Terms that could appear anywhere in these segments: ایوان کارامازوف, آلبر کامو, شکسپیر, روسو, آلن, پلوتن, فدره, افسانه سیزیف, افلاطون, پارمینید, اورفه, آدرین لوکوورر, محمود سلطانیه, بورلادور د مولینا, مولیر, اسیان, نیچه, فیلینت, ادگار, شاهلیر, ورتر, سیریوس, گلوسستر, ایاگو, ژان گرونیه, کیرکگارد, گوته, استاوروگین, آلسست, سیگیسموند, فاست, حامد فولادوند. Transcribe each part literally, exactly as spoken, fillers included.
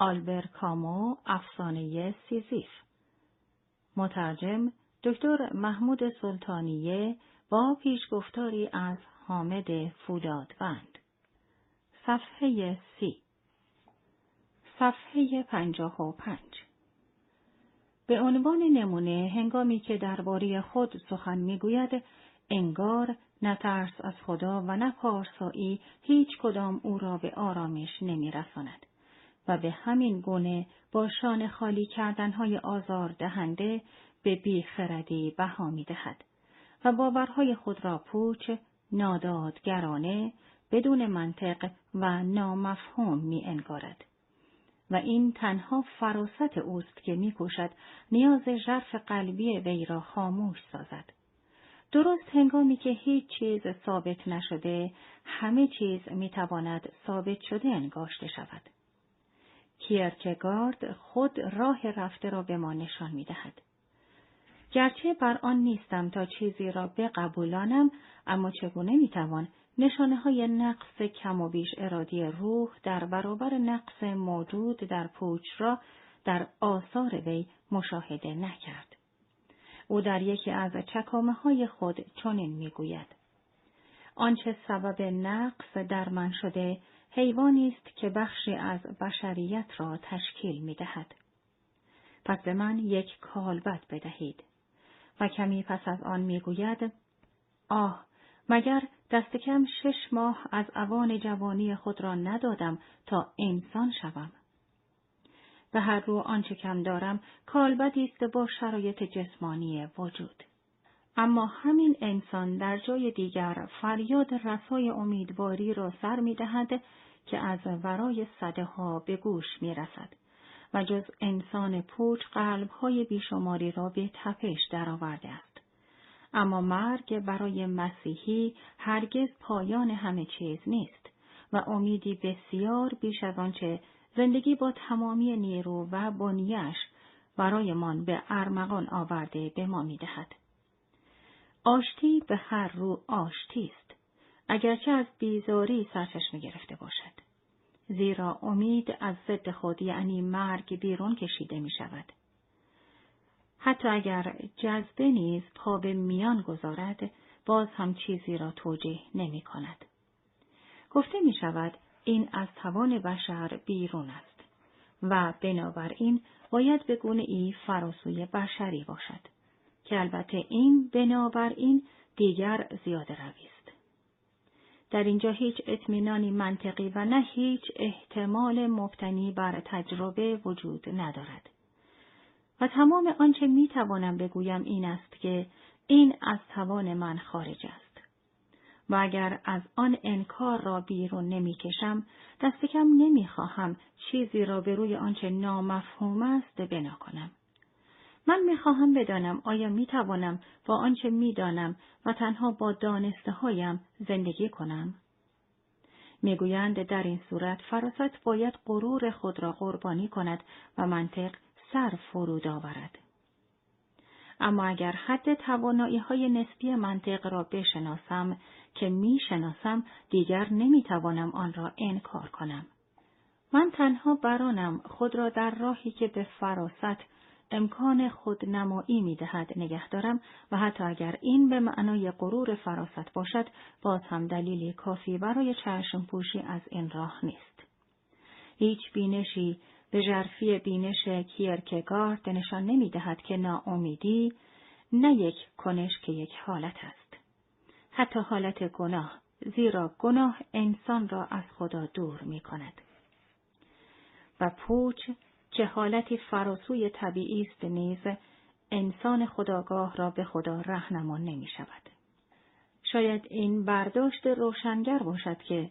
آلبر کامو، افسانه سیزیف. مترجم دکتر محمود سلطانیه با پیشگفتاری از حامد فولادوند. صفحه سی. صفحه پنجاه و پنج. به عنوان نمونه هنگامی که درباره خود سخن میگوید، انگار نه ترس از خدا و نه پارسایی هیچ کدام او را به آرامش نمی‌رساند و به همین گونه با شانه خالی کردنهای آزار دهنده به بیخردی بها می‌دهد و باورهای خود را پوچ، نادادگرانه، بدون منطق و نامفهوم می‌انگارد. و این تنها فراست اوست که می‌کوشد نیاز ژرف قلبی وی را خاموش سازد. درست هنگامی که هیچ چیز ثابت نشده، همه چیز می‌تواند ثابت شده انگاشته شود. کیرکگارد خود راه رفته را به ما نشان می‌دهد. گرچه بر آن نیستم تا چیزی را بقبولانم، اما چگونه می‌توان نشانه‌های نقص کم و بیش ارادی روح در برابر نقص موجود در پوچ را در آثار وی مشاهده نکرد؟ او در یکی از چکامه‌های خود چنین می‌گوید: آنچه سبب نقص در من شده، حیوانی است که بخشی از بشریت را تشکیل می‌دهد. پس به من یک کالبد بدهید. و کمی پس از آن می‌گوید: آه، مگر دست کم شش ماه از اوان جوانی خود را ندادم تا انسان شوم. به هر رو آنچه کم دارم کالبدی است با شرایط جسمانی وجود. اما همین انسان در جای دیگر فریاد رسای امیدواری را سر می‌دهد که از ورای صدها به گوش می‌رسد و جز انسان پوچ قلب‌های بیشماری را به تپش درآورده است. اما مرگ برای مسیحی هرگز پایان همه چیز نیست و امیدی بسیار بیش از آنچه زندگی با تمامی نیرو و بنیه‌اش برای من به ارمغان آورده به ما می‌دهد. آشتی به هر رو آشتی است، اگرچه از بیزاری سرچشمه گرفته باشد. زیرا امید از ضد خود یعنی مرگ بیرون کشیده می شود. حتی اگر جذبه نیز پا به میان گذارد، باز هم چیزی را توجیه نمی کند. گفته می شود این از توان بشر بیرون است و بنابراین باید به گونه ای فراسوی بشری باشد، که البته این بنابراین دیگر زیاده روی است. در اینجا هیچ اطمینانی منطقی و نه هیچ احتمال مبتنی بر تجربه وجود ندارد. و تمام آنچه می توانم بگویم این است که این از توان من خارج است. و اگر از آن انکار را بیرون نمی کشم، دست کم نمی خواهم چیزی را به روی آنچه نامفهوم است بنا کنم. من می خواهم بدانم آیا می توانم با آنچه می دانم و تنها با دانسته هایم زندگی کنم؟ می گویند در این صورت فراست باید غرور خود را قربانی کند و منطق سر فرود آورد. اما اگر حد توانایی های نسبی منطق را بشناسم که می شناسم، دیگر نمی توانم آن را انکار کنم. من تنها برانم خود را در راهی که به فراست امکان خودنمایی می دهد نگه دارم و حتی اگر این به معنای غرور فراست باشد، باز هم دلیلی کافی برای چشم پوشی از این راه نیست. هیچ بینشی به ژرفی بینش کیرکگارد نشان نمی دهد که ناامیدی نه یک کنش که یک حالت است. حتی حالت گناه، زیرا گناه انسان را از خدا دور می کند. و پوچ، که حالتی فراسوی طبیعی است، نیز انسان خودآگاه را به خدا رهنما نمی شود. شاید این برداشت روشنگر باشد که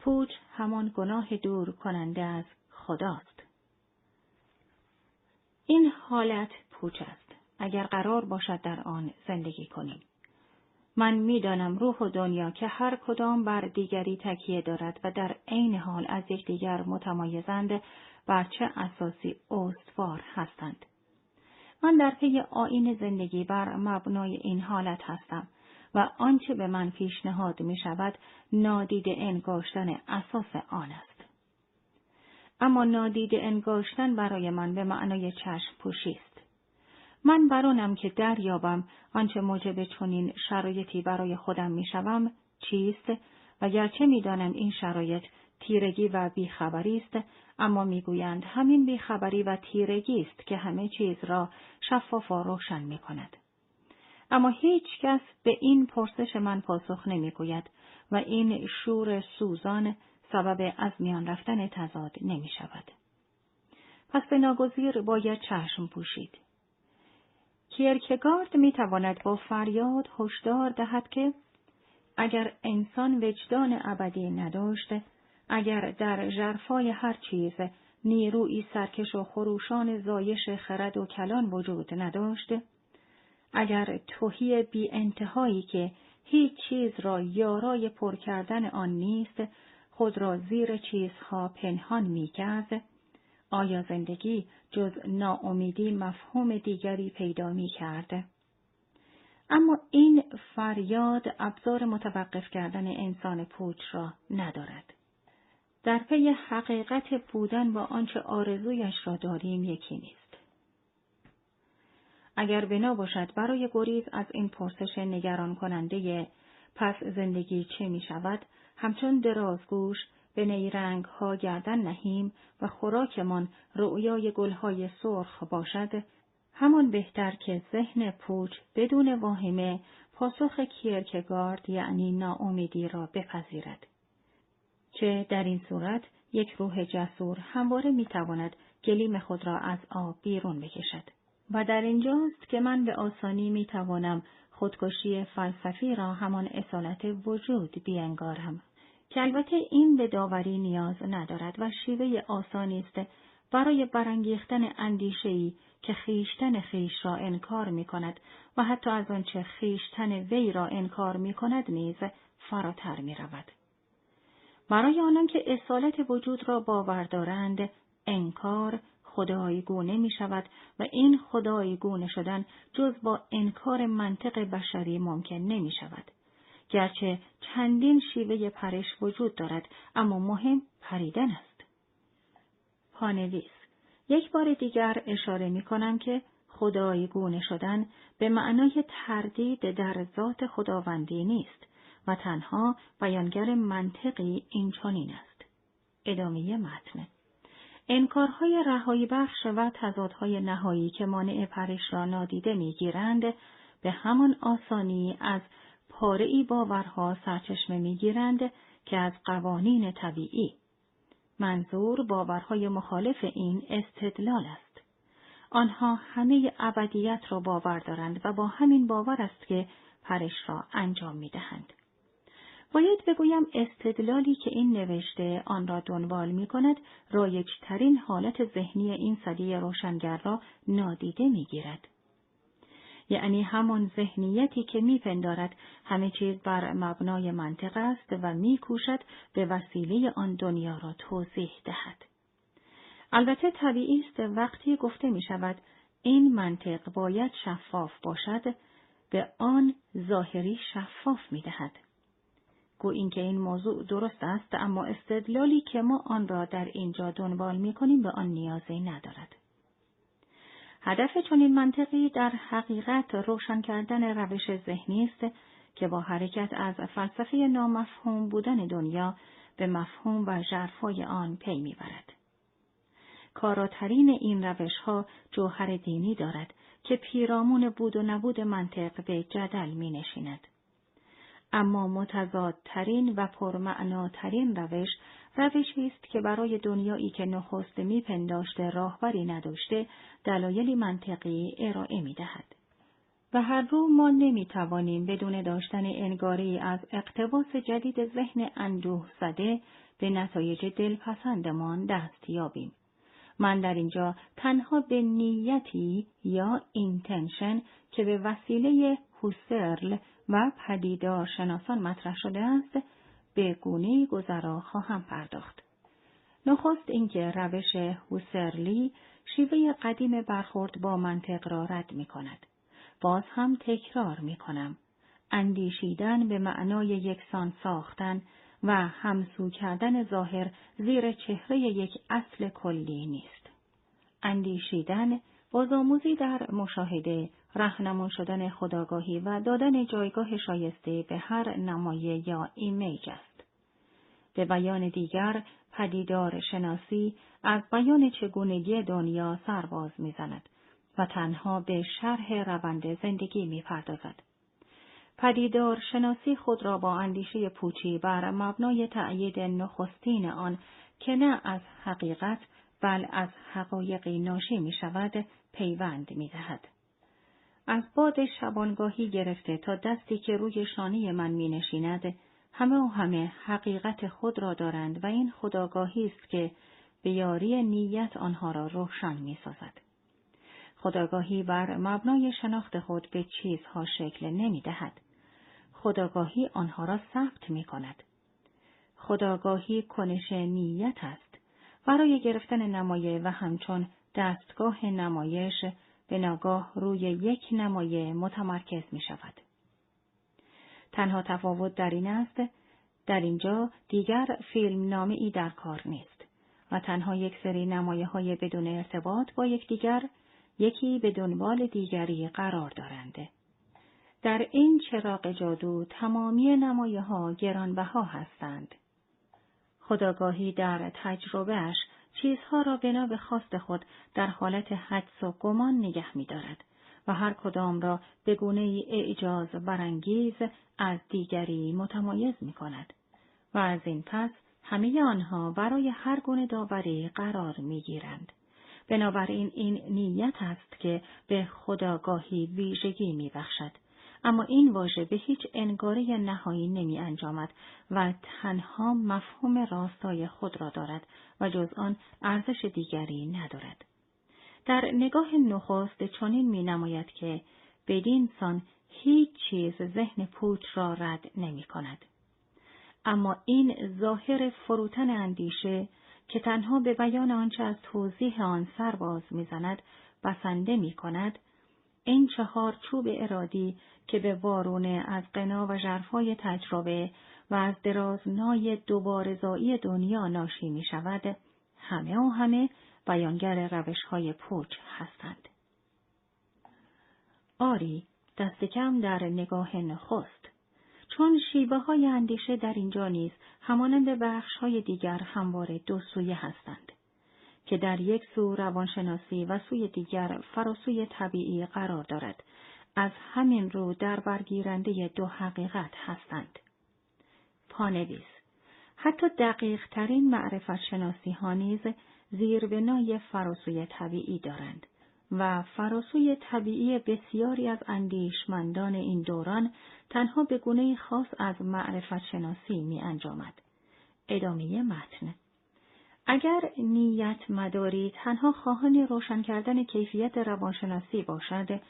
پوچ همان گناه دور کننده از خداست. این حالت پوچ است، اگر قرار باشد در آن زندگی کنیم. من می دانم روح و دنیا که هر کدام بر دیگری تکیه دارد و در عین حال از یکدیگر متمایزند، بر چه اساسی استوار هستند. من در پی آیین زندگی بر مبنای این حالت هستم و آنچه به من پیشنهاد می شود نادیده انگاشتن اساس آن است. اما نادیده انگاشتن برای من به معنای چشم پوشی است. من برانم که دریابم آنچه موجب چنین شرایطی برای خودم میشوم چیست و گرچه میدانم این شرایط تیرگی و بیخبری است، اما میگویند همین بیخبری و تیرگی است که همه چیز را شفاف و روشن میکند. اما هیچ کس به این پرسش من پاسخ نمیگوید و این شور سوزان سبب از میان رفتن تضاد نمی شود. پس به ناگزیر باید چشم پوشید. کیرکگارد می تواند با فریاد هشدار دهد که اگر انسان وجدان ابدی نداشت، اگر در ژرفای هر چیز نیروی سرکش و خروشان زایش خرد و کلان وجود نداشت، اگر تهی بی انتهایی که هیچ چیز را یارای پر کردن آن نیست، خود را زیر چیزها پنهان می‌کرد، آیا زندگی جز ناامیدی مفهوم دیگری پیدا می‌کرد؟ اما این فریاد ابزار متوقف کردن انسان پوچ را ندارد. در پی حقیقت بودن با آنچه آرزویش را داریم یکی نیست. اگر بنا باشد برای گریز از این پرسش نگران کننده پس زندگی چه می شود، همچون درازگوش به نیرنگ ها گردن نهیم و خوراکمان رؤیای گلهای سرخ باشد، همان بهتر که ذهن پوچ بدون واهمه پاسخ کیرکگارد یعنی ناامیدی را بپذیرد. چه در این صورت یک روح جسور همواره می تواند گلیم خود را از آب بیرون بکشد. و در اینجاست که من به آسانی می توانم خودکشی فلسفی را همان اصالت وجود بیانگارم، که البته این به داوری نیاز ندارد و شیوه آسانی است برای برانگیختن اندیشه‌ای که خیشتن خیش را انکار می کند و حتی از آنچه خیشتن وی را انکار می کند نیز فراتر می رود. برای آنان که اصالت وجود را باور دارند، انکار خدایگونه می شود و این خدایگونه شدن جز با انکار منطق بشری ممکن نمی شود. گرچه چندین شیوه پرش وجود دارد، اما مهم پریدن است. پانویس: یک بار دیگر اشاره می کنم که خدایگونه شدن به معنای تردید در ذات خداوندی نیست و تنها بیانگر منطقی این چنین است. ادامه متن. انکارهای رهایی بخش و تضادهای نهایی که مانع پرش را نادیده میگیرند، به همان آسانی از پاره‌ای باورها سرچشمه میگیرند که از قوانین طبیعی. منظور باورهای مخالف این استدلال است. آنها همه ابدیت را باور دارند و با همین باور است که پرش را انجام میدهند. باید بگویم استدلالی که این نوشته آن را دنبال می کند رایج‌ترین حالت ذهنی این سده روشنگر را نادیده می گیرد. یعنی همان ذهنیتی که می پندارد همه چیز بر مبنای منطق است و می کوشد به وسیله آن دنیا را توضیح دهد. البته طبیعی است وقتی گفته می شود این منطق باید شفاف باشد، به آن ظاهری شفاف می دهد. گو اینکه این موضوع درست است، اما استدلالی که ما آن را در اینجا دنبال می کنیم به آن نیازی ندارد. هدف چنین منطقی در حقیقت روشن کردن روش ذهنی است که با حرکت از فلسفه نامفهوم بودن دنیا به مفهوم و ژرفای آن پی می برد. کاراترین این روش ها جوهر دینی دارد که پیرامون بود و نبود منطق به جدل می نشیند. اما متضادترین و پرمعناترین روش، روشی است که برای دنیایی که نخست میپنداشته راهبری نداشته، دلایلی منطقی ارائه میدهد. و هر رو ما نمیتوانیم بدون داشتن انگاری از اقتباس جدید ذهن اندوه زده به نتایج دلپسندمان دست یابیم. من در اینجا تنها به نیتی یا اینتنشن که به وسیله هوسرل و پدیدار شناسان مطرح شده است، به گونه‌ای گذرا خواهم پرداخت. نخست اینکه روش هوسرلی شیوه قدیم برخورد با منطق را رد می کند. باز هم تکرار می کنم. اندیشیدن به معنای یکسان ساختن و همسو کردن ظاهر زیر چهره یک اصل کلی نیست. اندیشیدن، بازآموزی در مشاهده، راهنمون شدن خودآگاهی و دادن جایگاه شایسته به هر نمایه یا ایمیج است. به بیان دیگر، پدیدار شناسی از بیان چگونگی دنیا سرباز می‌زند و تنها به شرح روند زندگی می‌پردازد. پدیدار شناسی خود را با اندیشه پوچی بر مبنای تأیید نخستین آن که نه از حقیقت بل از حقایقی ناشی می‌شود پیوند می‌دهد. از باد شبانگاهی گرفته تا دستی که روی شانه من می‌نشیند، همه و همه حقیقت خود را دارند و این خودآگاهی است که به یاری نیت آنها را روشن می‌سازد. خودآگاهی بر مبنای شناخت خود به چیزها شکل نمی‌دهد. خودآگاهی آنها را ثبت می‌کند. خودآگاهی کنش نیت است. برای گرفتن نمایه و همچون دستگاه نمایش به ناگاه روی یک نمایه متمرکز می‌شود. تنها تفاوت در این است، در اینجا دیگر فیلمنامه‌ای در کار نیست و تنها یک سری نمایه‌های بدون ارتباط با یکدیگر، یکی به دنبال دیگری قرار دارند. در این چراغ جادو تمامی نمایه‌ها گرانبها هستند. خودآگاهی در تجربهش چیزها را بنا به خواست خود در حالت حدس و گمان نگه می‌دارد و هر کدام را به گونه‌ای اعجاز برانگیز از دیگری متمایز می‌کند و از این پس همه آنها برای هر گونه داوری قرار می‌گیرند. بنابراین این نیت است که به خودآگاهی ویژگی می‌بخشد، اما این واژه به هیچ انگاره نهایی نمی انجامد و تنها مفهوم راستای خود را دارد و جز آن ارزش دیگری ندارد. در نگاه نخست چنین می نماید که بدین سان هیچ چیز ذهن پوچ را رد نمی کند. اما این ظاهر فروتن اندیشه که تنها به بیان آنچه از توضیح آن سرباز می زند بسنده می کند، این چهار چوب ارادی که به وارونه از قنا و ژرفای تجربه و از درازنای دوبارزایی دنیا ناشی می شود، همه و همه بیانگر روش‌های پوچ هستند. آری، دست کم در نگاه نخست، چون شیوه‌های اندیشه در اینجا نیز همانند بخش‌های دیگر همواره دو سویه هستند، که در یک سو روانشناسی و سوی دیگر فراسوی طبیعی قرار دارد، از همین رو در برگیرنده دو حقیقت هستند. پانویس: حتی دقیق ترین معرفت شناسی ها نیز زیربنای فراسوی طبیعی دارند و فراسوی طبیعی بسیاری از اندیشمندان این دوران تنها به گونه خاص از معرفت شناسی می انجامد. ادامه متن. اگر نیت مداری تنها خواهان روشن کردن کیفیت روانشناسی باشد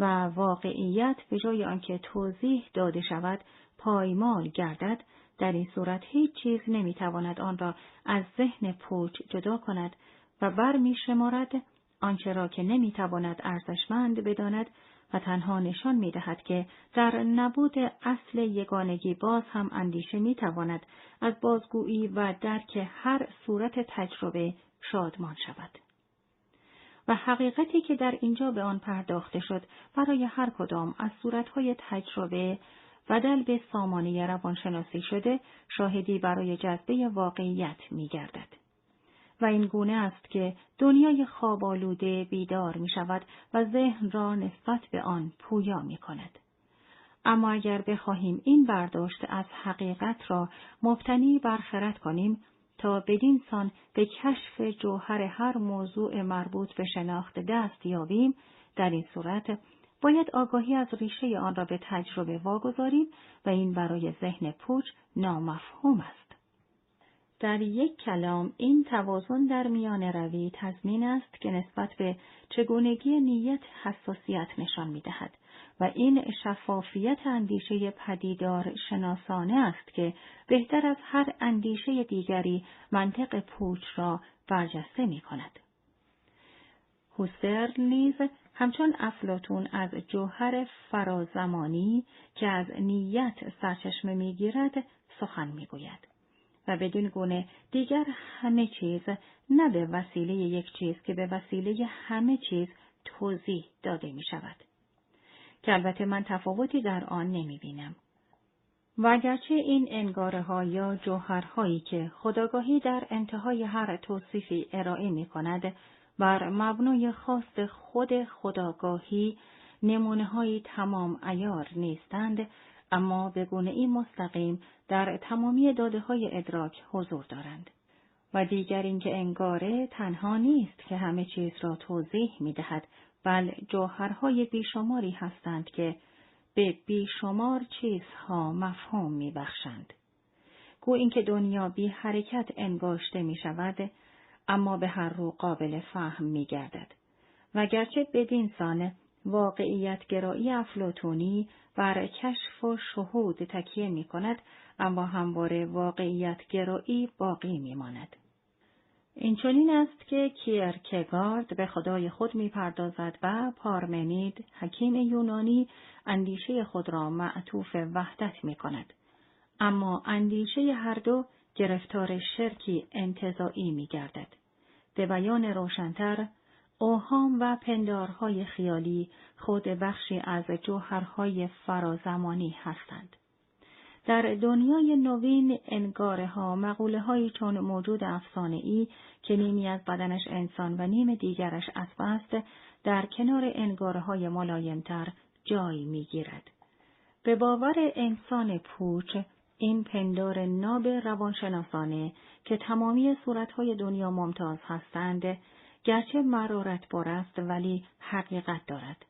و واقعیت به جای آنکه توضیح داده شود پایمال گردد، در این صورت هیچ چیز نمیتواند آن را از ذهن پوچ جدا کند و برمی شمارد آنچه را که نمیتواند ارزشمند بداند و تنها نشان میدهد که در نبود اصل یگانگی باز هم اندیشه میتواند از بازگویی و درک هر صورت تجربه شادمان شود. و حقیقتی که در اینجا به آن پرداخته شد برای هر کدام از صورتهای تجربه بدل به سامانه روانشناسی شده، شاهدی برای جذبه واقعیت میگردد. و این گونه است که دنیای خواب آلوده بیدار می شود و ذهن را نسبت به آن پویا می کند. اما اگر بخواهیم این برداشت از حقیقت را مبتنی بر خرد کنیم تا بدین سان به کشف جوهر هر موضوع مربوط به شناخت دست یابیم، در این صورت باید آگاهی از ریشه آن را به تجربه واگذاریم و این برای ذهن پوچ نامفهوم است. در یک کلام این توازن در میان روی تضمین است که نسبت به چگونگی نیت حساسیت نشان می دهد و این شفافیت اندیشه پدیدار شناسانه است که بهتر از هر اندیشه دیگری منطق پوچ را برجسته می کند. هوسرل نیز همچون افلاطون از جوهر فرازمانی که از نیت سرچشمه می گیرد سخن می گوید. و بدون گونه دیگر همه چیز نه به وسیله یک چیز که به وسیله همه چیز توضیح داده می شود. که البته من تفاوتی در آن نمی بینم. و اگرچه این انگاره ها یا جوهرهایی که خودآگاهی در انتهای هر توصیفی ارائه می کند، بر مبنای خاص خود خودآگاهی نمونه های تمام عیار نیستند، اما به گونه‌ای مستقیم در تمامی داده های ادراک حضور دارند. و دیگر اینکه انگاره تنها نیست که همه چیز را توضیح می دهد، بل جوهرهای بیشماری هستند که به بیشمار چیزها مفهوم می بخشند. گو اینکه دنیا بی حرکت انباشته می شود، اما به هر رو قابل فهم می گردد. و گرچه بدین سان واقعیت گرایی افلاطونی بر کشف و شهود تکیه می کند، اما همواره واقعیت گرایی باقی می ماند. این چنین است که کیرکگارد به خدای خود می پردازد و پارمینید حکیم یونانی اندیشه خود را معطوف وحدت می کند. اما اندیشه هر دو گرفتار شرکی انتزاعی می گردد. به بیان روشنتر، اوهام و پندارهای خیالی خود بخشی از جوهرهای فرازمانی هستند. در دنیای نوین انگاره ها مقوله هایی چون موجود افسانه ای که نیمی از بدنش انسان و نیم دیگرش اسب است، در کنار انگاره های ملایمتر جای می گیرد. به باور انسان پوچ، این پندار ناب روانشناسانه که تمامی صورتهای دنیا ممتاز هستند، گرچه مرارت بار است ولی حقیقت دارد.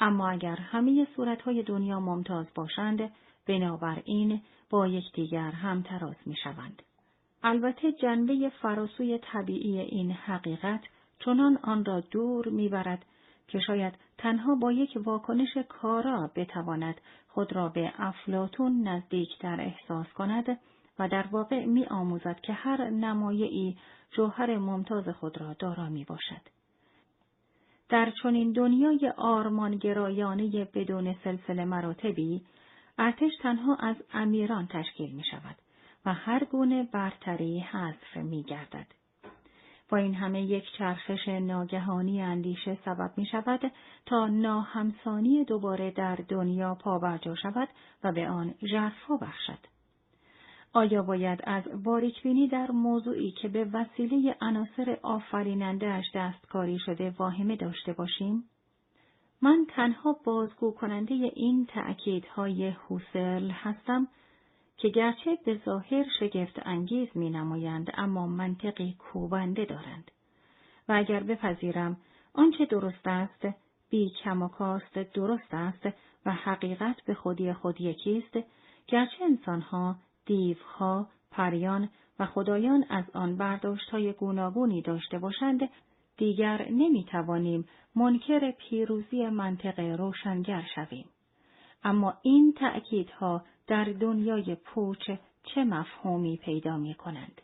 اما اگر همه صورتهای دنیا ممتاز باشند، بنابراین با یکدیگر همتراز می شوند. البته جنبه فراسوی طبیعی این حقیقت چنان آن را دور می برد که شاید تنها با یک واکنش کارا بتواند خود را به افلاطون نزدیکتر احساس کند و در واقع می آموزد که هر نمایه‌ای جوهر ممتاز خود را دارا می باشد. در چنین دنیای آرمانگرایانه بدون سلسله مراتبی، ارتش تنها از امیران تشکیل می شود و هر گونه برتری حذف می گردد. با این همه یک چرخش ناگهانی اندیشه سبب می شود تا ناهمسانی دوباره در دنیا پا برجا شود و به آن ژرفا بخشد. آیا باید از باریکبینی در موضوعی که به وسیله عناصر آفریننده‌اش دستکاری شده واهمه داشته باشیم؟ من تنها بازگو کننده این تأکیدهای هوسرل هستم که گرچه به ظاهر شگفت انگیز می نمایند، اما منطقی کوبنده دارند. و اگر بپذیرم آنچه درست است بی کم و کاست درست است و حقیقت به خودی خود یکیست، گرچه انسانها، دیوها، پریان و خدایان از آن برداشت‌های گوناگونی داشته باشند، دیگر نمی‌توانیم منکر پیروزی منطق روشنگر شویم. اما این تأکیدها در دنیای پوچ چه مفهومی پیدا می‌کنند؟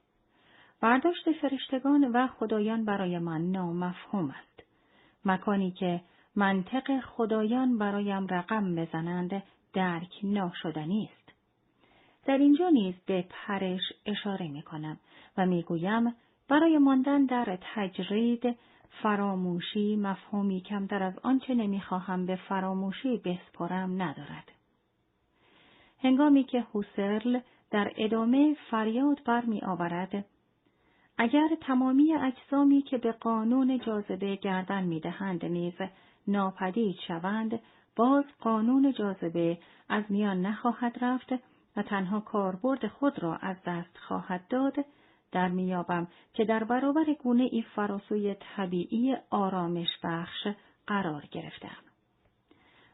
برداشت فرشتگان و خدایان برای من نامفهوم است. مکانی که منطق خدایان برایم رقم بزنند درک ناشدنی است. در اینجا نیز به پرش اشاره می کنم و می گویم برای ماندن در تجرید فراموشی مفهومی کمتر از آنچه نمی خواهم به فراموشی بسپارم ندارد. هنگامی که هوسرل در ادامه فریاد بر می آورد، اگر تمامی اجسامی که به قانون جاذبه گردن می دهند نیز ناپدید شوند، باز قانون جاذبه از میان نخواهد رفت و تنها کاربرد خود را از دست خواهد داد، در میابم که در برابر گونه ای فراسوی طبیعی آرامش بخش قرار گرفتم.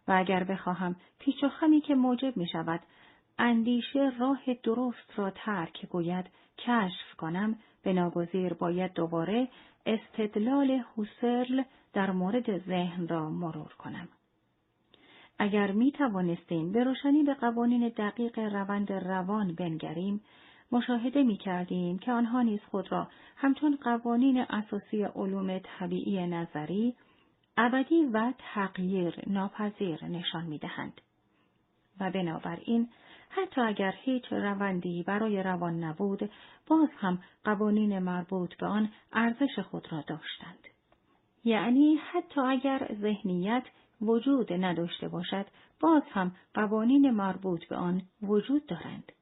و اگر بخواهم پیچ و خمی که موجب می شود اندیشه راه درست را ترک گوید کشف کنم، به ناگزیر باید دوباره استدلال هوسرل در مورد ذهن را مرور کنم. اگر می توانستیم به روشنی به قوانین دقیق روند روان بنگریم، مشاهده می کردیم که آنها نیز خود را همچون قوانین اساسی علوم طبیعی نظری، ابدی و تغییر ناپذیر نشان می دهند. و بنابراین حتی اگر هیچ روندی برای روان نبود، باز هم قوانین مربوط به آن ارزش خود را داشتند. یعنی حتی اگر ذهنیت وجود نداشته باشد، باز هم قوانین مربوط به آن وجود دارند.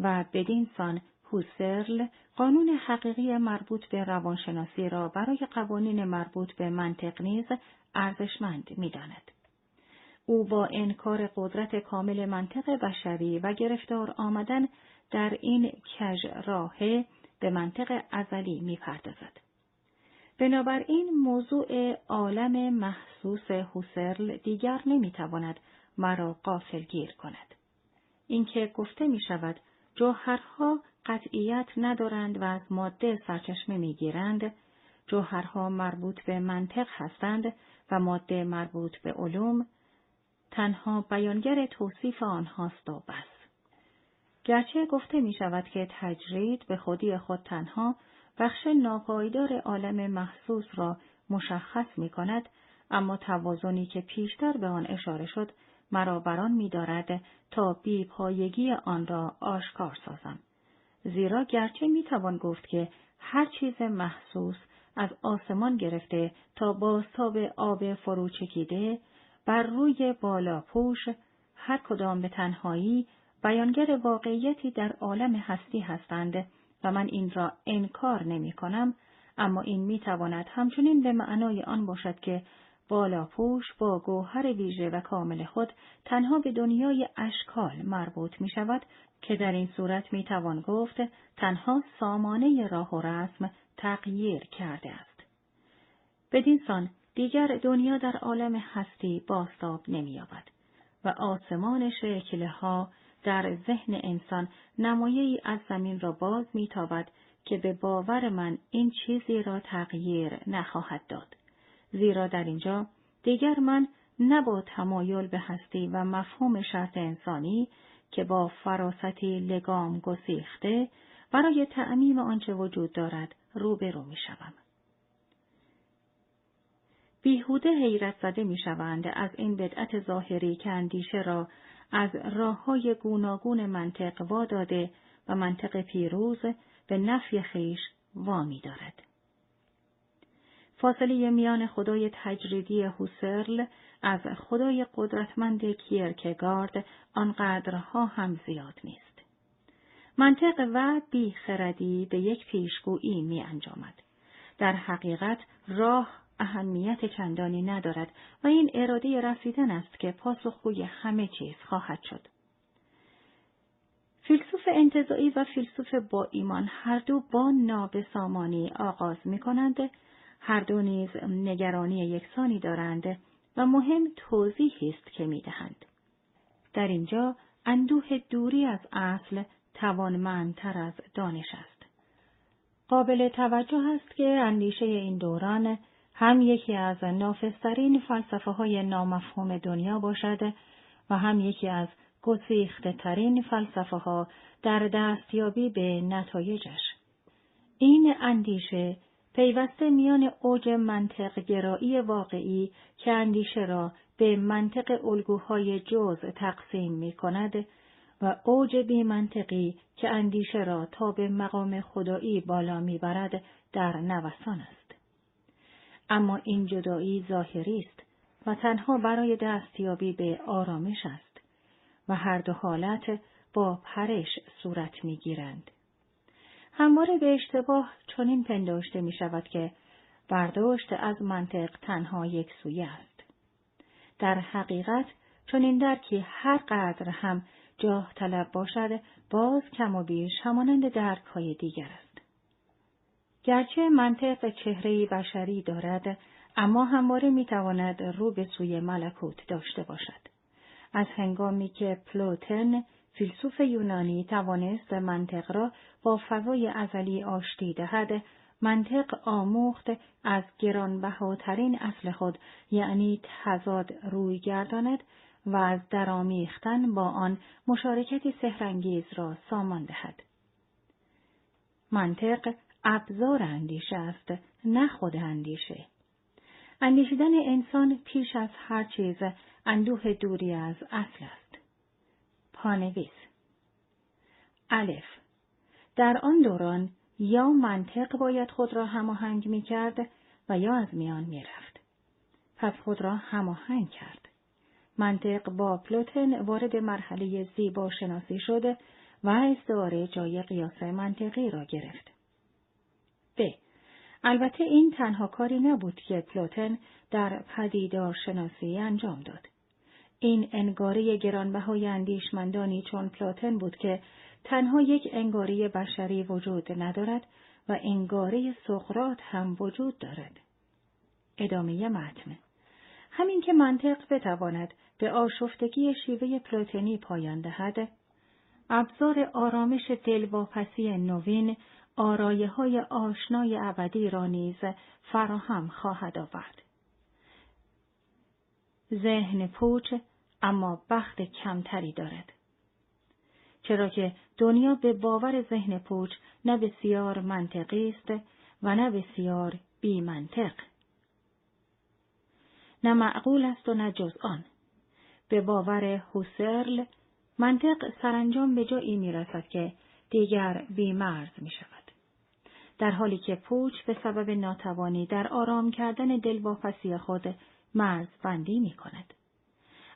و بدین سان هوسرل قانون حقیقی مربوط به روانشناسی را برای قوانین مربوط به منطق نیز ارزشمند می‌داند. او با انکار قدرت کامل منطق بشری و گرفتار آمدن در این کج راهه به منطق ازلی می‌پردازد. بنابراین موضوع عالم محسوس هوسرل دیگر نمی‌تواند مرا غافلگیر کند. اینکه گفته می‌شود جوهرها قطعیت ندارند و از ماده سرچشمه می‌گیرند، جوهرها مربوط به منطق هستند و ماده مربوط به علوم، تنها بیانگر توصیف آنهاست و بس. گرچه گفته می شود که تجرید به خودی خود تنها بخش ناپایدار عالم محسوس را مشخص می کند، اما توازنی که پیشتر به آن اشاره شد، مرا بران می دارد تا بی پایگی آن را آشکار سازم. زیرا گرچه می توان گفت که هر چیز محسوس از آسمان گرفته تا بازتاب آب فروچکیده، بر روی بالا پوش، هر کدام به تنهایی بیانگر واقعیتی در عالم هستی هستند و من این را انکار نمی کنم، اما این می تواند همچنین به معنای آن باشد که بالا پوش با گوهر ویژه و کامل خود تنها به دنیای اشکال مربوط می شود که در این صورت می توان گفت تنها سامانه راه و رسم تغییر کرده است. بدین سان دیگر دنیا در عالم هستی بازتاب نمی‌یابد و آسمان شکل‌ها در ذهن انسان نمایه‌ای از زمین را باز می‌تابد که به باور من این چیزی را تغییر نخواهد داد. زیرا در اینجا دیگر من نه با تمایل به هستی و مفهوم شرط انسانی که با فراستی لگام گسیخته برای تعمیم آنچه وجود دارد روبرو می‌شوم. بیهوده حیرت زده می‌شوند از این بدعت ظاهری که اندیشه را از راه‌های گوناگون منطق واداده و منطق پیروز به نفی خویش وامی دارد. فاصله میان خدای تجریدی هوسرل از خدای قدرتمند کیرکگارد آنقدرها هم زیاد نیست. منطق و بیخردی به یک پیشگویی می‌انجامد. در حقیقت راه اهمیت چندانی ندارد و این اراده رسیدن است که پاسخگوی همه چیز خواهد شد. فیلسوف انتزاعی و فیلسوف با ایمان هر دو با نابسامانی آغاز می کنند، هر دو نیز نگرانی یکسانی دارند و مهم توضیحی است که می دهند. در اینجا اندوه دوری از اصل توانمندتر از دانش است. قابل توجه است که اندیشه این دوران، هم یکی از نافذترین فلسفه های نامفهوم دنیا باشد و هم یکی از گسیخته ترین فلسفه ها در دستیابی به نتایجش. این اندیشه پیوسته میان اوج منطق گرایی واقعی که اندیشه را به منطق الگوهای جز تقسیم می کند و اوج بی منطقی که اندیشه را تا به مقام خدایی بالا می برد در نوسان است. اما این جدایی ظاهری است و تنها برای دستیابی به آرامش است و هر دو حالت با پرش صورت می‌گیرند. همواره به اشتباه چنین پنداشته می‌شود که برداشت از منطق تنها یک سویه است. در حقیقت چنین درکی هر قدر هم جاه طلب باشد، باز کم و بیش همانند درک‌های دیگر است. گرچه منطق چهرهی بشری دارد، اما همواره میتواند رو به سوی ملکوت داشته باشد. از هنگامی که پلوتن، فیلسوف یونانی، توانست منطق را با فضای ازلی آشتی دهد، منطق آموخت از گرانبهاترین اصل خود، یعنی تضاد، روی گرداند و از درامیختن با آن مشارکتی سحرانگیز را سامان دهد. منطق ابزار اندیشه است، نه خود اندیشه. اندیشیدن انسان پیش از هر چیز اندوه دوری از اصل است. پانویس الف. در آن دوران یا منطق باید خود را هماهنگ می کرد و یا از میان می رفت. پس خود را هماهنگ کرد. منطق با پلوتن وارد مرحله زیبا شناسی شد و استعاره جای قیاس منطقی را گرفت. ب. البته این تنها کاری نبود که پلوتن در پدیدار شناسی انجام داد. این انگاره گرانبهای اندیشمندانی چون پلوتن بود که تنها یک انگاره بشری وجود ندارد و انگاره سقراط هم وجود دارد. ادامه متن. همین که منطق بتواند به آشفتگی شیوه پلوتنی پایان دهد، ابزار آرامش دلواپسی نوین، آرایه‌های آشنای ابدی را نیز فراهم خواهد آورد. ذهن پوچ اما بخت کمتری دارد، چرا که دنیا به باور ذهن پوچ نه بسیار منطقی است و نه بسیار بی منطق، نه معقول است و نه جز آن. به باور هوسرل منطق سرانجام به جایی می‌رسد که دیگر بی مرز می شود، در حالی که پوچ به سبب ناتوانی در آرام کردن دلواپسی خود مرز بندی می کند.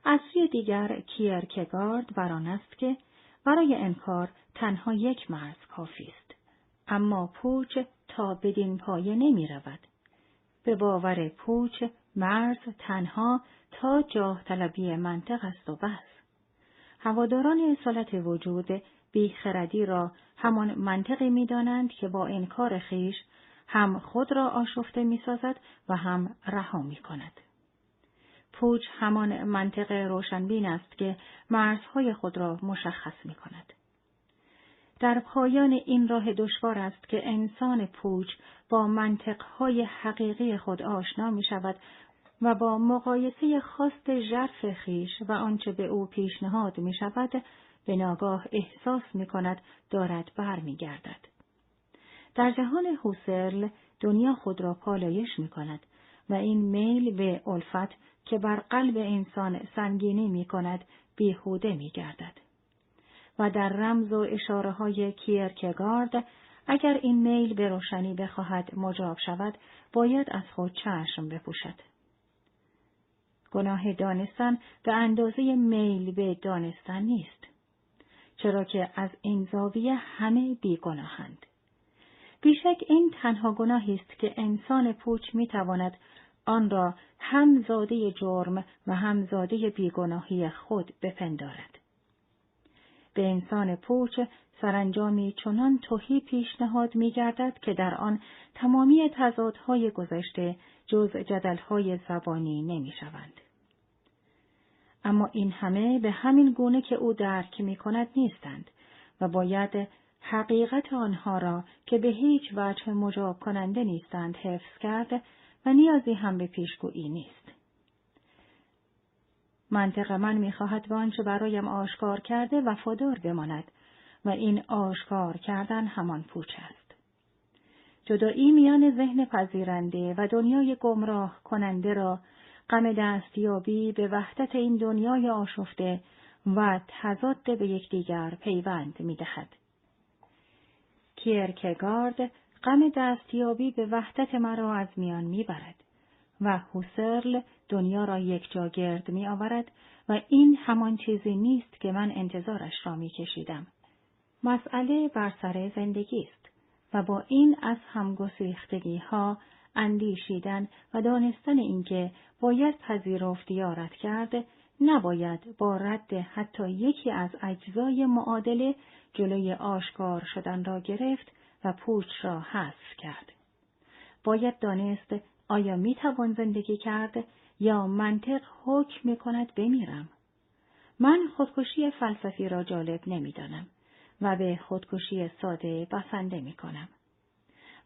از سوی دیگر کیرکگارد بر آن است که برای انکار تنها یک مرز کافی است، اما پوچ تا بدین پایه نمی رود. به باور پوچ مرز تنها تا جاه طلبی منطق است و بس. هواداران اصالت وجود بیخردی را همان منطقی می دانند که با انکار خیش هم خود را آشفته می سازد و هم رها می کند. پوچ همان منطق روشنبین است که مرزهای خود را مشخص می کند. در پایان این راه دشوار است که انسان پوچ با منطقهای حقیقی خود آشنا می شود و با مقایسه خواست ژرف خیش و آنچه به او پیشنهاد می شود، به ناگاه احساس می کند دارد بر می گردد. در جهان هوسرل دنیا خود را پالایش می کند و این میل به الفت که بر قلب انسان سنگینی می کند بیهوده می گردد. و در رمز و اشاره های کیرکگارد، اگر این میل به روشنی بخواهد مجاب شود، باید از خود چشم بپوشد. گناه دانستن به اندازه میل به دانستن نیست، چرا که از این زاویه همه بیگناهند. بیشک این تنها گناهی است که انسان پوچ میتواند آن را هم زاده جرم و هم زاده بیگناهی خود بپندارد. به انسان پوچ سرانجامی چنان تهی پیشنهاد میگردد که در آن تمامی تضادهای گذشته جز جدلهای زبانی نمیشوند. اما این همه به همین گونه که او درک می کند نیستند و باید حقیقت آنها را که به هیچ وجه مجاب کننده نیستند حفظ کرد و نیازی هم به پیشگویی نیست. منطق من می خواهد به آنچه برایم آشکار کرده وفادار بماند و این آشکار کردن همان پوچ است. جدایی میان ذهن پذیرنده و دنیای گمراه کننده را غم دستیابی به وحدت این دنیای آشفته و تضاد به یکدیگر پیوند می‌دهد. کیرکگارد غم دستیابی به وحدت مرا از میان می‌برد و هوسرل دنیا را یکجا گرد می‌آورد و این همان چیزی نیست که من انتظارش را می‌کشیدم. مسئله بر سر زندگی است و با این از همگسیختگی‌ها اندیشیدن و دانستن اینکه باید پذیرفت یا رد کرد، نباید با رد حتی یکی از اجزای معادله جلوی آشکار شدن را گرفت و پوچ را حذف کرد. باید دانست آیا می توان زندگی کرد یا منطق حکم می کند بمیرم. من خودکشی فلسفی را جالب نمی دانم و به خودکشی ساده بسنده می کنم.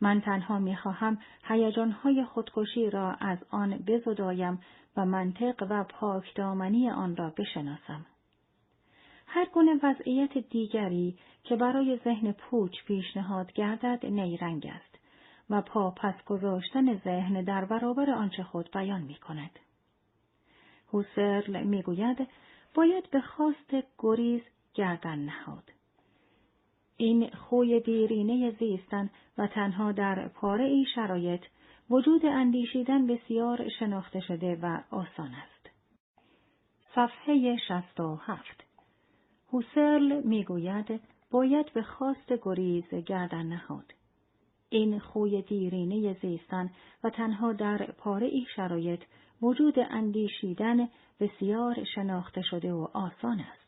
من تنها می‌خواهم هیجان‌های خودکشی را از آن بزدایم و منطق و پاکدامنی آن را بشناسم. هر گونه وضعیت دیگری که برای ذهن پوچ پیشنهاد گردد نیرنگ است و پا پس گذاشتن ذهن در برابر آنچه خود بیان می‌کند. هوسرل می‌گوید باید به خواست گریز گردن نهاد. این خوی دیرینه زیستن و تنها در پاره ای شرایط وجود اندیشیدن بسیار شناخته شده و آسان است. صفحه شصت و هفت. هوسرل میگوید باید به خواست گریز گردن نهاد. این خوی دیرینه زیستن و تنها در پاره ای شرایط وجود اندیشیدن بسیار شناخته شده و آسان است.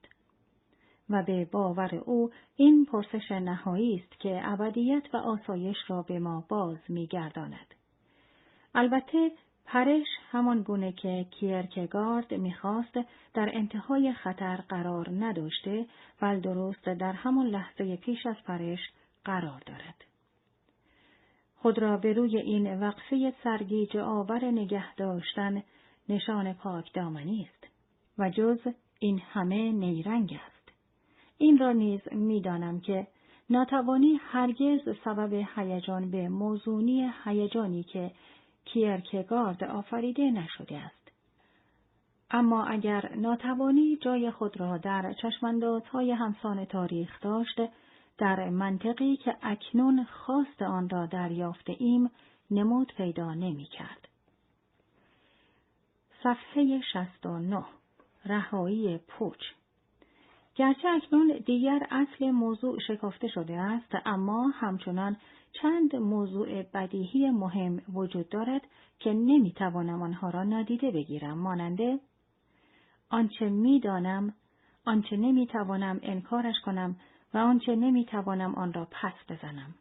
و به باور او این پرسش نهایی است که ابدیت و آسایش را به ما باز می‌گرداند. البته پرش همان گونه که کیرکگارد می‌خواست در انتهای خطر قرار نداشته، بل درست در همان لحظه پیش از پرش قرار دارد. خود را به روی این وقفه سرگیجه آور نگه داشتن نشان پاک دامنی است و جز این همه نیرنگ است. این را نیز می‌دانم که ناتوانی هرگز سبب هیجان به موزونی هیجانی که کیرکگارد آفریده نشده است. اما اگر ناتوانی جای خود را در چشماندازهای همسان تاریخ داشت، در منطقی که اکنون خواست آن را دریافته ایم نمود پیدا نمی کرد. صفحه شصت و نه. رهایی پوچ. گرچه اکنون دیگر اصل موضوع شکافته شده است، اما همچنان چند موضوع بدیهی مهم وجود دارد که نمی توانم آنها را نادیده بگیرم، ماننده آنچه می دانم، آنچه نمی توانم انکارش کنم و آنچه نمی توانم آن را پس بزنم.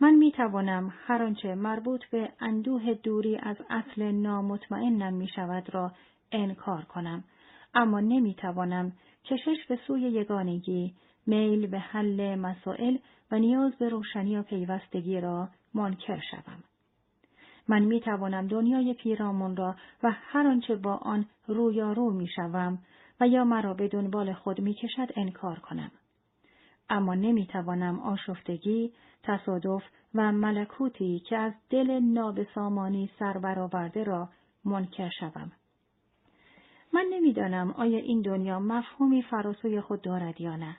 من می توانم هر آنچه مربوط به اندوه دوری از اصل نامطمئنم می شود را انکار کنم، اما نمی توانم کشش به سوی یگانگی، میل به حل مسائل و نیاز به روشنی و پیوستگی را منکر شوم. من می توانم دنیای پیرامون را و هر آنچه با آن رویارو می شوم و یا مرا به دنبال خود می کشد انکار کنم. اما نمی توانم آشفتگی، تصادف و ملکوتی که از دل نابسامانی سر برآورده را منکر شوم. من نمی دانم آیا این دنیا مفهومی فراسوی خود دارد یا نه،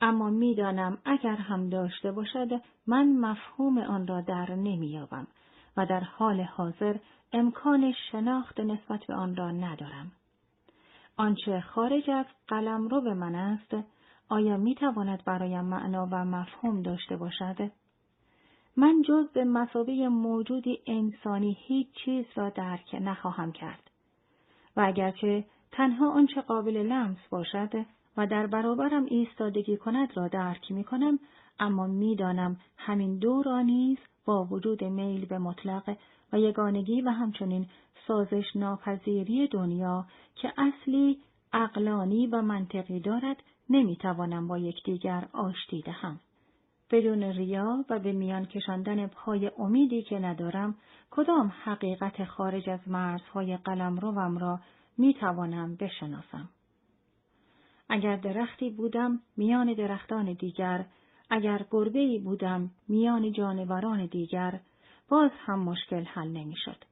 اما می دانم اگر هم داشته باشد من مفهوم آن را در نمی یابم و در حال حاضر امکان شناخت نسبت به آن را ندارم. آنچه خارج از قلمرو به من است، آیا می تواند برایم معنا و مفهوم داشته باشد؟ من جز به مثابه موجودی انسانی هیچ چیز را درک نخواهم کرد. و اگرچه تنها آنچه قابل لمس باشد و در برابرم ایستادگی کند را درک می کنم، اما می دانم همین دو را نیز با وجود میل به مطلق و یگانگی و همچنین سازش ناپذیری دنیا که اصلی عقلانی و منطقی دارد، نمی توانم با یکدیگر آشتی دهم. بدون ریا و به میان کشاندن پای امیدی که ندارم، کدام حقیقت خارج از مرزهای قلمروم را می توانم بشناسم؟ اگر درختی بودم میان درختان دیگر، اگر گربه‌ای بودم میان جانوران دیگر، باز هم مشکل حل نمی شد.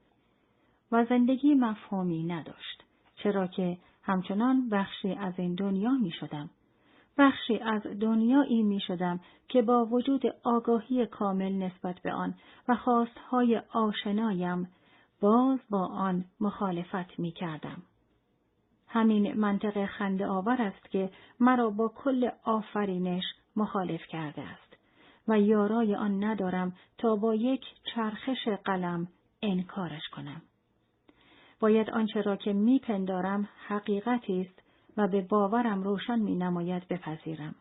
و زندگی مفهومی نداشت، چرا که همچنان بخشی از این دنیا می شدم. بخشی از دنیایی می شدم که با وجود آگاهی کامل نسبت به آن و خواستهای آشنایم باز با آن مخالفت می کردم. همین منطق خنده آور است که مرا با کل آفرینش مخالف کرده است و یارای آن ندارم تا با یک چرخش قلم انکارش کنم. باید آنچه را که می پندارم حقیقتی است و به باورم روشن می نماید بپذیرم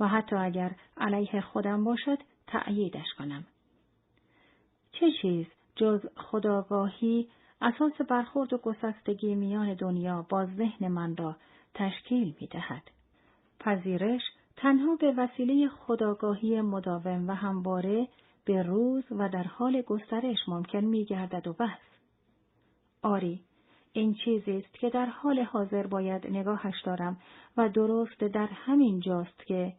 و حتی اگر علیه خودم باشد تأییدش کنم. چه چیز جز خودآگاهی اساس برخورد و گسستگی میان دنیا با ذهن من را تشکیل می دهد؟ پذیرش تنها به وسیله خودآگاهی مداوم و همواره به روز و در حال گسترش ممکن می گردد و بس. آری، این چیزی است که در حال حاضر باید نگاهش دارم و درست در همین جاست که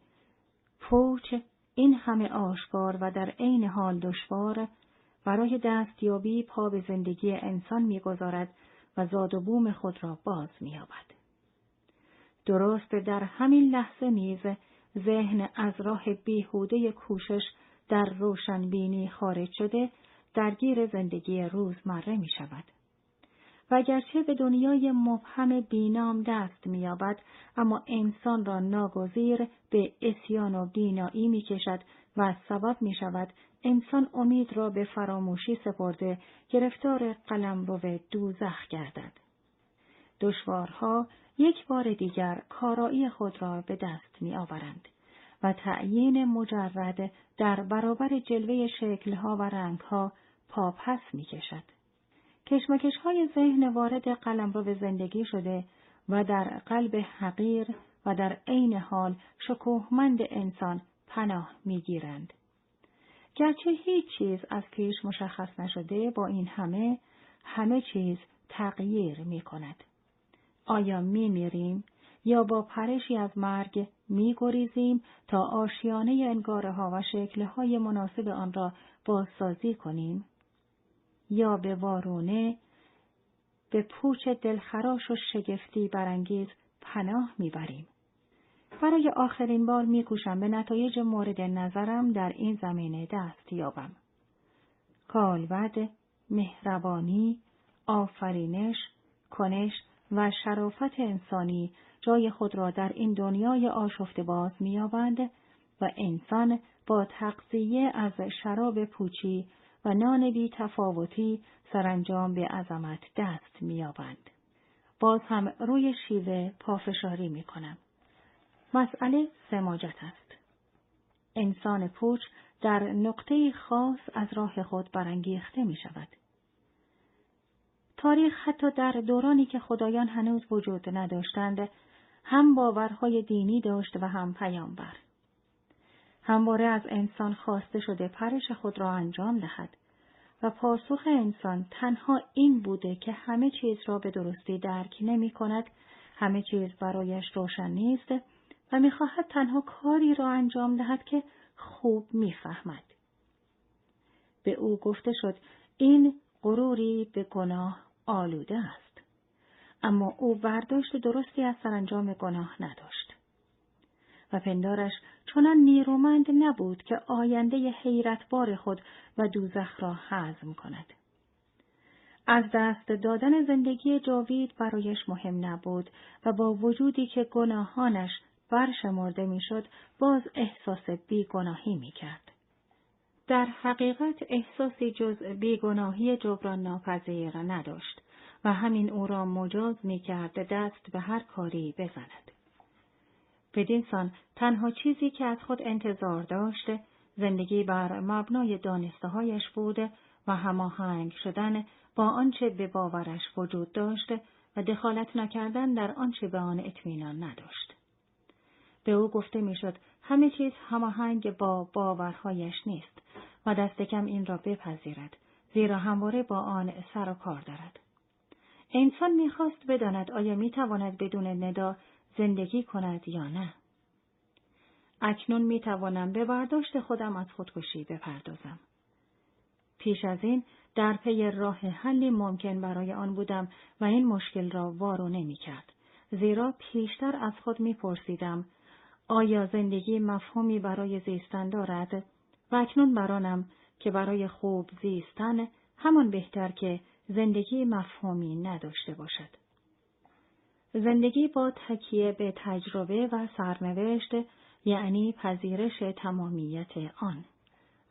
پوچ، این همه آشکار و در عین حال دشوار، برای دستیابی پا به زندگی انسان می‌گذارد و زاد و بوم خود را باز می‌یابد. درست در همین لحظه نیز ذهن از راه بیهوده کوشش در روشنبینی خارج شده، درگیر زندگی روزمره می شود. و اگرچه به دنیای مبهم بینام دست می‌یابد، اما انسان را ناگزیر به عصیان و بینایی می‌کشد و سبب می‌شود انسان امید را به فراموشی سپرده، گرفتار قلمرو دوزخ گردد. دشوارها یک بار دیگر کارایی خود را به دست می‌آورند و تعیین مجرد در برابر جلوه شکل‌ها و رنگ‌ها پاپس می‌کشد. کشمکش‌های ذهن وارد قلمرو زندگی شده و در قلب حقیر و در عین حال شکوهمند انسان پناه می‌گیرند. گرچه هیچ چیز از پیش مشخص نشده، با این همه همه چیز تغییر می‌کند. آیا می‌میریم یا با پرشی از مرگ می‌گریزیم تا آشیانه انگاره‌ها و شکل‌های مناسب آن را بازسازی کنیم؟ یا به وارونه، به پوچ دلخراش و شگفتی برانگیز پناه میبریم. برای آخرین بار میکوشم به نتایج مورد نظرم در این زمینه دست یابم. کالبد، مهربانی، آفرینش، کنش و شرافت انسانی جای خود را در این دنیای آشفته باز مییابند و انسان با تغذیه از شراب پوچی و نان بی تفاوتی سرانجام به عظمت دست می‌یابند. باز هم روی شیوه پافشاری می‌کنم. مسئله سماجت است. انسان پوچ در نقطه خاص از راه خود برانگیخته می‌شود. تاریخ حتی در دورانی که خدایان هنوز وجود نداشتند، هم باورهای دینی داشت و هم پیامبر. همواره از انسان خواسته شده پرش خود را انجام دهد و پاسخ انسان تنها این بوده که همه چیز را به درستی درک نمی کند، همه چیز برایش روشن نیست و می خواهد تنها کاری را انجام دهد که خوب می فهمد. به او گفته شد این غروری به گناه آلوده است، اما او برداشت درستی از سرانجام گناه نداشت و پندارش چنان نیرومند نبود که آینده حیرتبار خود و دوزخ را هضم کند. از دست دادن زندگی جاوید برایش مهم نبود و با وجودی که گناهانش برشمرده میشد، باز احساس بیگناهی میکرد. در حقیقت احساسی جز بیگناهی جبران ناپذیر نداشت و همین او را مجاز میکرد دست به هر کاری بزند. بدینسان تنها چیزی که از خود انتظار داشت، زندگی بر مبنای دانسته‌هایش بود و هماهنگ شدن با آنچه به باورش وجود داشت و دخالت نکردن در آنچه به آن اطمینان نداشت. به او گفته میشد همه چیز هماهنگ با باورهایش نیست و دست کم این را بپذیرد، زیرا همواره با آن سر و کار دارد. انسان می‌خواست بداند آیا می‌تواند بدون ندا زندگی کند یا نه. اکنون می توانم به برداشت خودم از خودکشی بپردازم. پیش از این در پی راه حلی ممکن برای آن بودم و این مشکل را وارونه می کرد، زیرا پیشتر از خود می پرسیدم آیا زندگی مفهومی برای زیستن دارد؟ و اکنون برانم که برای خوب زیستن همان بهتر که زندگی مفهومی نداشته باشد. زندگی با تکیه به تجربه و سرنوشت، یعنی پذیرش تمامیت آن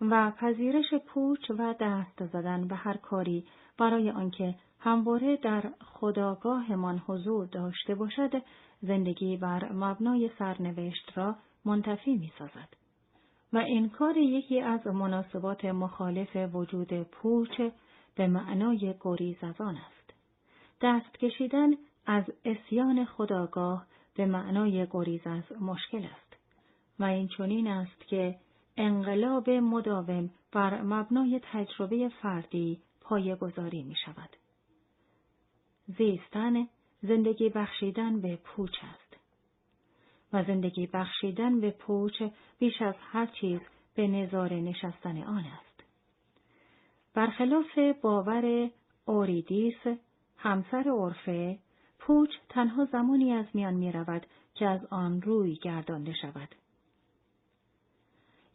و پذیرش پوچ و دست زدن به هر کاری برای آنکه همواره در خودآگاهمان حضور داشته باشد، زندگی بر مبنای سرنوشت را منتفی می سازد. و این کار یکی از مناسبات مخالف وجود پوچ به معنای گریز از آن است. دست کشیدن از عصیان خودآگاه به معنای گریز از مشکل است و این چنین است که انقلاب مداوم بر مبنای تجربه فردی پایه‌گذاری می شود. زیستن زندگی بخشیدن به پوچ است و زندگی بخشیدن به پوچ بیش از هر چیز به نظاره نشستن آن است. برخلاف باور اوریدیس، همسر اورفه، پوچ تنها زمانی از میان می رود که از آن روی گردانده شود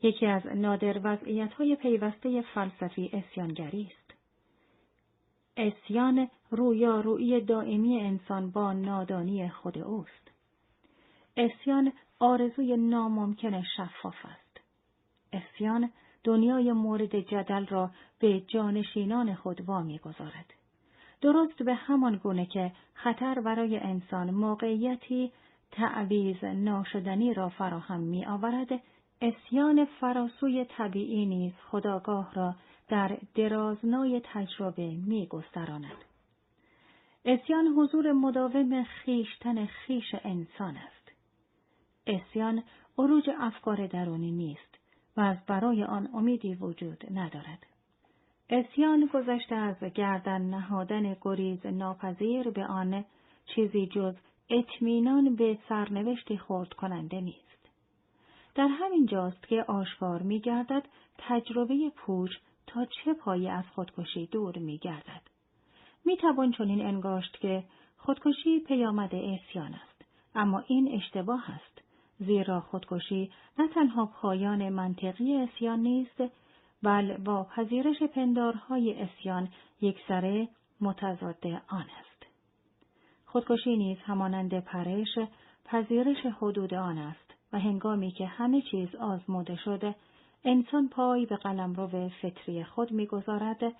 یکی از نادر وضعیت‌های پیوسته فلسفی اسیانگری است. اسیان رویارویی دائمی انسان با نادانی خود اوست. اسیان آرزوی ناممکن شفاف است. اسیان دنیای مورد جدل را به جانشینان خود وامی گذارد. درست به همان گونه که خطر برای انسان موقعیتی تعویض ناشدنی را فراهم می آورد، اسیان فراسوی طبیعی نیز خودآگاه را در درازنای تجربه می گستراند. اسیان حضور مداوم خیشتن خیش انسان است. اسیان عروج افکار درونی نیست و از برای آن امیدی وجود ندارد. اسیان گذشته از گردن نهادن گریز ناپذیر به آن چیزی جز اطمینان به سرنوشتی خرد کننده نیست. در همین جاست که آشکار می گردد تجربه پوچ تا چه پایی از خودکشی دور می گردد. می توان چنین انگاشت که خودکشی پیامد اسیان است، اما این اشتباه است، زیرا خودکشی نه تنها پایان منطقی اسیان نیست، بل با پذیرش پندارهای اسیان یکسره متضاد آن است. خودکشی نیز همانند پرش، پذیرش حدود آن است و هنگامی که همه چیز آزموده شده، انسان پای به قلمرو فطری خود می‌گذارد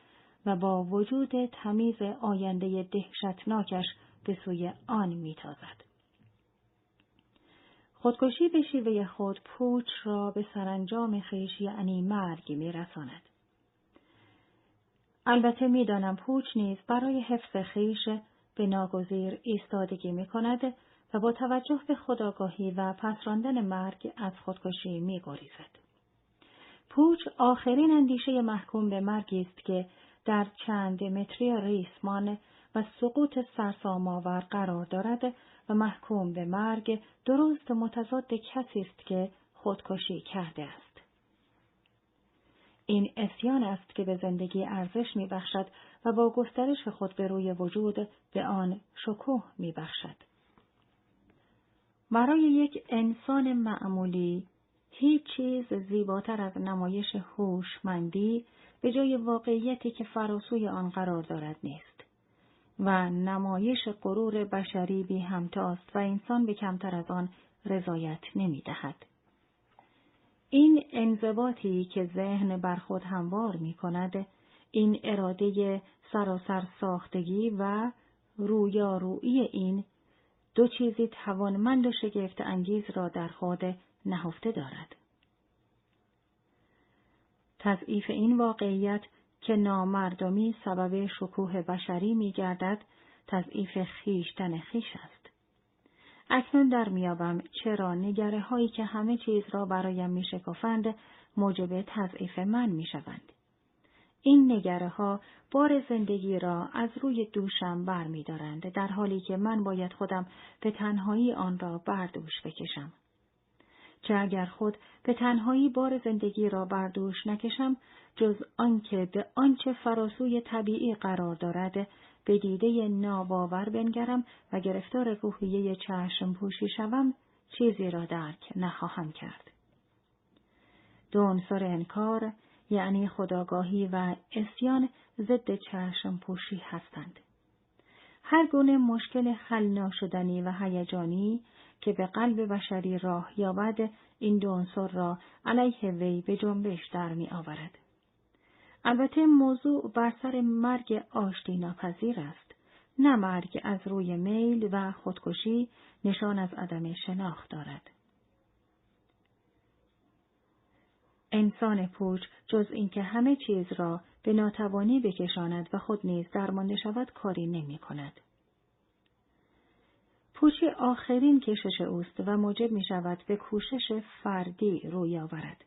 و با وجود تمیز آینده دهشتناکش به سوی آن می‌تازد. خودکشی به شیوه خود پوچ را به سرانجام خویش یعنی مرگ می‌رساند. البته می‌دانم پوچ نیز برای حفظ خویش به ناگزیر ایستادگی می‌کند و با توجه به خودآگاهی و پسراندن مرگ از خودکشی می‌گریزد. پوچ آخرین اندیشه محکوم به مرگی است که در چند متری ریسمان و سقوط سرسام‌آور قرار دارد و محکوم به مرگ درست متضاد کسی است که خودکشی کرده است. این اسیان است که به زندگی ارزش می‌بخشد و با گسترش خود به روی وجود به آن شکوه می‌بخشد. برای یک انسان معمولی هیچ چیز زیباتر از نمایش هوشمندی به جای واقعیتی که فراسوی آن قرار دارد نیست و نمایش غرور بشری بی همتاست و انسان به کمتر از آن رضایت نمی دهد. این انضباطی که ذهن بر خود هموار می کند، این اراده سراسر ساختگی و رویارویی این دو چیزی توانمند و شگفت انگیز را در خود نهفته دارد. تضعیف این واقعیت که نامردمی سبب شکوه بشری می گردد، تضعیف خیشتن خیش است. اکنون در میابم چرا نگره هایی که همه چیز را برایم می شکافند موجب تضعیف من می شوند. این نگره ها بار زندگی را از روی دوشم بر می دارند، در حالی که من باید خودم به تنهایی آن را بر دوش بکشم. چه اگر خود به تنهایی بار زندگی را بر دوش نکشم، جز آنکه به آنچه فراسوی طبیعی قرار دارد به دیده ناباور بنگرم و گرفتار روحیه چشم پوشی شوم، چیزی را درک نخواهم کرد. دو عنصر انکار یعنی خودآگاهی و اسیان ضد چشم پوشی هستند. هر گونه مشکل حل ناشدنی و هیجانی که به قلب بشری راه یابد، این دو عنصر را علیه وی به جنبش در می آورد. البته موضوع بر سر مرگ آشتی ناپذیر است، نه مرگ از روی میل و خودکشی نشان از عدم شناخت دارد. انسان پوچ جز اینکه همه چیز را به ناتوانی بکشاند و خود نیز درمانده شود کاری نمی کند. پوچی آخرین کشش اوست و موجب می شود به کوشش فردی روی آورد،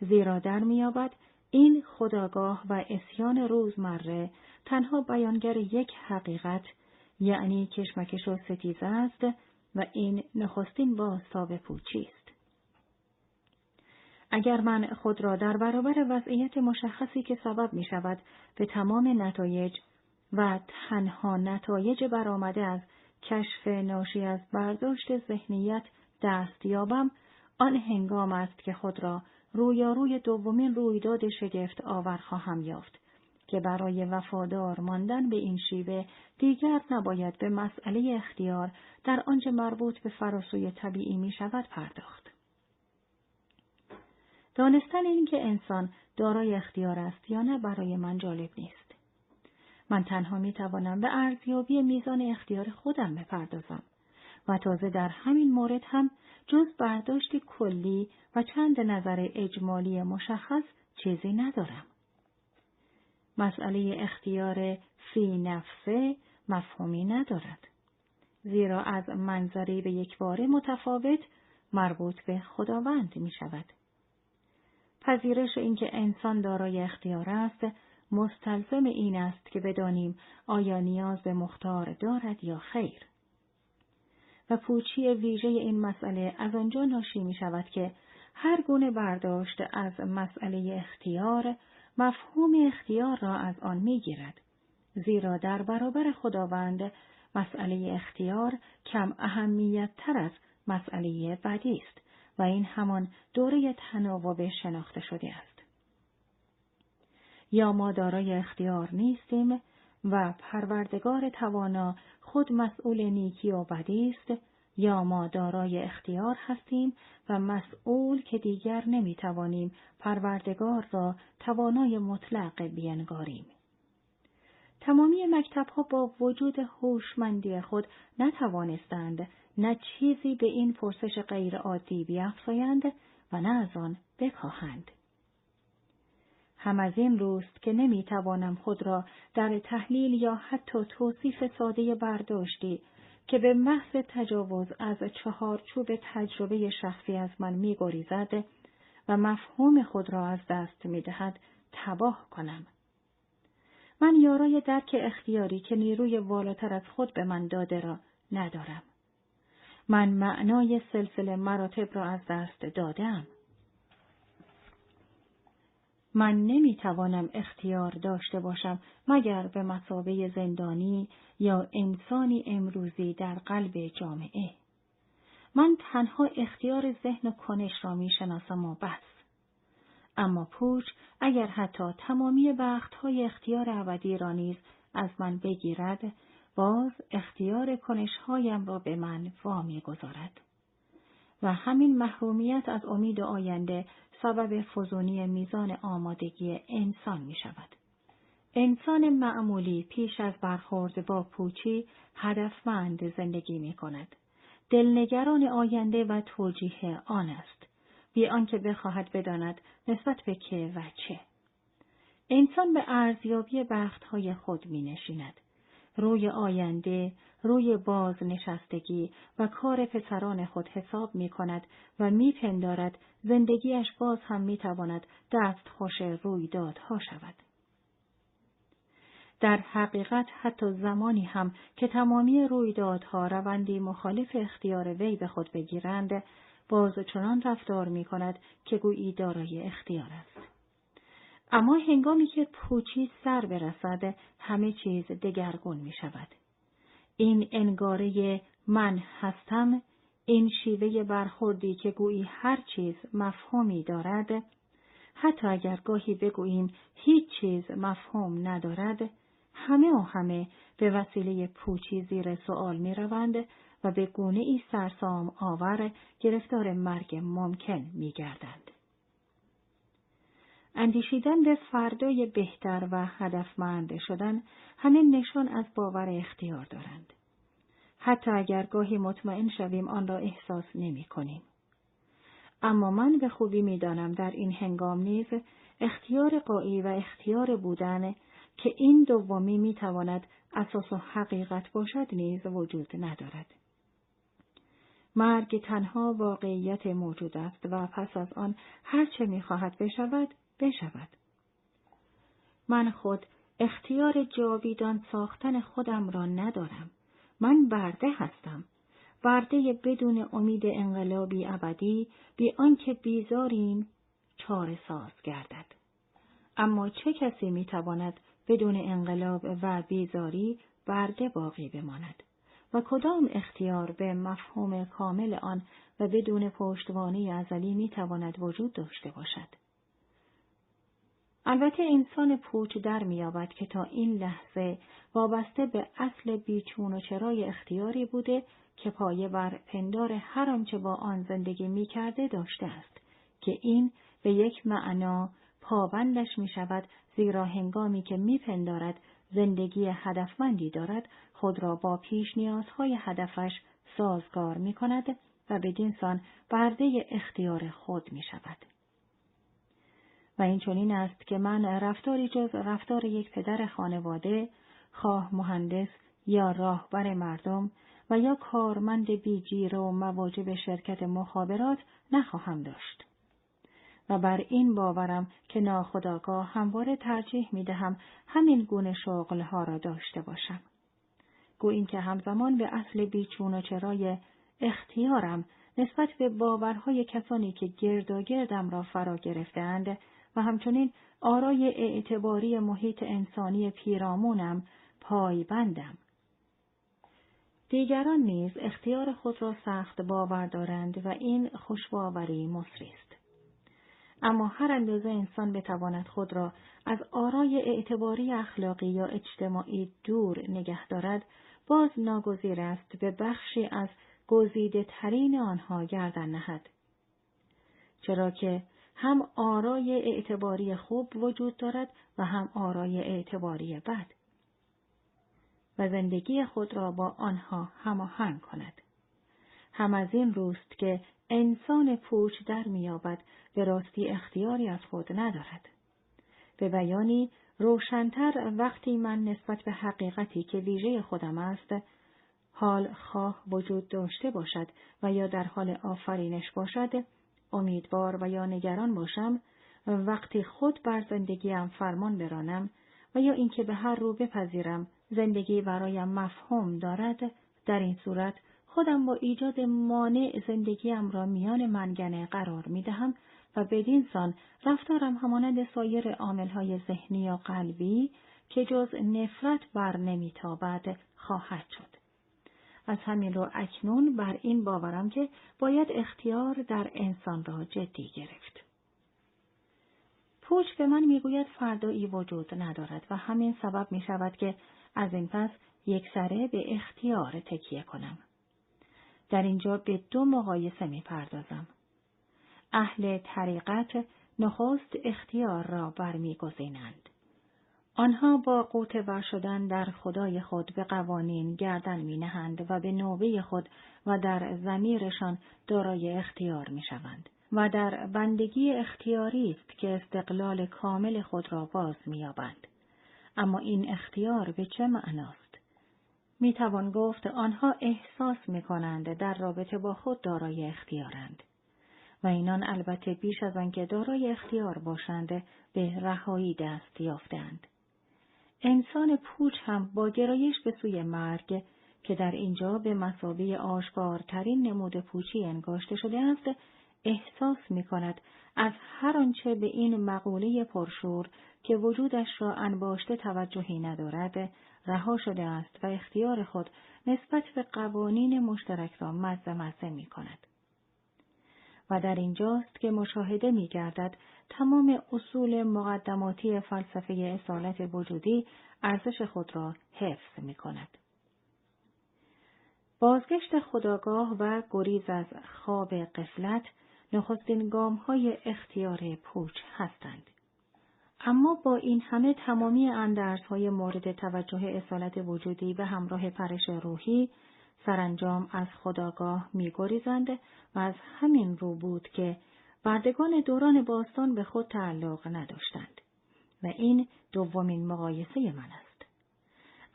زیرا در می آید این خودآگاه و اسیان روزمره تنها بیانگر یک حقیقت یعنی کشمکش و ستیزه است و این نخستین بازتاب پوچی است. اگر من خود را در برابر وضعیت مشخصی که سبب می شود به تمام نتایج و تنها نتایج برآمده از کشف ناشی از برداشت ذهنیت دست یابم، آن هنگام است که خود را رویاروی دومین رویداد شگفت آور خواهم یافت که برای وفادار ماندن به این شیوه دیگر نباید به مسئله اختیار در آنچه مربوط به فراسوی طبیعی می شود پرداخت. دانستن اینکه انسان دارای اختیار است یا نه برای من جالب نیست. من تنها می توانم به ارزیابی میزان اختیار خودم بپردازم و تازه در همین مورد هم جز برداشت کلی و چند نظر اجمالی مشخص چیزی ندارم. مسئله اختیار فی نفسه مفهومی ندارد، زیرا از منظری به یک باره متفاوت مربوط به خداوند می شود. پذیرش اینکه انسان دارای اختیار است، مستلزم این است که بدانیم آیا نیاز به مختار دارد یا خیر. و پوچی ویژه این مسئله از آنجا ناشی می شود که هر گونه برداشت از مسئله اختیار، مفهوم اختیار را از آن می گیرد. زیرا در برابر خداوند، مسئله اختیار کم اهمیت تر از مسئله بدی است و این همان دوره تناوب شناخته شده است. یا ما دارای اختیار نیستیم و پروردگار توانا خود مسئول نیکی و بدی است، یا ما دارای اختیار هستیم و مسئول که دیگر نمیتوانیم پروردگار را توانای مطلق بینگاریم. تمامی مکتب‌ها با وجود هوشمندی خود نتوانستند نه چیزی به این پرسش غیرعادی بیافزایند و نه از آن بکاهند. هم از این روست که نمیتوانم خود را در تحلیل یا حتی توصیف ساده برداشتی که به محض تجاوز از چهارچوب تجربه شخصی از من می‌گریزد و مفهوم خود را از دست می‌دهد تباه کنم. من یارای درک اختیاری که نیروی والاتر از خود به من داده را ندارم. من معنای سلسله مراتب را از دست دادم. من نمیتوانم اختیار داشته باشم مگر به مثابه زندانی یا انسانی امروزی در قلب جامعه. من تنها اختیار ذهن و کنش را میشناسم و بس. اما پوچ اگر حتی تمامی بختهای اختیار ابدی را نیز از من بگیرد، باز اختیار کنشهایم را به من وامی گذارد. و همین محرومیت از امید آینده سبب فزونی میزان آمادگی انسان می شود. انسان معمولی پیش از برخورد با پوچی هدفمند زندگی می کند. دلنگران آینده و توجیه آن است، بی آنکه بخواهد بداند نسبت به که و چه. انسان به ارزیابی بختهای خود می نشیند. روی آینده، روی بازنشستگی و کار پسران خود حساب می کند و می پندارد زندگیش باز هم می تواند دستخوش رویدادها شود. در حقیقت حتی زمانی هم که تمامی رویدادها روندی مخالف اختیار وی به خود بگیرند، باز چنان رفتار می کند که گویی دارای اختیار است. اما هنگامی که پوچی سر برسد، همه چیز دگرگون می شود. این انگاره من هستم، این شیوه برخوردی که گویی هر چیز مفهومی دارد، حتی اگر گاهی بگوییم هیچ چیز مفهوم ندارد، همه و همه به وسیله پوچی زیر سؤال می روند و به گونه ای سرسام آور گرفتار مرگ ممکن می گردند. اندیشیدن به فردای بهتر و هدفمند شدن همه نشان از باور اختیار دارند. حتی اگر گاهی مطمئن شویم آن را احساس نمی کنیم. اما من به خوبی می دانم در این هنگام نیز اختیار قایی و اختیار بودن که این دومی می تواند اساس و حقیقت باشد نیز وجود ندارد. مرگ تنها واقعیت موجود است و پس از آن هر چه می‌خواهد بشود، بشود. من خود اختیار جاویدان ساختن خودم را ندارم. من برده هستم. برده بدون امید انقلابی ابدی، بی آنکه بیزاریم، چاره ساز گردد. اما چه کسی می‌تواند بدون انقلاب و بیزاری برده باقی بماند؟ و کدام اختیار به مفهوم کامل آن و بدون پشتوانه ازلی می تواند وجود داشته باشد. البته انسان پوچ در می‌یابد که تا این لحظه وابسته به اصل بیچون و چرای اختیاری بوده که پایه بر پندار هر آنچه با آن زندگی می‌کرده داشته است که این به یک معنا پابندش می‌شود، زیرا هنگامی که می‌پندارد زندگی هدفمندی دارد خود را با پیش نیازهای هدفش سازگار می‌کند و بدین سان برده اختیار خود می‌شود. و این چنین است که من رفتاری جز رفتار یک پدر خانواده، خواه مهندس یا راهبر مردم و یا کارمند بیجیر و مواجب شرکت مخابرات نخواهم داشت. و بر این باورم که ناخودآگاه همواره ترجیح می دهم همین گونه شغلها را داشته باشم. گویی که همزمان به اصل بیچون و چرای اختیارم نسبت به باورهای کسانی که گرداگردم را فرا گرفتند و همچنین آرای اعتباری محیط انسانی پیرامونم پایبندم. دیگران نیز اختیار خود را سخت باور دارند و این خوشباوری مصری است. اما هر اندازه انسان بتواند خود را از آرای اعتباری اخلاقی یا اجتماعی دور نگه دارد، باز ناگزیر است به بخشی از گزیده ترین آنها گردن نهد. چرا که هم آرای اعتباری خوب وجود دارد و هم آرای اعتباری بد، و زندگی خود را با آنها هماهنگ کند. هم از این روست که انسان پوچ در می‌یابد به راستی اختیاری از خود ندارد. به بیانی روشن‌تر وقتی من نسبت به حقیقتی که ویژه خودم است، حال خواه وجود داشته باشد و یا در حال آفرینش باشد، امیدوار و یا نگران باشم، وقتی خود بر زندگیم فرمان برانم و یا اینکه به هر رو بپذیرم زندگی برایم مفهوم دارد، در این صورت خودم با ایجاد مانع زندگیم را میان منگنه قرار می دهم و بدین سان رفتارم همانند سایر عامل‌های ذهنی یا قلبی که جز نفرت بر نمی‌تابد خواهد شد. از همین رو اکنون بر این باورم که باید اختیار در انسان را جدی گرفت. پوچ به من میگوید فردایی وجود ندارد و همین سبب می شود که از این پس یک سره به اختیار تکیه کنم. در اینجا به دو مقایسه می پردازم. اهل طریقت نخست اختیار را برمیگزینند. آنها با قوته ور شدن در خدای خود به قوانین گردن می نهند و به نوبه خود و در ضمیرشان دارای اختیار می شوند و در بندگی اختیاری است که استقلال کامل خود را باز می یابند. اما این اختیار به چه معناست؟ می توان گفت آنها احساس می کنند در رابطه با خود دارای اختیارند. و اینان البته بیش از آنکه دارای اختیار باشند به رهایی دست یافتند. انسان پوچ هم با گرایش به سوی مرگ که در اینجا به مثابه آشکارترین نمود پوچی انگاشته شده است، احساس می کند از هر آنچه به این مقوله پرشور که وجودش را انباشته توجهی ندارد، رها شده است و اختیار خود نسبت به قوانین مشترک را مزه مزه می کند. و در اینجاست که مشاهده می گردد تمام اصول مقدماتی فلسفه اصالت وجودی ارزش خود را حفظ می کند. بازگشت خودآگاه و گریز از خواب غفلت نخستین گام های اختیار پوچ هستند. اما با این همه تمامی اندرزهای مورد توجه اصالت وجودی به همراه پرش روحی، سرانجام از خودآگاه می‌گریزند و از همین رو بود که بردگان دوران باستان به خود تعلق نداشتند و این دومین مقایسه من است.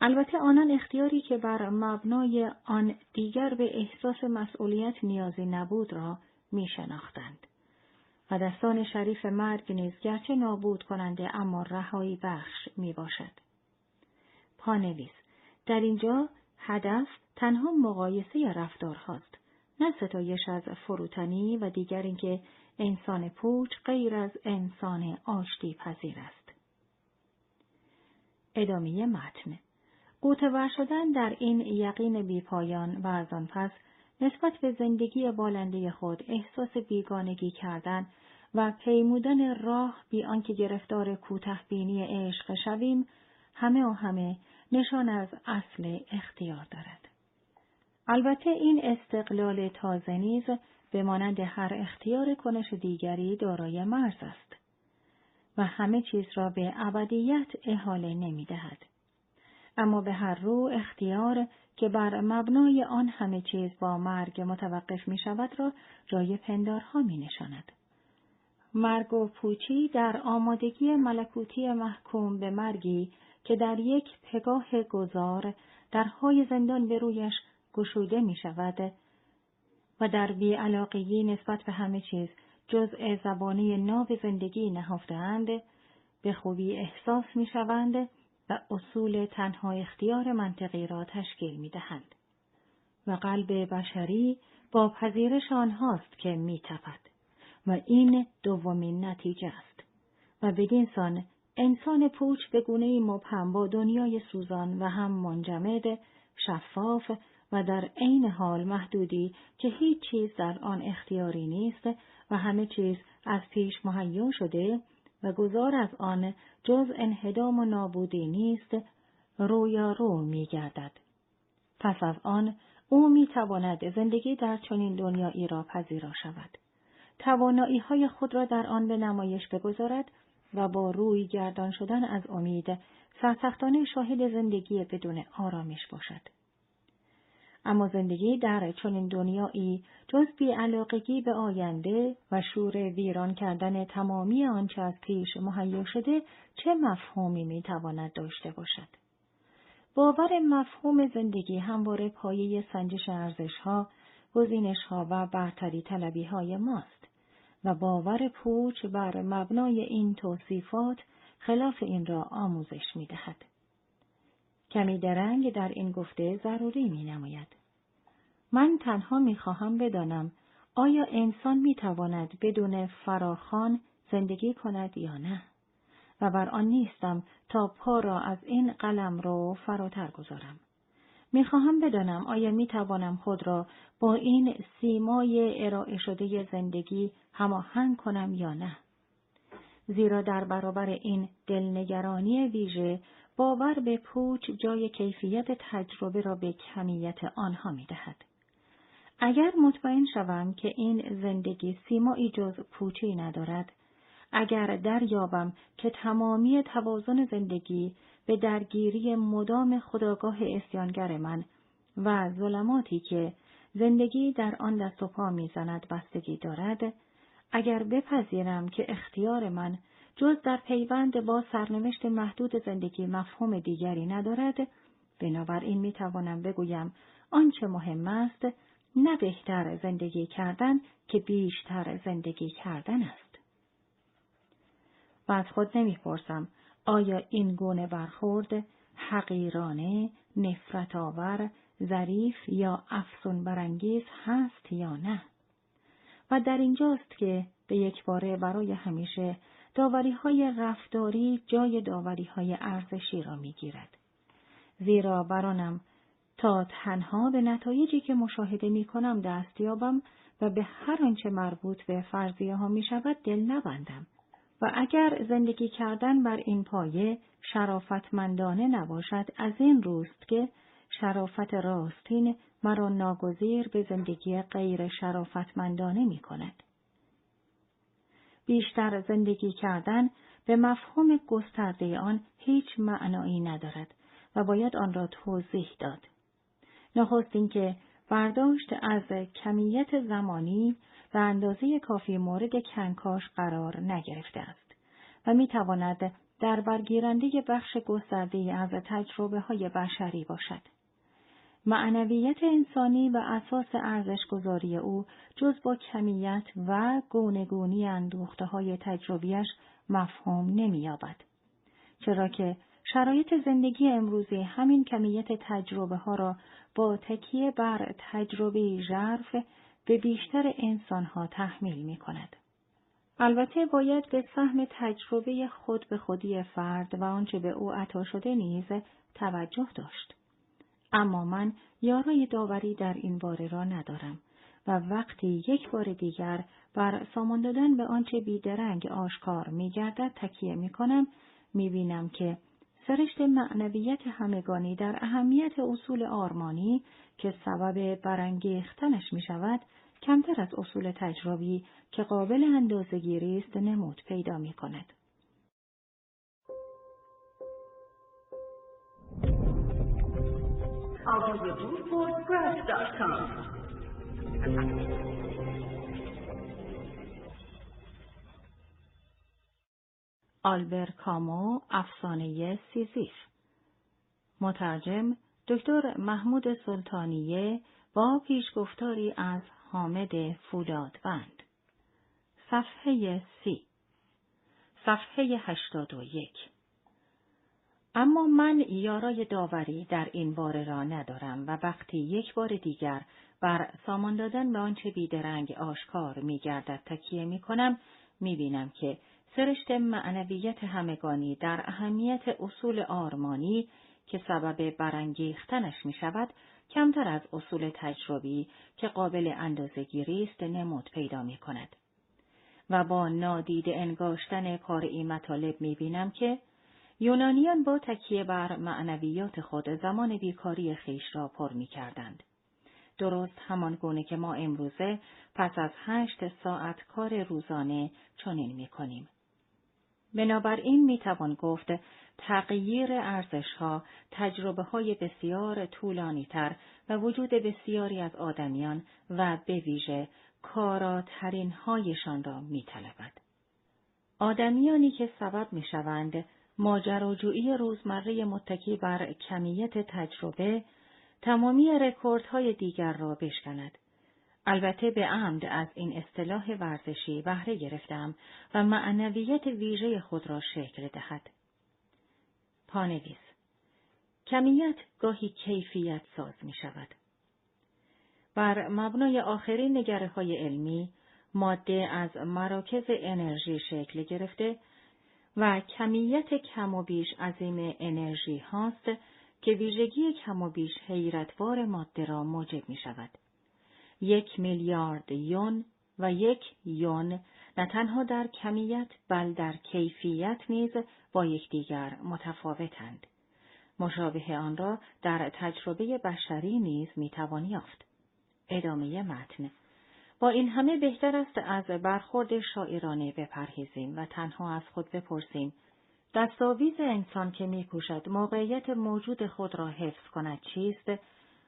البته آنان اختیاری که بر مبنای آن دیگر به احساس مسئولیت نیازی نبود را می‌شناختند و دستان شریف مرگ نیز گرچه نابود کننده اما رهایی بخش می‌باشد. پانویس: در اینجا هدف تنها مقایسه رفتار هاست، نه ستایش از فروتنی و دیگر اینکه انسان پوچ غیر از انسان آشتی پذیر است. ادامه متن. غوطه‌ور شدن در این یقین بیپایان و از آن پس نسبت به زندگی بالنده خود احساس بیگانگی کردن و پیمودن راه بی آنکه گرفتار کوتاه‌بینی عشق شویم، همه و همه نشان از اصل اختیار دارد. البته این استقلال تازه نیز به مانند هر اختیار کنش دیگری دارای مرز است و همه چیز را به ابدیت احاله نمی دهد. اما به هر رو اختیار که بر مبنای آن همه چیز با مرگ متوقف می شود را جای پندارها می نشاند. مرگ و پوچی در آمادگی ملکوتی محکوم به مرگی که در یک پگاه گذار درهای زندان به رویش گشوده می شود و در بی‌علاقگی نسبت به همه چیز جزء زبانه ناب زندگی نهفته‌اند، به خوبی احساس می شوند و اصول تنها اختیار منطقی را تشکیل می دهند و قلب بشری با پذیرش آنهاست که می تپد و این دومین نتیجه است و بدین سان انسان پوچ به گونه‌ای مبهم با دنیای سوزان و هم منجمد، شفاف و در عین حال محدودی که هیچ چیز در آن اختیاری نیست و همه چیز از پیش مهیا شده و گذار از آن جز انهدام و نابودی نیست، رویا رو می گردد. پس از آن او می تواند زندگی در چنین دنیایی را پذیرا شود، توانایی های خود را در آن به نمایش بگذارد و با روی گردان شدن از امید سرسختانه شاهد زندگی بدون آرامش باشد. اما زندگی در چنین دنیایی جز بی‌علاقگی به آینده و شور ویران کردن تمامی آنچه از پیش مهیا شده چه مفهومی میتواند داشته باشد؟ باور مفهوم زندگی همواره پایه سنجش ارزش‌ها، گزینش‌ها و برتری طلبی‌های ماست و باور پوچ بر مبنای این توصیفات خلاف این را آموزش می‌دهد. کمی درنگ در این گفته ضروری می نماید. من تنها می خواهم بدانم آیا انسان می تواند بدون فراخوان زندگی کند یا نه؟ و بر آن نیستم تا پا را از این قلم رو فراتر گذارم. می خواهم بدانم آیا می توانم خود را با این سیمای ارائه شده زندگی هماهنگ کنم یا نه؟ زیرا در برابر این دلنگرانی ویژه، باور به پوچ جای کیفیت تجربه را به کمیت آنها می دهد. اگر مطمئن شوم که این زندگی سیمایی جز پوچی ندارد، اگر دریابم که تمامی توازن زندگی به درگیری مدام خودآگاه عصیانگر من و ظلماتی که زندگی در آن دست و پا می زند بستگی دارد، اگر بپذیرم که اختیار من، جز در پیوند با سرنوشت محدود زندگی مفهوم دیگری ندارد، بنابراین می توانم بگویم آنچه مهم است نه بهتر زندگی کردن که بیشتر زندگی کردن است. و از خود نمی پرسم آیا این گونه برخورد حقیرانه، نفرت آور، ظریف یا افسون برانگیز هست یا نه؟ و در اینجاست که به یک باره برای همیشه داوری‌های رفتاری جای داوری‌های ارزشی را می‌گیرد. زیرا برانم تا تنها به نتایجی که مشاهده می‌کنم دستیابم و به هر آنچه مربوط به فرضیه‌ها می‌شود دل نبندم. و اگر زندگی کردن بر این پایه شرافتمندانه نباشد، از این روست که شرافت راستین مرا ناگزیر به زندگی غیر شرافتمندانه می‌کند. بیشتر زندگی کردن به مفهوم گسترده آن هیچ معنایی ندارد و باید آن را توضیح داد. نخست اینکه برداشت از کمیت زمانی و اندازه کافی مورد کنکاش قرار نگرفته است و می تواند در برگیرنده بخش گسترده از تجربه های بشری باشد. معنویت انسانی و اساس ارزش‌گذاری او جز با کمیت و گونه‌گونی اندوخته‌های تجربیش مفهوم نمی‌یابد، چرا که شرایط زندگی امروزی همین کمیت تجربه‌ها را با تکیه بر تجربه ژرف به بیشتر انسان‌ها تحمیل می‌کند. البته باید به سهم تجربه خود به خودی فرد و آنچه به او عطا شده نیز توجه داشت. اما من یارای داوری در این باره را ندارم و وقتی یک بار دیگر بر سامان دادن به آنچه بیدرنگ آشکار می گردد تکیه می کنم، می بینم که سرشت معنویت همگانی در اهمیت اصول آرمانی که سبب برانگیختنش می شود، کمتر از اصول تجربی که قابل اندازه‌گیری است نمود پیدا می کند. آلبر کامو، افسانه سیزیف، مترجم دکتر محمود سلطانیه با پیشگفتاری از حامد فولادوند. صفحه سی، صفحه هشتاد و یک. اما من یارای داوری در این باره را ندارم و وقتی یک بار دیگر بر سامان دادن به آنچه بیدرنگ آشکار می گردد تکیه می کنم، می بینم که سرشت معنویت همگانی در اهمیت اصول آرمانی که سبب برانگیختنش می شود، کمتر از اصول تجربی که قابل اندازه‌گیری است نمود پیدا می کند. و با نادیده انگاشتن کار این مطالب می بینم که یونانیان با تکیه بر معنویات خود زمان بیکاری خیش را پر می کردند. درست همان گونه که ما امروزه پس از هشت ساعت کار روزانه چنین می کنیم. بنابراین می توان گفت تغییر ارزش‌ها، تجربه‌های بسیار طولانی‌تر و وجود بسیاری از آدمیان و به ویژه کاراترین‌هایشان را می‌طلبد. آدمیانی که سبب می‌شوند ماجراجویی روزمره متکی بر کمیت تجربه تمامی رکوردهای دیگر را بشکند. البته به عمد از این اصطلاح ورزشی بهره گرفتم و معنویت ویژه خود را شکل دهد. پانویس: کمیت گاهی کیفیت ساز می شود. بر مبنای آخرین نگره‌های علمی، ماده از مراکز انرژی شکل گرفته و کمیت کم و بیش عظیم انرژی هاست که ویژگی کم و بیش حیرتبار ماده را موجب می شود. یک میلیارد یون و یک یون نه تنها در کمیت بل در کیفیت نیز با یکدیگر متفاوتند. مشابه آن را در تجربه بشری نیز میتوان یافت. ادامه متن. با این همه بهتر است از برخورد شاعرانه بپرهیزیم و تنها از خود بپرسیم: دستاویز انسان که میکوشد موقعیت موجود خود را حفظ کند چیست؟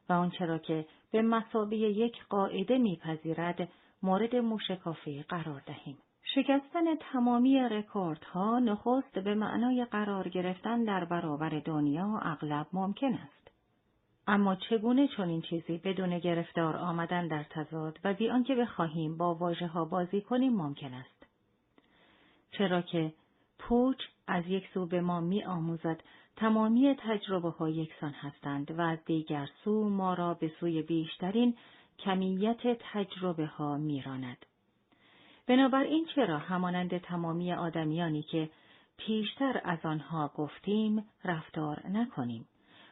و آنچه را که به مثابه یک قاعده میپذیرد مورد موشکافی قرار دهیم. شکستن تمامی رکوردها نخست به معنای قرار گرفتن در برابر دنیا اغلب ممکن است. اما چگونه چنین چیزی بدون گرفتار آمدن در تضاد و بی آنکه بخواهیم با واژه‌ها بازی کنیم ممکن است؟ چرا که پوچ از یک سو به ما می آموزد تمامی تجربه ها یکسان هستند و از دیگر سو ما را به سوی بیشترین کمیت تجربه ها می راند. بنابراین چرا همانند تمامی آدمیانی که پیشتر از آنها گفتیم رفتار نکنیم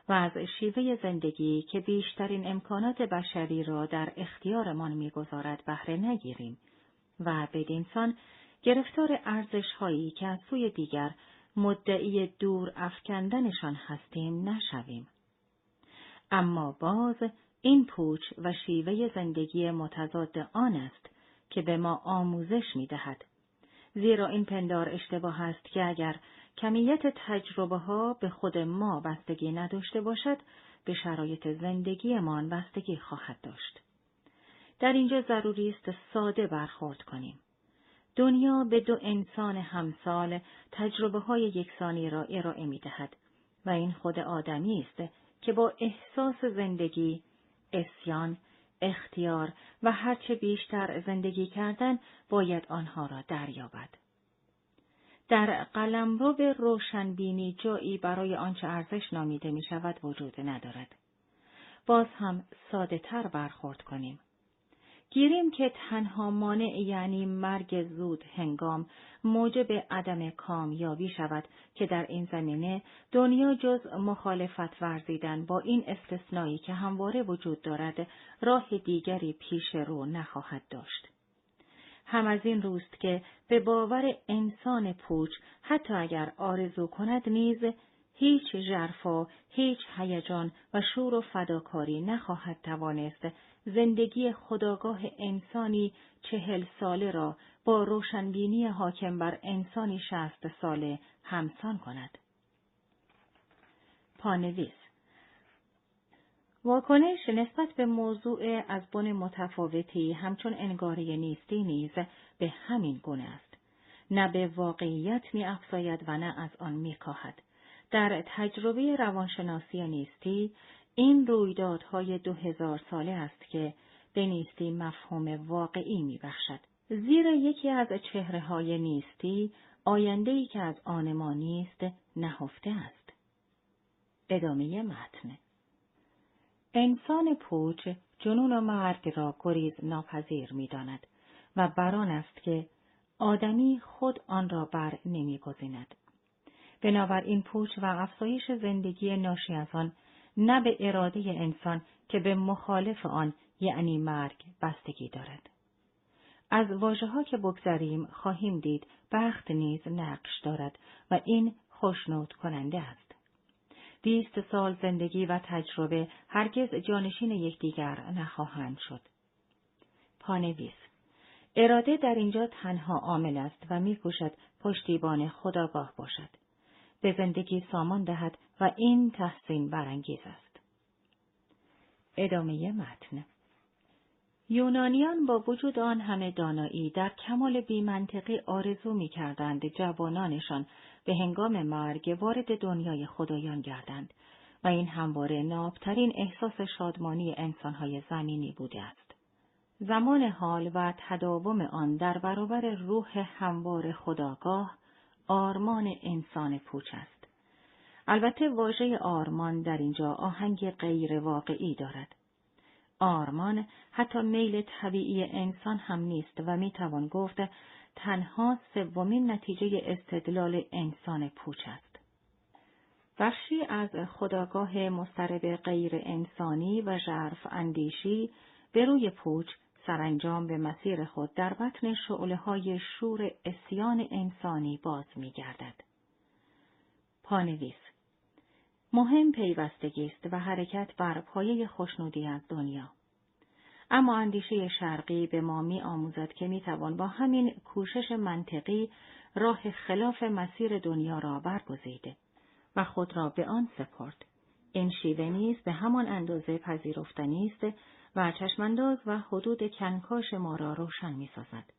و از شیوه زندگی که بیشترین امکانات بشری را در اختیارمان می گذارد بهره نگیریم و بدینسان گرفتار ارزش هایی که از سوی دیگر مدعی دور افکندنشان هستیم نشویم. اما باز این پوچ و شیوه زندگی متضاد آن است که به ما آموزش می دهد. زیرا این پندار اشتباه است که اگر کمیت تجربه ها به خود ما بستگی نداشته باشد، به شرایط زندگیمان بستگی خواهد داشت. در اینجا ضروری است ساده برخورد کنیم. دنیا به دو انسان همسال تجربه های یکسانی را ارائه می دهد و این خود آدمی است که با احساس زندگی، عصیان، اختیار و هرچه بیشتر زندگی کردن باید آنها را دریابد. در قلمرو روشنبینی جایی برای آنچه ارزش نامیده می شود وجود ندارد. باز هم ساده تر برخورد کنیم. گیریم که تنها مانع یعنی مرگ زود هنگام موجب عدم کامیابی شود که در این زمینه دنیا جز مخالفت ورزیدن با این استثنایی که همواره وجود دارد راه دیگری پیش رو نخواهد داشت. هم از این روست که به باور انسان پوچ حتی اگر آرزو کند نیز هیچ ژرفا، هیچ هیجان و شور و فداکاری نخواهد توانست زندگی خودآگاه انسانی چهل ساله را با روشنبینی حاکم بر انسانی شصت ساله همسان کند. پانویس واکنش نسبت به موضوع از بن متفاوتی همچون انگاره نیستی نیز به همین گونه است. نه به واقعیت می افزاید و نه از آن می کاهد. در تجربه روانشناسی نیستی، این رویدادهای دو هزار ساله است که به نیستی مفهوم واقعی می بخشد. زیرا یکی از چهره های نیستی، آینده‌ای که از آن ما نیست، نهفته است. ادامه متن. انسان پوچ جنون و مرگ را گریز ناپذیر می داند و بران است که آدمی خود آن را بر نمی گذیند. بنابراین پوچ و افزایش زندگی ناشی از آن نه به اراده انسان که به مخالف آن یعنی مرگ بستگی دارد. از واژه‌ها که بگذریم خواهیم دید بخت نیز نقش دارد و این خوشنود کننده است. بیست سال زندگی و تجربه هرگز جانشین یکدیگر نخواهند شد. پانویس اراده در اینجا تنها عامل است و می‌کوشد پشتیبان خودآگاه باشد. به زندگی سامان دهد و این تحسین برانگیز است. ادامه متن. یونانیان با وجود آن همه دانایی در کمال بی‌منطقی آرزو می‌کردند جوانانشان به هنگام مرگ وارد دنیای خدایان گردند و این همواره نابترین احساس شادمانی انسان‌های زمینی بوده است. زمان حال و تداوم آن در برابر روح هموار خداگاه آرمان انسان پوچ است. البته واژه آرمان در اینجا آهنگ غیر واقعی دارد. آرمان حتی میل طبیعی انسان هم نیست و میتوان گفت تنها سومین نتیجه استدلال انسان پوچ است. بخشی از خودآگاه مضطرب غیر انسانی و ژرف اندیشی به روی پوچ سرانجام به مسیر خود در بطن شعله‌های شور عصیان انسانی باز می‌گردد. پانویس مهم پیوستگی است و حرکت بر پایه خوشنودی از دنیا. اما اندیشه شرقی به ما می‌آموزد که می‌توان با همین کوشش منطقی راه خلاف مسیر دنیا را برگزیده و خود را به آن سپرد. این شیوه نیز به همان اندازه پذیرفتنی است و چشمانداز و حدود کنکاش ما را روشن می سازد.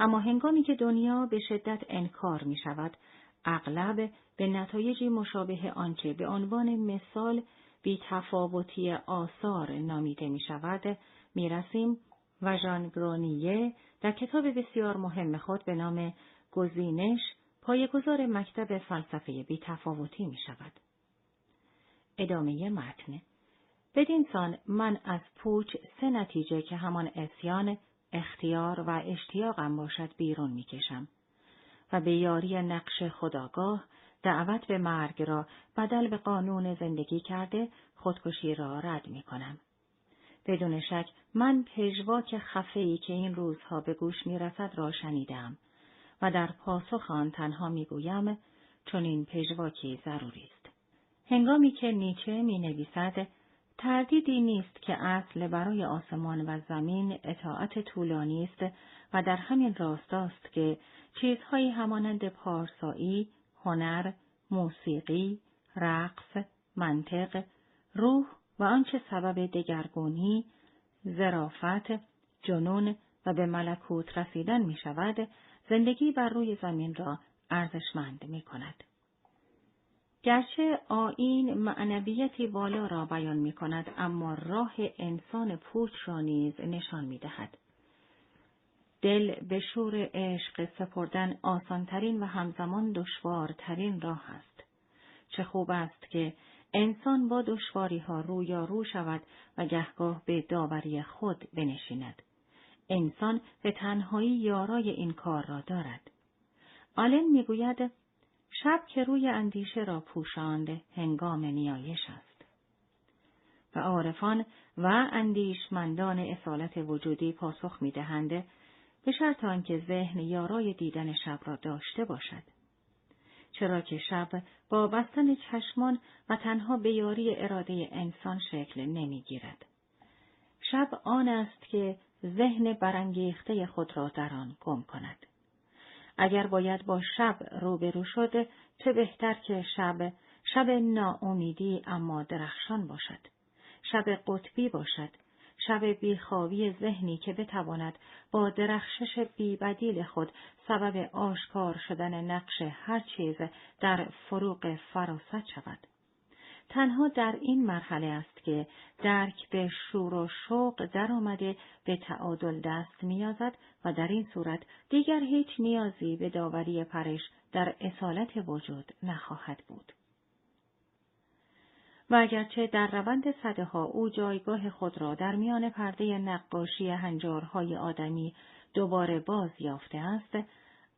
اما هنگامی که دنیا به شدت انکار می شود، اغلب به نتایجی مشابه آنچه به عنوان مثال بی تفاوتی آثار نامیده می شود، می رسیم و ژان گرونیه در کتاب بسیار مهم خود به نام گزینش پایه‌گذار مکتب فلسفه بی تفاوتی می شود. ادامه متن. بدینسان من از پوچ سه نتیجه که همان عصیان، اختیار و اشتیاقم باشد بیرون میکشم و به یاری نقش خودآگاه دعوت به مرگ را بدل به قانون زندگی کرده خودکشی را رد میکنم. بدون شک من پژواک خفه‌ای که این روزها به گوش میرسد را شنیدم و در پاسخ آن تنها میگویم چون این پژواکی ضروری است. هنگامی که نیچه مینویسد تردیدی نیست که اصل برای آسمان و زمین اطاعت طولانی است و در همین راستاست که چیزهایی همانند پارسایی، هنر، موسیقی، رقص، منطق، روح و آنچه سبب دگرگونی، ظرافت، جنون و به ملکوت رسیدن می شود، زندگی بر روی زمین را ارزشمند می کند. گرچه آیین معنویتی بالا را بیان می کند، اما راه انسان پوچ را نیز نشان می دهد. دل به شور عشق سپردن آسانترین و همزمان دشوارترین راه است. چه خوب است که انسان با دشواری‌ها رویارو شود و گهگاه به داوری خود بنشیند. انسان به تنهایی یارای این کار را دارد. آلن میگوید شب که روی اندیشه را پوشاند هنگام نیایش است. و عارفان و اندیشمندان اصالت وجودی پاسخ میدهند به شرط آنکه ذهن یارای دیدن شب را داشته باشد. چرا که شب با بستن چشمان و تنها به یاری اراده انسان شکل نمیگیرد. شب آن است که ذهن برانگیخته خود را در آن گم کند. اگر باید با شب روبرو شد، چه بهتر که شب، شب ناامیدی اما درخشان باشد، شب قطبی باشد، شب بیخوابی ذهنی که بتواند با درخشش بی‌بدیل خود سبب آشکار شدن نقش هر چیز در فروغ فراست شود. تنها در این مرحله است که درک به شور و شوق در آمده به تعادل دست می‌یابد و در این صورت دیگر هیچ نیازی به داوری پرش در اصالت وجود نخواهد بود. و اگرچه در روند صدها او جایگاه خود را در میان پرده نقاشی هنجارهای آدمی دوباره باز یافته است،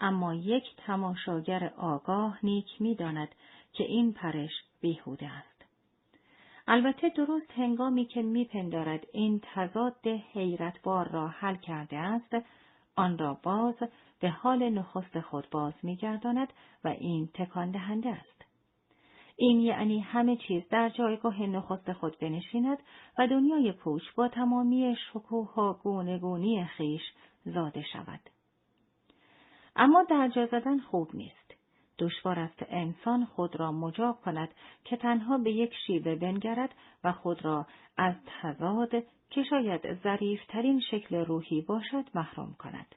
اما یک تماشاگر آگاه نیک می‌داند که این پرش بیهوده است. البته درست هنگامی که میپندارد این تضاد حیرتبار را حل کرده است، آن را باز به حال نخست خود باز میگرداند و این تکان دهنده است. این یعنی همه چیز در جایگاه نخست خود بنشیند و دنیای پوچ با تمامی شکوه و گونه‌گونی خویش زاده شود. اما درجا زدن خوب نیست. دشوار است انسان خود را مجاب کند که تنها به یک شیوه بنگرد و خود را از تضاد که شاید ظریف‌ترین شکل روحی باشد محروم کند.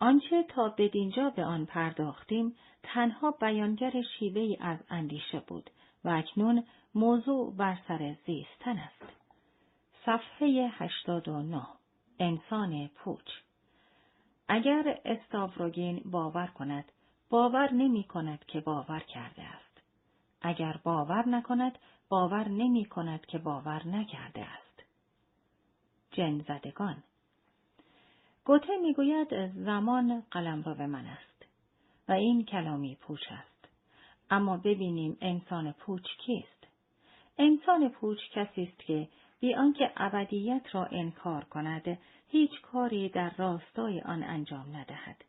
آنچه تا بدینجا به آن پرداختیم تنها بیانگر شیوه‌ای از اندیشه بود و اکنون موضوع بر سر زیستن است. صفحه هشتاد و نه. انسان پوچ. اگر استاوروگین باور کند، باور نمی کند که باور کرده است. اگر باور نکند، باور نمی کند که باور نکرده است. جن زدگان. گوته می گوید زمان قلمرو من است و این کلامی پوچ است. اما ببینیم انسان پوچ کیست؟ انسان پوچ کسی است که بی آنکه ابدیت را انکار کند، هیچ کاری در راستای آن انجام ندهد.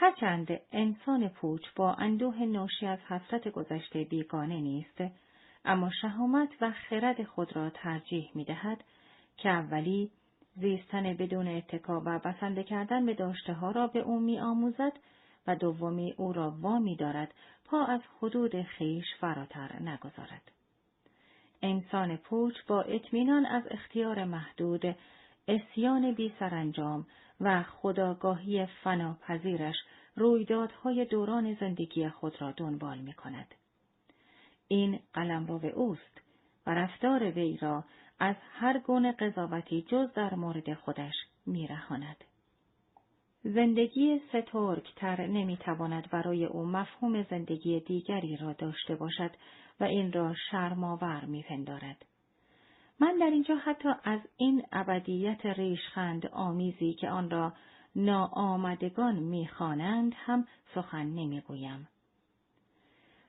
هرچند انسان پوچ با اندوه ناشی از حسرت گذشته بیگانه نیست، اما شهامت و خرد خود را ترجیح می دهد که اولی زیستن بدون اتکا و بسنده کردن به داشته ها را به او می آموزد و دومی او را وامی دارد پا از حدود خویش فراتر نگذارد. انسان پوچ با اطمینان از اختیار محدود، عصیان بی سرانجام و خودآگاهی فناپذیرش رویدادهای دوران زندگی خود را دنبال می کند. این قلمرو اوست و رفتار وی را از هر گونه قضاوتی جز در مورد خودش می رهاند. زندگی سترگتر نمی تواند برای او مفهوم زندگی دیگری را داشته باشد و این را شرم‌آور می پندارد. من در اینجا حتی از این ابدیت ریشخند آمیزی که آن را ناآمدگان می‌خوانند هم سخن نمی‌گویم.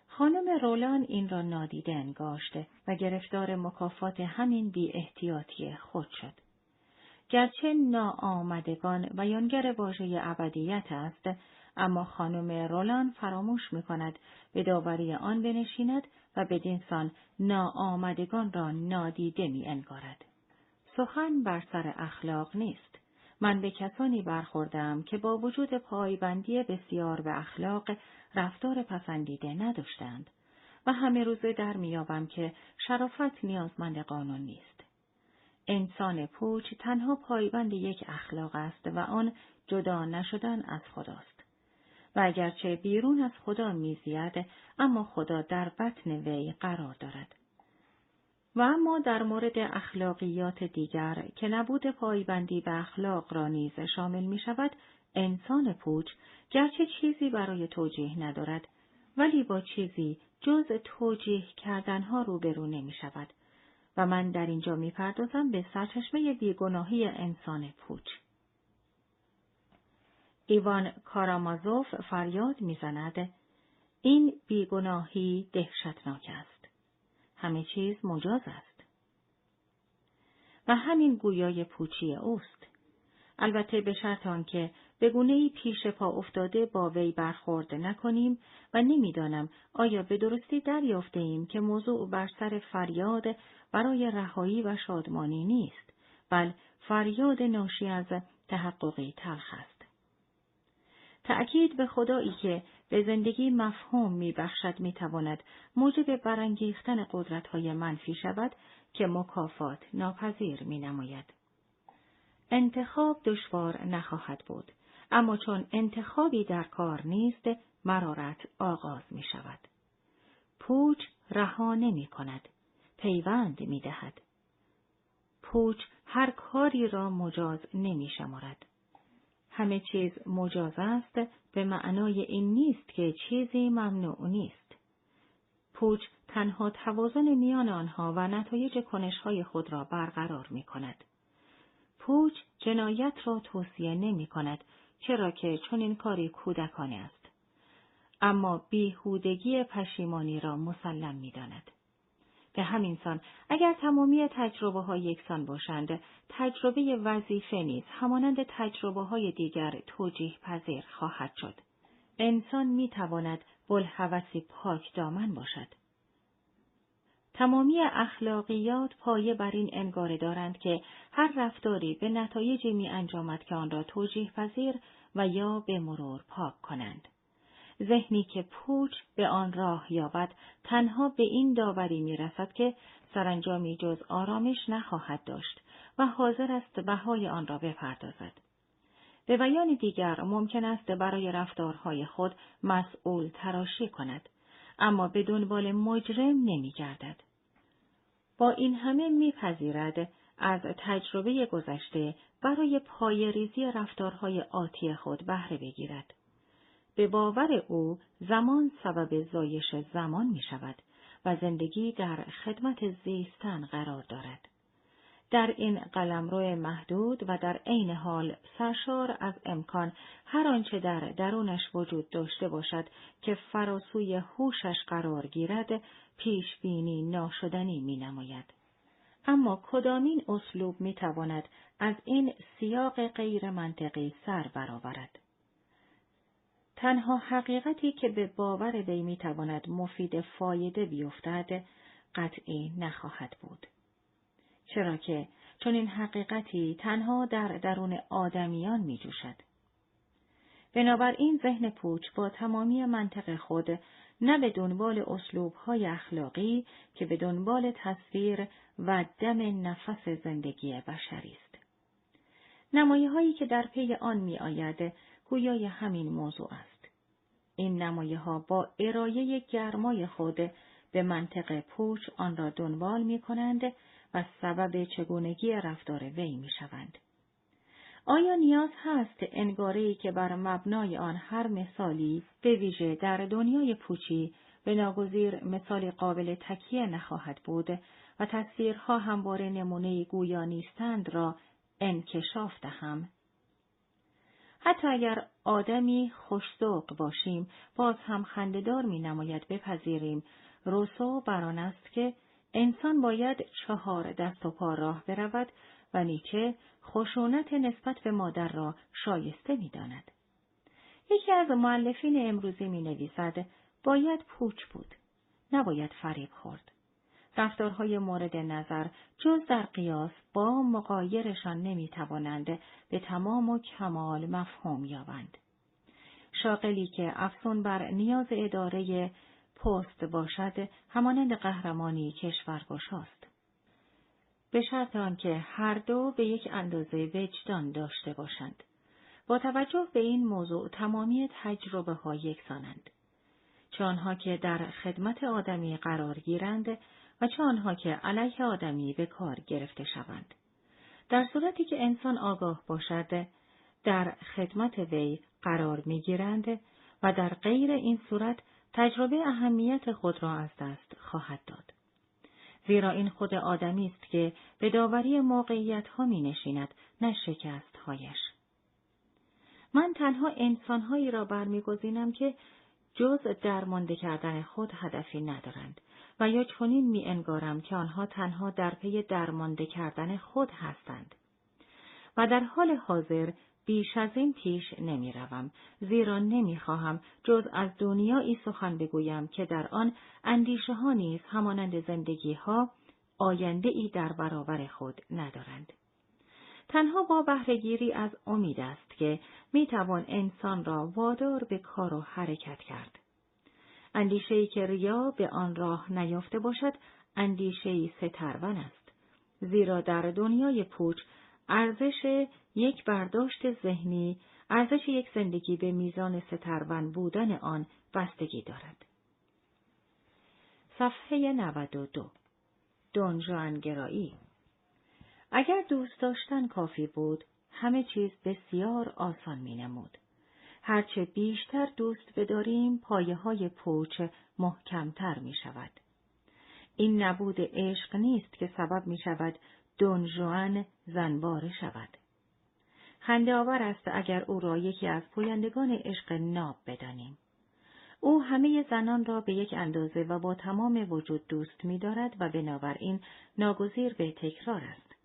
خانم رولان این را نادیده انگاشته و گرفتار مکافات همین بی‌احتیاطی خود شد. گرچه ناآمدگان بیانگر واژه ابدیت است، اما خانم رولان فراموش می‌کند به داوری آن بنشیند و بدینسان ناآمدگان را نادیده می‌انگارد. سخن بر سر اخلاق نیست. من به کسانی برخوردم که با وجود پایبندی بسیار به اخلاق رفتار پسندیده نداشتند و همه روزه در می‌یابم که شرافت نیازمند قانون نیست. انسان پوچ تنها پایبند یک اخلاق است و آن جدا نشدن از خداست. و اگرچه بیرون از خدا می‌زید، اما خدا در بطن وی قرار دارد. و اما در مورد اخلاقیات دیگر که نبود پایبندی به اخلاق را نیز شامل می‌شود، انسان پوچ گرچه چیزی برای توجیه ندارد، ولی با چیزی جز توجیه کردنها روبرو نمی‌شود و من در اینجا میپردازم به سرچشمه بیگناهی انسان پوچ. ایوان کارامازوف فریاد میزند: این بیگناهی دهشتناک است. همه چیز مجاز است. و همین گویای پوچی اوست. البته به شرط آنکه به گونه‌ای پیش پا افتاده با وی برخورد نکنیم و نمی‌دانم آیا به درستی دریافته‌ایم که موضوع بر سر فریاد برای رهایی و شادمانی نیست، بل فریاد ناشی از تحققی تلخ است. تأکید به خدایی که به زندگی مفهوم می‌بخشد می‌تواند موجب برانگیختن قدرت‌های منفی شود که مکافات ناپذیر می‌نماید. انتخاب دشوار نخواهد بود، اما چون انتخابی در کار نیست، مرارت آغاز می شود. پوچ رها نمی کند، پیوند می دهد. پوچ هر کاری را مجاز نمی شمارد. همه چیز مجاز است به معنای این نیست که چیزی ممنوع نیست. پوچ تنها توازن میان آنها و نتایج کنش‌های خود را برقرار می کند. پوچ جنایت را توصیه نمی کند، چرا که چون این کاری کودکانه است، اما بیهودگی پشیمانی را مسلم می داند. به همین سان، اگر تمامی تجربه های یکسان باشند، تجربه وظیفه نیز همانند تجربه های دیگر توجیه پذیر خواهد شد. انسان می تواند بلحوثی پاک دامن باشد. تمامی اخلاقیات پایه بر این انگاره دارند که هر رفتاری به نتایجی می انجامد که آن را توجیه پذیر و یا به مرور پاک کنند. ذهنی که پوچ به آن راه یابد تنها به این داوری می رسد که سرانجامی جز آرامش نخواهد داشت و حاضر است بهای آن را بپردازد. به بیان دیگر ممکن است برای رفتارهای خود مسئول تراشی کند، اما به دنبال مجرم نمی گردد. با این همه میپذیرد از تجربه گذشته برای پایه‌ریزی رفتارهای آتی خود بهره بگیرد. به باور او زمان سبب زایش زمان می شود و زندگی در خدمت زیستن قرار دارد. در این قلمرو محدود و در عین حال سرشار از امکان هر آنچه در درونش وجود داشته باشد که فراسوی هوشش قرار گیرد پیشبینی ناشدنی می نماید. اما کدامین اسلوب می تواند از این سیاق غیر منطقی سر برآورد؟ تنها حقیقتی که به باور وی می تواند مفید فایده بیفتد قطعی نخواهد بود. چرا که چون این حقیقتی تنها در درون آدمیان می جوشد. بنابراین ذهن پوچ با تمامی منطق خود نه به دنبال اسلوب‌های اخلاقی که به دنبال تصویر و دم نفس زندگی بشری است. نمایه‌هایی که در پی آن می‌آید گویای همین موضوع است. این نمایه‌ها با ارایه گرمای خود به منطق پوچ آن را دنبال می‌کنند و سبب چگونگی رفتار وی می شوند. آیا نیاز هست انگاره‌ای که بر مبنای آن هر مثالی به ویژه در دنیای پوچی به ناگزیر مثال قابل تکیه نخواهد بود و تصویرها همواره نمونه گویا نیستند را انکشاف دهم؟ حتی اگر آدمی خوش‌ذوق باشیم باز هم خنده‌دار می نماید بپذیریم روسو بر آن است که انسان باید چهار دست و پا راه برود و نیچه خشونت نسبت به مادر را شایسته می داند. یکی از مؤلفین امروزی می نویسد باید پوچ بود، نباید فریب خورد. رفتارهای مورد نظر جز در قیاس با مقایرشان نمی توانند به تمام و کمال مفهوم یابند. شاغلی که افسون بر نیاز اداره پست باشد همانند قهرمانی کشورگشاست، به شرط آنکه هر دو به یک اندازه وجدان داشته باشند. با توجه به این موضوع تمامی تجربه ها یکسانند، چه آنها که در خدمت آدمی قرار گیرند و چه آنها که علیه آدمی به کار گرفته شوند. در صورتی که انسان آگاه باشد در خدمت وی قرار میگیرند و در غیر این صورت تجربه اهمیت خود را از دست خواهد داد. زیرا این خود آدمی است که به داوری موقعیت‌ها می‌نشیند، نه شکست‌هایش. من تنها انسان‌هایی را برمی‌گزینم که جز درمانده کردن خود هدفی ندارند و یا چنین می‌انگارم که آنها تنها در پی درمانده کردن خود هستند. و در حال حاضر بیش از این پیش نمی روم، زیرا نمی خواهم جز از دنیایی سخن بگویم که در آن اندیشه ها نیز همانند زندگی ها آینده ای در برابر خود ندارند. تنها با بهره‌گیری از امید است که می توان انسان را وادار به کار و حرکت کرد. اندیشه‌ای که ریا به آن راه نیافته باشد، اندیشه‌ای سترون است، زیرا در دنیای پوچ، ارزش یک برداشت ذهنی، ارزش یک زندگی به میزان سترون بودن آن بستگی دارد. صفحه نود و دو. دون ژوان گرایی. اگر دوست داشتن کافی بود، همه چیز بسیار آسان می نمود. هرچه بیشتر دوست بداریم، پایه های پوچ محکمتر می شود. این نبود عشق نیست که سبب می شود دون ژوان زنباره شود. خنده آور است اگر او را یکی از پویندگان عشق ناب بدانیم. او همه زنان را به یک اندازه و با تمام وجود دوست می دارد و بنابراین ناگزیر به تکرار است.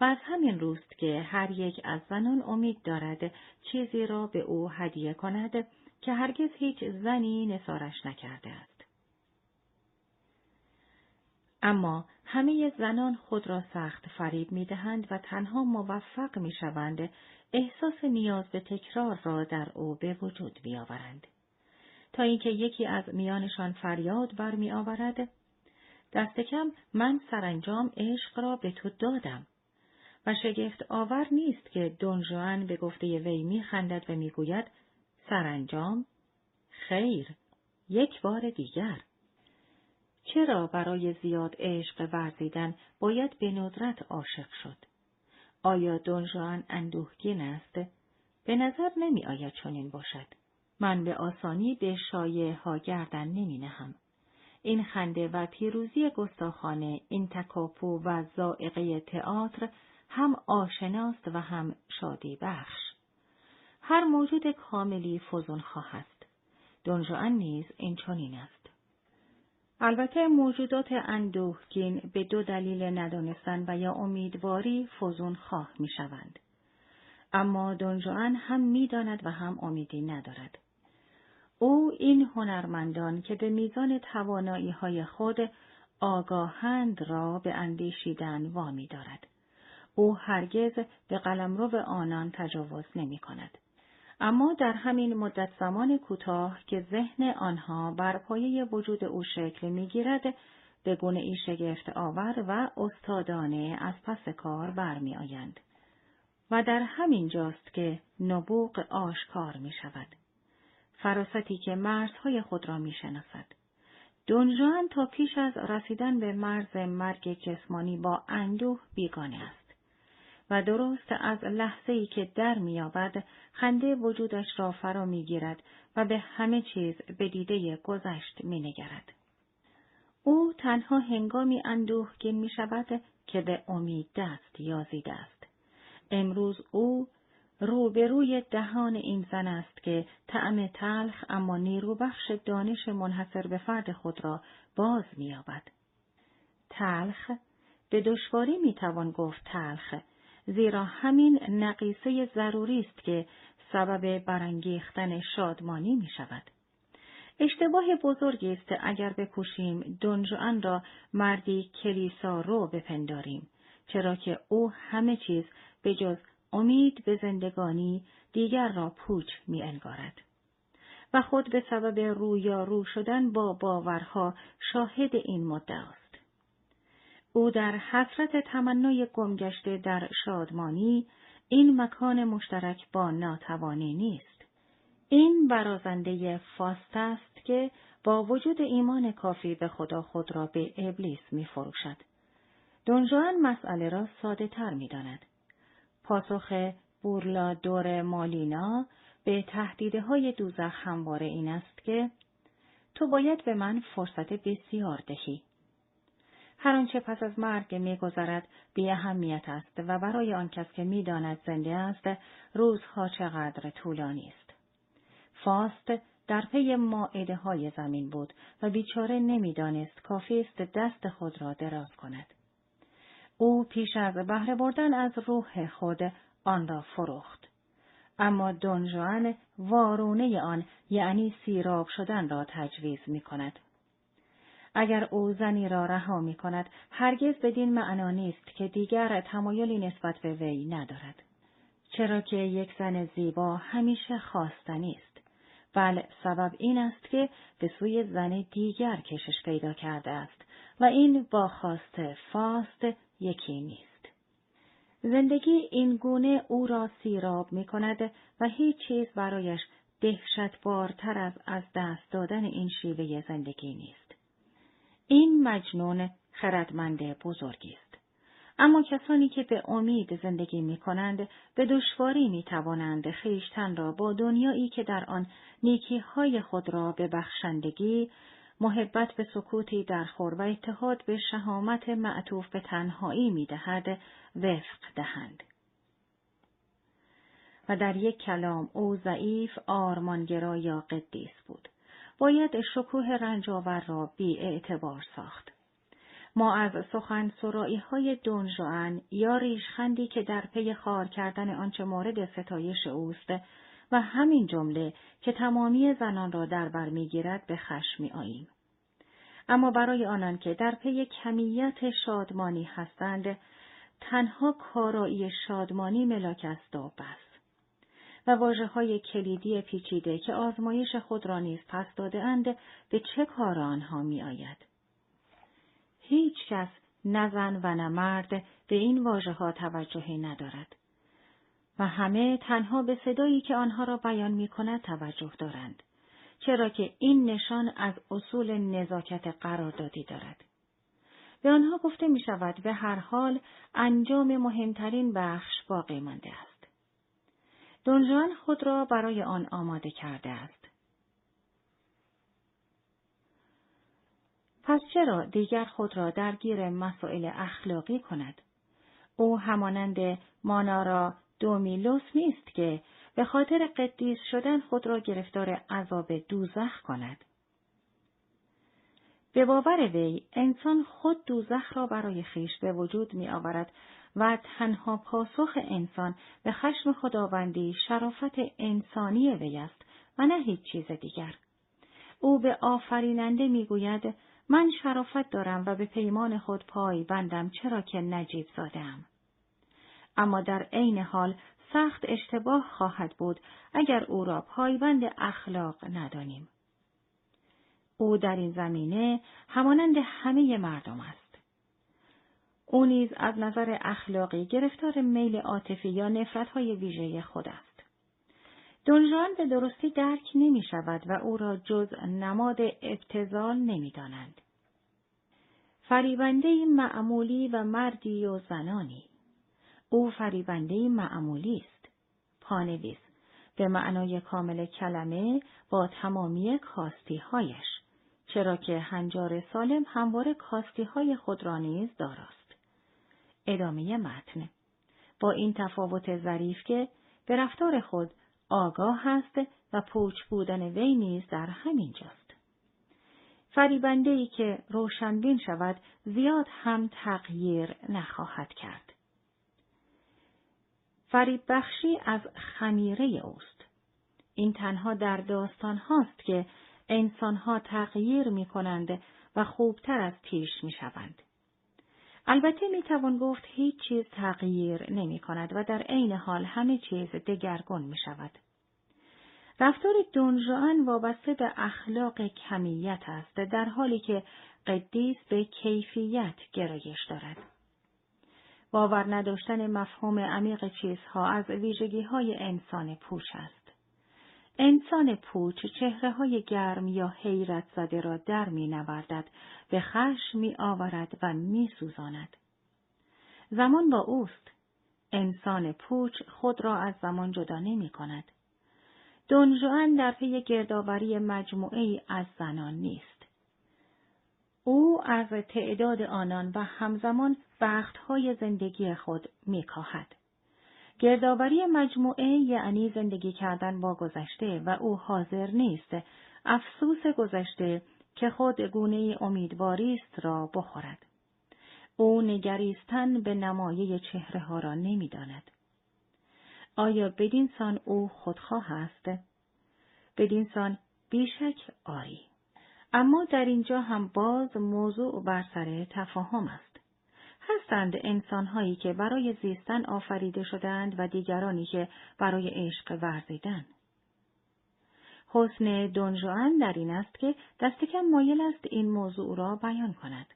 و از همین روست که هر یک از زنان امید دارد چیزی را به او هدیه کند که هرگز هیچ زنی نثارش نکرده است. اما همه زنان خود را سخت فریب می دهند و تنها موفق می شوند احساس نیاز به تکرار را در او به وجود بیاورند. تا اینکه یکی از میانشان فریاد برمی آورد، دست کم من سرانجام عشق را به تو دادم. و شگفت آور نیست که دون ژوان به گفته وی می خندد و می گوید سرانجام؟ خیر، یک بار دیگر. چرا برای زیاد عشق ورزیدن باید به ندرت عاشق شد؟ آیا دون ژوان اندوهگین است؟ به نظر نمی آید چنین باشد. من به آسانی به شایعه ها گردن نمی نهم. این خنده و پیروزی گستاخانه، این تکاپو و ذائقه تئاتر هم آشناست و هم شادی بخش. هر موجود کاملی فزونخواه است. دون ژوان نیز این چنین است. البته موجودات اندوهگین به دو دلیل ندانستن و یا امیدواری فزون خواه می شوند. اما دون ژوان هم می داند و هم امیدی ندارد. او این هنرمندان که به میزان توانایی های خود آگاهند را به اندیشیدن وامی دارد. او هرگز به قلمرو آنان تجاوز نمی کند. اما در همین مدت زمان کوتاه که ذهن آنها بر پایه وجود او شکل میگیرد، به گونه ای شگفت آور و استادانه از پس کار برمی آیند. و در همین جاست که نبوغ آشکار می شود. فراستی که مرزهای خود را می شناسد. دون ژوان تا پیش از رسیدن به مرز مرگ جسمانی با اندوه بیگانه است. و درست از لحظه‌ای که در می‌یابد خنده وجودش را فرا می‌گیرد و به همه چیز به دیده گذشت می‌نگرد. او تنها هنگامی اندوهگین می‌شود که به امید دست یازیده است. امروز او روبروی دهان این زن است که طعم تلخ اما نیروبخش دانش منحصر به فرد خود را باز می‌یابد. تلخ، به دشواری می‌توان گفت تلخ، زیرا همین نقیصه ضروری است که سبب برانگیختن شادمانی می شود. اشتباه بزرگی است اگر بکوشیم دون ژوان را مردی کلیسا رو بپنداریم، چرا که او همه چیز به جز امید به زندگانی دیگر را پوچ می انگارد. و خود به سبب رویارو شدن با باورها شاهد این مدعا است. او در حسرت تمنای گمگشته در شادمانی، این مکان مشترک با ناتوانی نیست. این برازنده فاست است که با وجود ایمان کافی به خدا خود را به ابلیس می فروشد. دون ژوان مسئله را ساده تر می داند. پاسخ بورلادور د مولینا به تهدیدهای دوزخ همواره این است که تو باید به من فرصت بسیار دهی. هر آنچه پس از مرگ می‌گذرد بی اهمیت است و برای آن کس که می‌داند زنده است روزها چقدر طولانی است. فاست در پی مائده‌های زمین بود و بیچاره نمی‌دانست کافی است دست خود را دراز کند. او پیش از بهره بردن از روح خود آن را فروخت. اما دون ژوان وارونه آن یعنی سیراب شدن را تجویز می کند. اگر او زنی را رها می کند، هرگز بدین معنا نیست که دیگر تمایلی نسبت به وی ندارد. چرا که یک زن زیبا همیشه خواستنی است، بل سبب این است که به سوی زن دیگر کشش پیدا کرده است و این با خواست فاست یکی نیست. زندگی این گونه او را سیراب می کند و هیچ چیز برایش دهشتبارتر از از دست دادن این شیوه زندگی نیست. این مجنون خردمند بزرگی است. اما کسانی که به امید زندگی می کنند به دشواری می توانند خویشتن را با دنیایی که در آن نیکیهای خود را به بخشندگی، محبت به سکوتی در خور و اتحاد به شهامت معطوف به تنهایی می دهد وفق دهند. و در یک کلام او ضعیف، آرمانگرا یا قدیس بود. باید شکوه رنجاور را بی اعتبار ساخت. ما از سخن سرائی های دون ژوان یا ریشخندی که در پی خار کردن آنچه مورد ستایش اوست، و همین جمله که تمامی زنان را در بر می‌گیرد به خشم آییم. اما برای آنان که در پی کمیت شادمانی هستند، تنها کارایی شادمانی ملاک است و بس. و واژه‌های کلیدی پیچیده که آزمایش خود را نیز پس داده‌اند به چه کار آنها می‌آید؟ هیچ کس نه زن و نه مرد به این واژه‌ها توجهی ندارد. و همه تنها به صدایی که آنها را بیان می کند توجه دارند، چرا که این نشان از اصول نزاکت قراردادی دارد. به آنها گفته می شود به هر حال انجام مهمترین بخش باقی مانده است. دون ژوان خود را برای آن آماده کرده است. پس چرا دیگر خود را درگیر مسائل اخلاقی کند؟ او همانند مانارا دومیلوس نیست که به خاطر قدیس شدن خود را گرفتار عذاب دوزخ کند. به باور وی، انسان خود دوزخ را برای خیش به وجود می آورد و تنها پاسخ انسان به خشم خداوندی شرافت انسانی وی است و نه هیچ چیز دیگر. او به آفریننده می گوید من شرافت دارم و به پیمان خود پای بندم چرا که نجیب زادم. اما در عین حال سخت اشتباه خواهد بود اگر او را پایبند اخلاق ندانیم. او در این زمینه همانند همه مردم است. او نیز از نظر اخلاقی گرفتار میل عاطفی یا نفرت‌های ویژه خود است. دون ژوان به درستی درک نمی شود و او را جز نماد ابتذال نمی دانند. فریبنده معمولی و مردی و زنانی. او فریبنده معمولی است. پانویس به معنای کامل کلمه با تمامی کاستی‌هایش، چرا که هنجار سالم همواره کاستی‌های خود را نیز داراست. ادامه متن. با این تفاوت ظریف که به رفتار خود آگاه است و پوچ بودن وی نیز در همین جاست. فریبنده‌ای که روشنبین شود زیاد هم تغییر نخواهد کرد. فریب بخشی از خمیره اوست. این تنها در داستان هاست که انسان ها تغییر می کنند و خوبتر از پیش می شوند. البته می توان گفت هیچ چیز تغییر نمی کند و در عین حال همه چیز دگرگون می شود. رفتار دون ژوان وابسته به اخلاق کمیت است، در حالی که قدیس به کیفیت گرایش دارد. باور نداشتن مفهوم عمیق چیزها از ویژگی‌های انسان پوچ است. انسان پوچ چهره‌های گرم یا حیرت زده را در می‌نوردد، به خشم می‌آورد و می‌سوزاند. زمان با اوست. انسان پوچ خود را از زمان جدا نمی‌کند. دون ژوان در پی گردآوری مجموعه‌ای از زنان نیست. او از تعداد آنان و همزمان بختهای زندگی خود می‌کاهد. گردآوری مجموعه یعنی زندگی کردن با گذشته و او حاضر نیست افسوس گذشته که خود گونه امیدواری است را بخورد. او نگریستن به نمایه چهره ها را نمی داند. آیا بدین سان او خودخواه است؟ بدین سان بیشک آری. اما در اینجا هم باز موضوع بر سر تفاهم است. هستند انسان‌هایی که برای زیستن آفریده شدند و دیگرانی که برای عشق ورزیدن. حسن دون ژوان در این است که دست کم مایل است این موضوع را بیان کند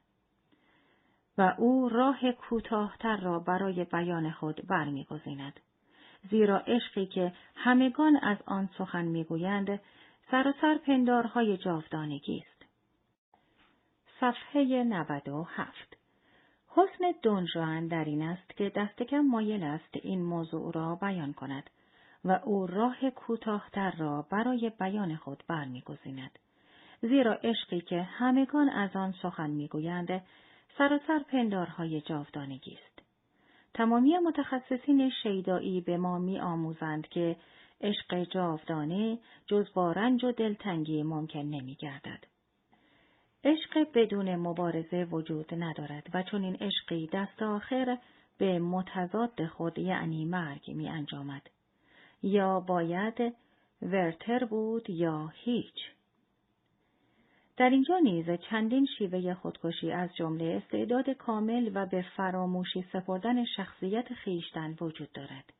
و او راه کوتاه‌تر را برای بیان خود برمی‌گزیند، زیرا عشقی که همگان از آن سخن می‌گویند سراسر پندارهای جاودانگی است. صفحه نود و هفت. حسن دون ژوان در این است که دست کم مایل است این موضوع را بیان کند و او راه کوتاه‌تر را برای بیان خود برمی‌گزیند، زیرا عشقی که همگان از آن سخن می‌گویند سراسر پندارهای جاودانگی است. تمامی متخصصین شیدایی به ما می‌آموزند که عشق جاودانه جز با رنج و دلتنگی ممکن نمی‌گردد. عشق بدون مبارزه وجود ندارد و چون این عشقی دست آخر به متضاد خود یعنی مرگ می انجامد. یا باید ورتر بود یا هیچ. در اینجا نیز چندین شیوه خودکشی از جمله استعداد کامل و به فراموشی سپردن شخصیت خیشتن وجود دارد.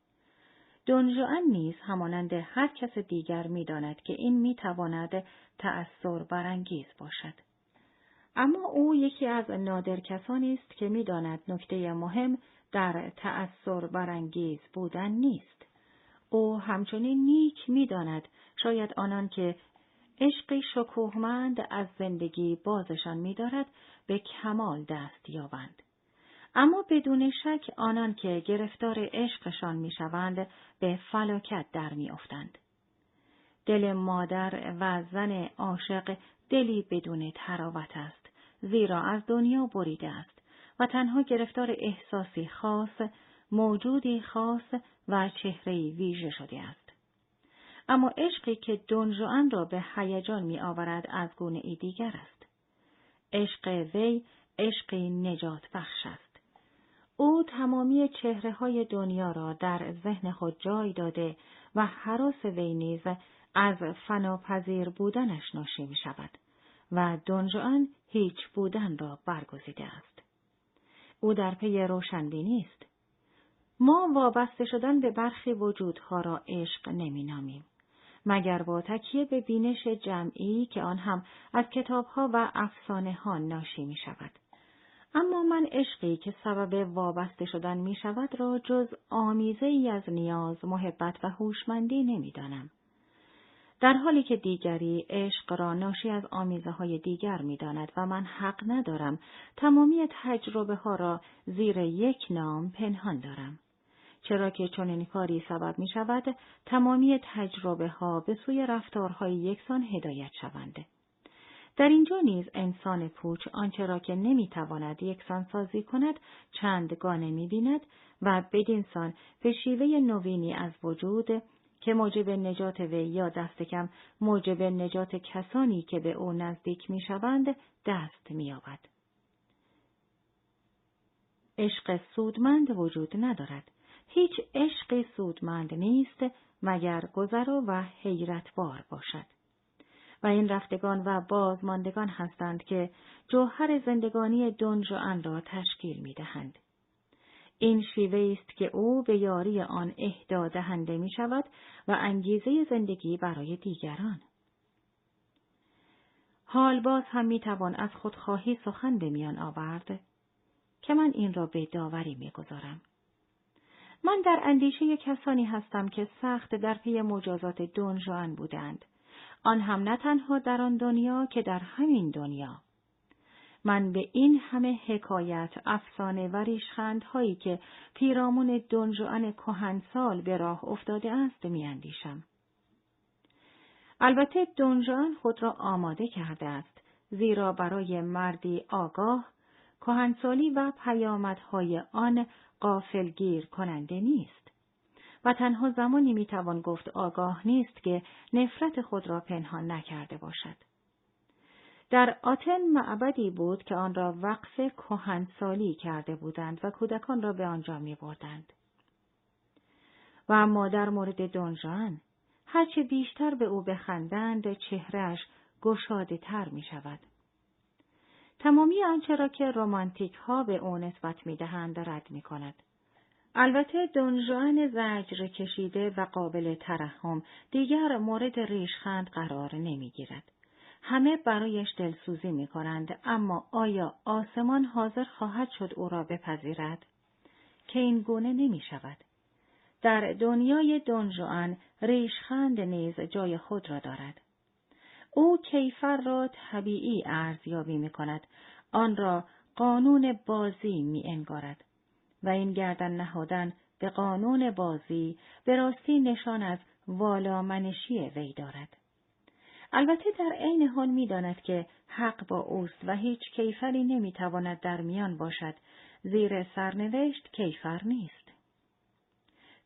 دون ژوان نیز همانند هر کس دیگر می داند که این می تواند تأثیر برانگیز باشد. اما او یکی از نادر کسانی است که می داند نکته مهم در تأثیر برانگیز بودن نیست. او همچنین نیک می داند شاید آنان که عشقی شکوهمند از زندگی بازشان می دارد به کمال دست یابند. اما بدون شک آنان که گرفتار عشقشان می شوند به فلاکت در می افتند. دل مادر و زن عاشق دلی بدون تراوت است، زیرا از دنیا بریده است و تنها گرفتار احساسی خاص، موجودی خاص و چهره‌ای ویژه شده است. اما عشقی که دون ژوان را به هیجان می آورد از گونه ای دیگر است. عشق وی عشقی نجات بخش است. او تمامی چهره های دنیا را در ذهن خود جای داده و هراس وی نیز از فناپذیر بودنش ناشی می شود و دون ژوان هیچ بودن را برگزیده است. او در پی روشنبینی است. ما وابسته شدن به برخی وجودها را عشق نمی نامیم، مگر با تکیه به بینش جمعی که آن هم از کتابها و افسانه ها ناشی می شود. اما من عشقی که سبب وابسته شدن می شود را جز آمیزه ای از نیاز، محبت و هوشمندی نمی دانم. در حالی که دیگری عشق را ناشی از آمیزه های دیگر می داند و من حق ندارم تمامی تجربه ها را زیر یک نام پنهان دارم. چرا که چنین کاری سبب می شود تمامی تجربه ها به سوی رفتارهای یکسان هدایت شوند. در اینجا نیز انسان پوچ آنچه را که نمی تواند یکسان سازی کند چندگانه می بیند و بدین سان به شیوه نوینی از وجود که موجب نجات وی یا دست کم موجب نجات کسانی که به او نزدیک می شوند دست می یابد. عشق سودمند وجود ندارد. هیچ عشقی سودمند نیست مگر گذرا و حیرتبار باشد. و این رفتگان و بازماندگان هستند که جوهر زندگانی دون ژوان را تشکیل می دهند. این شیوه است که او به یاری آن اهدا دهنده می شود و انگیزه زندگی برای دیگران. حال باز هم می توان از خودخواهی سخن به میان آورد که من این را به داوری می گذارم. من در اندیشه کسانی هستم که سخت در پی مجازات دون ژوان بودند، آن هم نه تنها در آن دنیا که در همین دنیا. من به این همه حکایت، افسانه و ریشخندهایی که پیرامون دون ژوان کهنسال به راه افتاده است میاندیشم. البته دون ژوان خود را آماده کرده است، زیرا برای مردی آگاه کهنسالی و پیامدهای آن غافلگیر کننده نیست و تنها زمانی میتوان گفت آگاه نیست که نفرت خود را پنهان نکرده باشد. در آتن معبدی بود که آن را وقف کهنسالی کرده بودند و کودکان را به آنجا می بردند. و اما در مورد دون ژوان، هرچه بیشتر به او بخندند، چهرهش گشاده تر می شود. تمامی آنچه را که رومانتیک ها به او نسبت می دهند رد می کند. البته دون ژوان زجر کشیده و قابل ترحم دیگر مورد ریشخند قرار نمی گیرد. همه برایش دلسوزی می کنند، اما آیا آسمان حاضر خواهد شد او را بپذیرد؟ که این گونه نمی شود. در دنیای دون ژوان ریشخند نیز جای خود را دارد. او کیفر را طبیعی ارزیابی می کند، آن را قانون بازی می انگارد و این گردن نهادن به قانون بازی به راستی نشان از والامنشی وی دارد. البته در عین حال می داند که حق با اوست و هیچ کیفری نمی تواند در میان باشد، زیر سرنوشت کیفر نیست.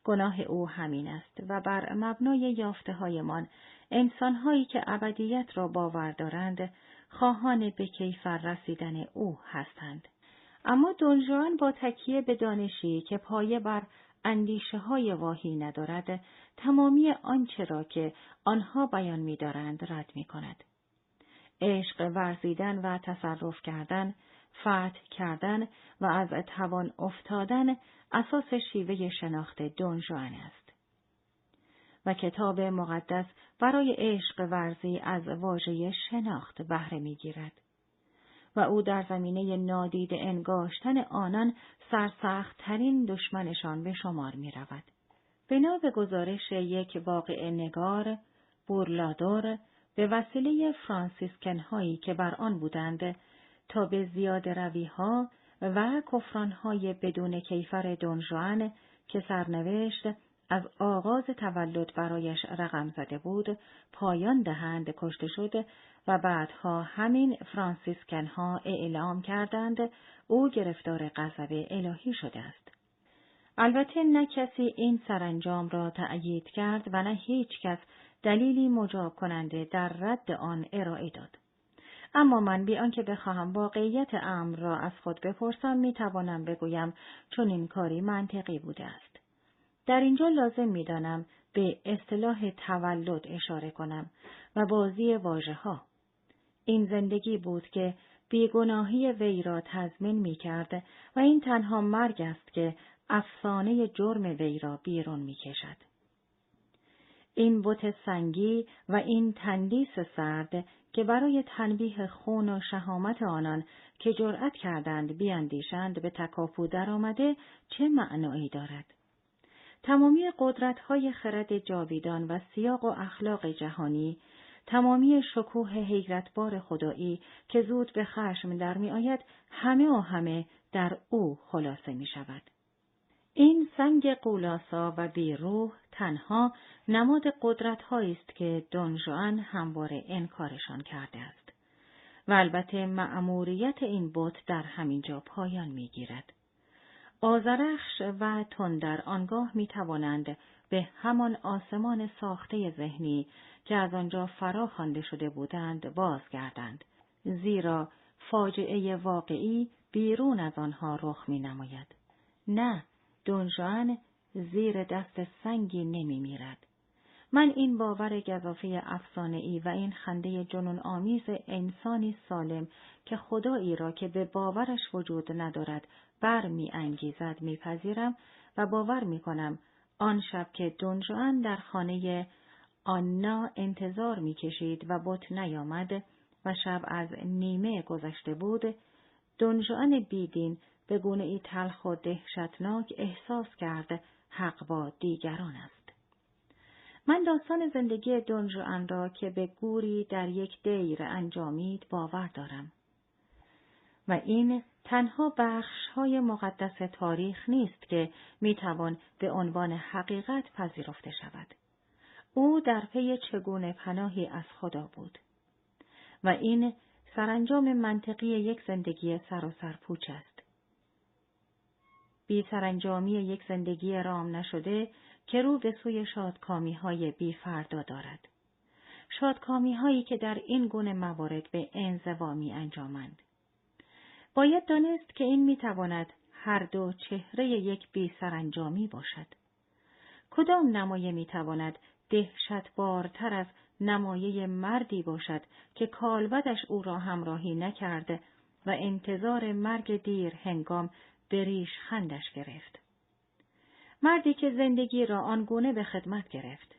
گناه او همین است و بر مبنای یافته‌هایمان انسان‌هایی که ابدیت را باور دارند، خواهان به کیفر رسیدن او هستند. اما دون ژوان با تکیه به دانشی که پایه بر اندیشه‌های واهی ندارد، تمامی آنچه را که آنها بیان می‌دارند رد می‌کند. عشق ورزیدن و تصرف کردن، فتح کردن و از توان افتادن اساس شیوه شناخت دون ژوان است. و کتاب مقدس برای عشق ورزی از واژه شناخت بهره می‌گیرد و او در زمینه نادیده انگاشتن آنان سرسخت‌ترین دشمنشان به شمار می‌رود. بنا به گزارش یک واقعه نگار، بورلادور به وسیله فرانسیسکن‌هایی که بر آن بودند تا به زیاده روی‌ها و کفران‌های بدون کیفر دون ژوان که سرنوشت از آغاز تولد برایش رقم زده بود، پایان دهند کشته شد و بعدها همین فرانسیسکن‌ها اعلام کردند او گرفتار غضب الهی شده است. البته نه کسی این سرانجام را تأیید کرد و نه هیچ کس دلیلی مجاب کننده در رد آن ارائه داد. اما من بی آنکه بخواهم واقعیت امر را از خود بپرسم می توانم بگویم چون این کاری منطقی بوده است. در اینجا لازم می دانم به اصطلاح تولد اشاره کنم و بازی واژه ها. این زندگی بود که بیگناهی وی را تضمین می کرد و این تنها مرگ است که افسانه جرم وی را بیرون می کشد. این بت سنگی و این تندیس سرد که برای تنبیه خون و شهامت آنان که جرأت کردند بیاندیشند به تکاپو در آمده چه معنایی دارد؟ تمامی قدرت‌های خرد جاویدان و سیاق و اخلاق جهانی، تمامی شکوه حیرتبار خدایی که زود به خشم در می آید، همه و همه در او خلاصه می شود. این سنگ قولاسا و بیروح تنها نماد قدرت‌هایی است که دون ژوان همواره انکارشان کرده است و البته مأموریت این بت در همین جا پایان می‌گیرد. آذرخش و تندر آنگاه می‌توانند به همان آسمان ساخته ذهنی که از آنجا فرا خوانده شده بودند بازگردند، زیرا فاجعه واقعی بیرون از آنها رخ می‌نماید. نه، دون ژوان زیر دست سنگی نمی میرد. من این باور گزافه افسانه‌ای و این خنده جنون آمیز انسانی سالم که خدایی را که به باورش وجود ندارد بر می انگیزد می پذیرم و باور می کنم آن شب که دون ژوان در خانه آنا انتظار می کشید و بت نیامد و شب از نیمه گذشته بود، دون ژوان بیدین به گونه ای تلخ و دهشتناک احساس کرد حق با دیگران است. من داستان زندگی دون ژوان را که به گوری در یک دیر انجامید باور دارم و این تنها بخش‌های مقدس تاریخ نیست که میتوان به عنوان حقیقت پذیرفته شود. او در پی چگونه پناهی از خدا بود و این سرانجام منطقی یک زندگی سر و سرپوچ است. بی سرانجامی یک زندگی رام نشده که رو به سوی شادکامی های بی فردا دارد. شادکامی هایی که در این گونه موارد به انزوا می انجامند. باید دانست که این می تواند هر دو چهره یک بی سرانجامی باشد. کدام نمایه می تواند دهشتبارتر از نمایه مردی باشد که کالبدش او را همراهی نکرده و انتظار مرگ دیر هنگام بریش خندش گرفت. مردی که زندگی را آنگونه به خدمت گرفت.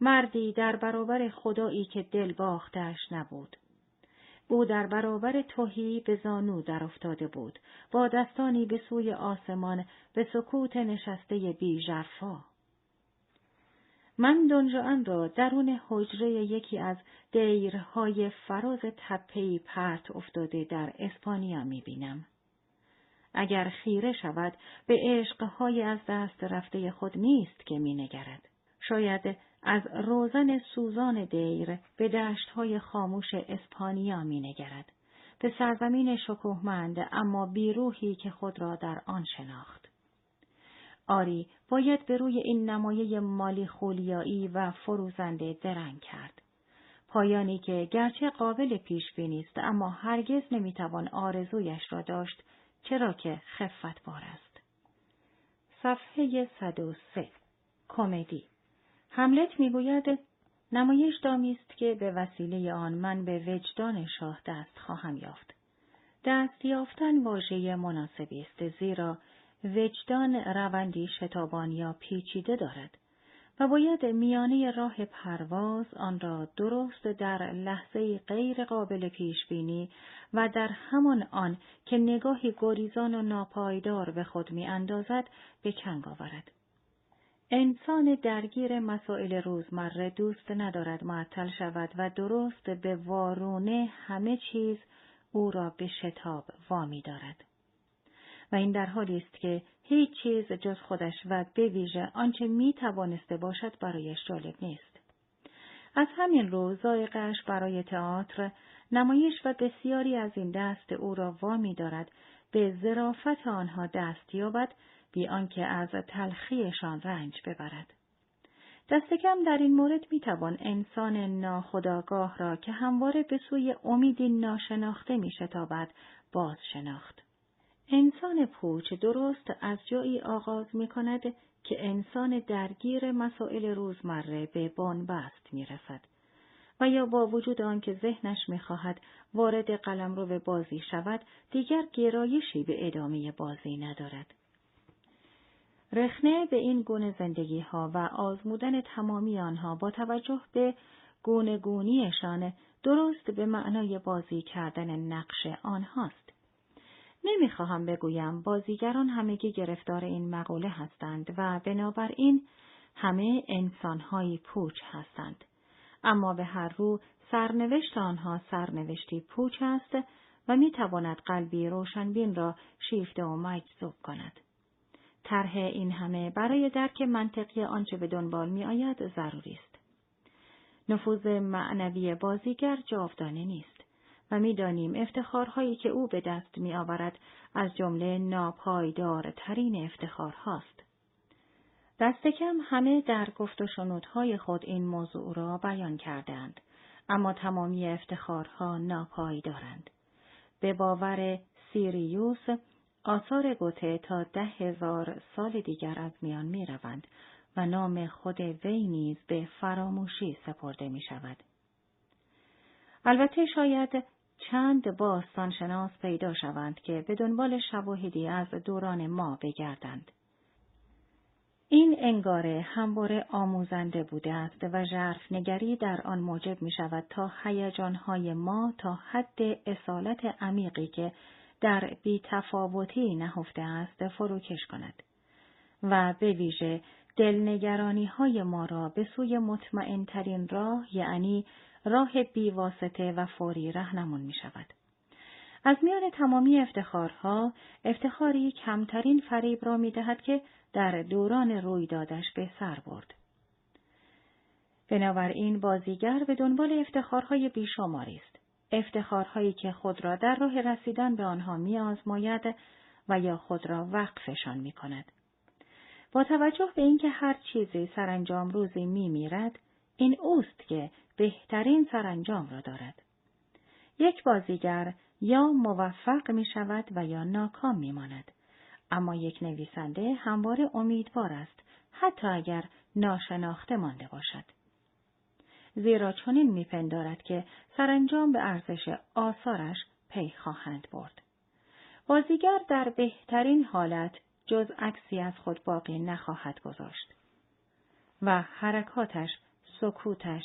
مردی در برابر خدایی که دل باختش نبود. او در برابر تهی به زانو در افتاده بود، با دستانی به سوی آسمان به سکوت نشسته بی ژرفا. من دون ژوان را درون حجره یکی از دیرهای فراز تپهی پرت افتاده در اسپانیا می بینم. اگر خیره شود به عشقهای از دست رفته خود نیست که می نگرد. شاید از روزن سوزان دیر به دشتهای خاموش اسپانیا می نگرد، به سرزمین شکوهمند اما بیروحی که خود را در آن شناخت. آری، باید به روی این نمایه مالی خولیایی و فروزنده درنگ کرد. پایانی که گرچه قابل پیش بینی است اما هرگز نمیتوان آرزویش را داشت، چرا که خفت بار است. صفحه صد و سه. کمدی. هملت میگوید نمایش دامی است که به وسیله آن من به وجدان شاه دست خواهم یافت. دست یافتن واژه مناسبی است، زیرا وجدان روندی شتابان یا پیچیده دارد و باید میانه راه پرواز آن را درست در لحظه غیر قابل پیش بینی و در همان آن که نگاهی گریزان و ناپایدار به خود میاندازد به چنگ آورد. انسان درگیر مسائل روزمره دوست ندارد معطل شود و درست به وارونه همه چیز او را به شتاب وامی دارد. و این در حالی است که هیچ چیز جز خودش و به ویژه آنچه می توانسته باشد برایش جالب نیست. از همین رو ذائقه‌اش برای تئاتر، نمایش و بسیاری از این دست او را وامی دارد به ظرافت آنها دست یابد بی آنکه از تلخیشان رنج ببرد. دست کم در این مورد می توان انسان ناخودآگاه را که همواره به سوی امیدی ناشناخته می شتابد باز شناخت. انسان پوچ درست از جایی آغاز می کند که انسان درگیر مسائل روزمره به بنبست می رسد و یا با وجود آنکه ذهنش می خواهد وارد قلمرو به بازی شود، دیگر گرایشی به ادامه بازی ندارد. رخنه به این گونه زندگی ها و آزمودن تمامی آنها با توجه به گونه گونیشان درست به معنای بازی کردن نقش آنهاست. نمیخواهم بگویم بازیگران همگی گرفتار این مقوله هستند و بنابراین همه انسان‌های پوچ هستند، اما به هر رو سرنوشت آنها سرنوشتی پوچ است و میتواند قلبی روشنبین را شیفته و مجذوب کند. طرح این همه برای درک منطقی آنچه به دنبال میآید ضروری است. نفوذ معنوی بازیگر جاودانه نیست و می‌دانیم افتخارهایی که او به دست می‌آورد از جمله ناپایدارترین افتخارهاست. دست کم همه در گفت و شنودهای خود این موضوع را بیان کردند، اما تمامی افتخارها ناپایدارند. به باور سیریوس، آثار گوته تا ده هزار سال دیگر از میان می‌روند و نام خود وی نیز به فراموشی سپرده می‌شود. البته شاید چند باستانشناس پیدا شوند که به دنبال شواهدی از دوران ما بگردند. این انگاره همواره آموزنده بوده است و ژرفنگری در آن موجب می شود تا هیجانهای ما تا حد اصالت عمیقی که در بی‌تفاوتی نهفته است فروکش کند و به ویژه دلنگرانی های ما را به سوی مطمئن ترین راه، یعنی راه بیواسطه و فوری رهنمون می شود. از میان تمامی افتخارها، افتخاری کمترین فریب را می دهد که در دوران رویدادش به سر برد. بنابراین بازیگر به دنبال افتخارهای بیشماری است. افتخارهایی که خود را در راه رسیدن به آنها می آزماید و یا خود را وقفشان می کند. با توجه به اینکه هر چیزی سرانجام روزی می میرد، این اوست که بهترین سرانجام را دارد. یک بازیگر یا موفق می شود و یا ناکام می ماند، اما یک نویسنده همواره امیدوار است، حتی اگر ناشناخته مانده باشد. زیرا چنین میپندارد که سرانجام به ارزش آثارش پی خواهند برد. بازیگر در بهترین حالت جز عکسی از خود باقی نخواهد گذاشت و حرکاتش، سکوتش،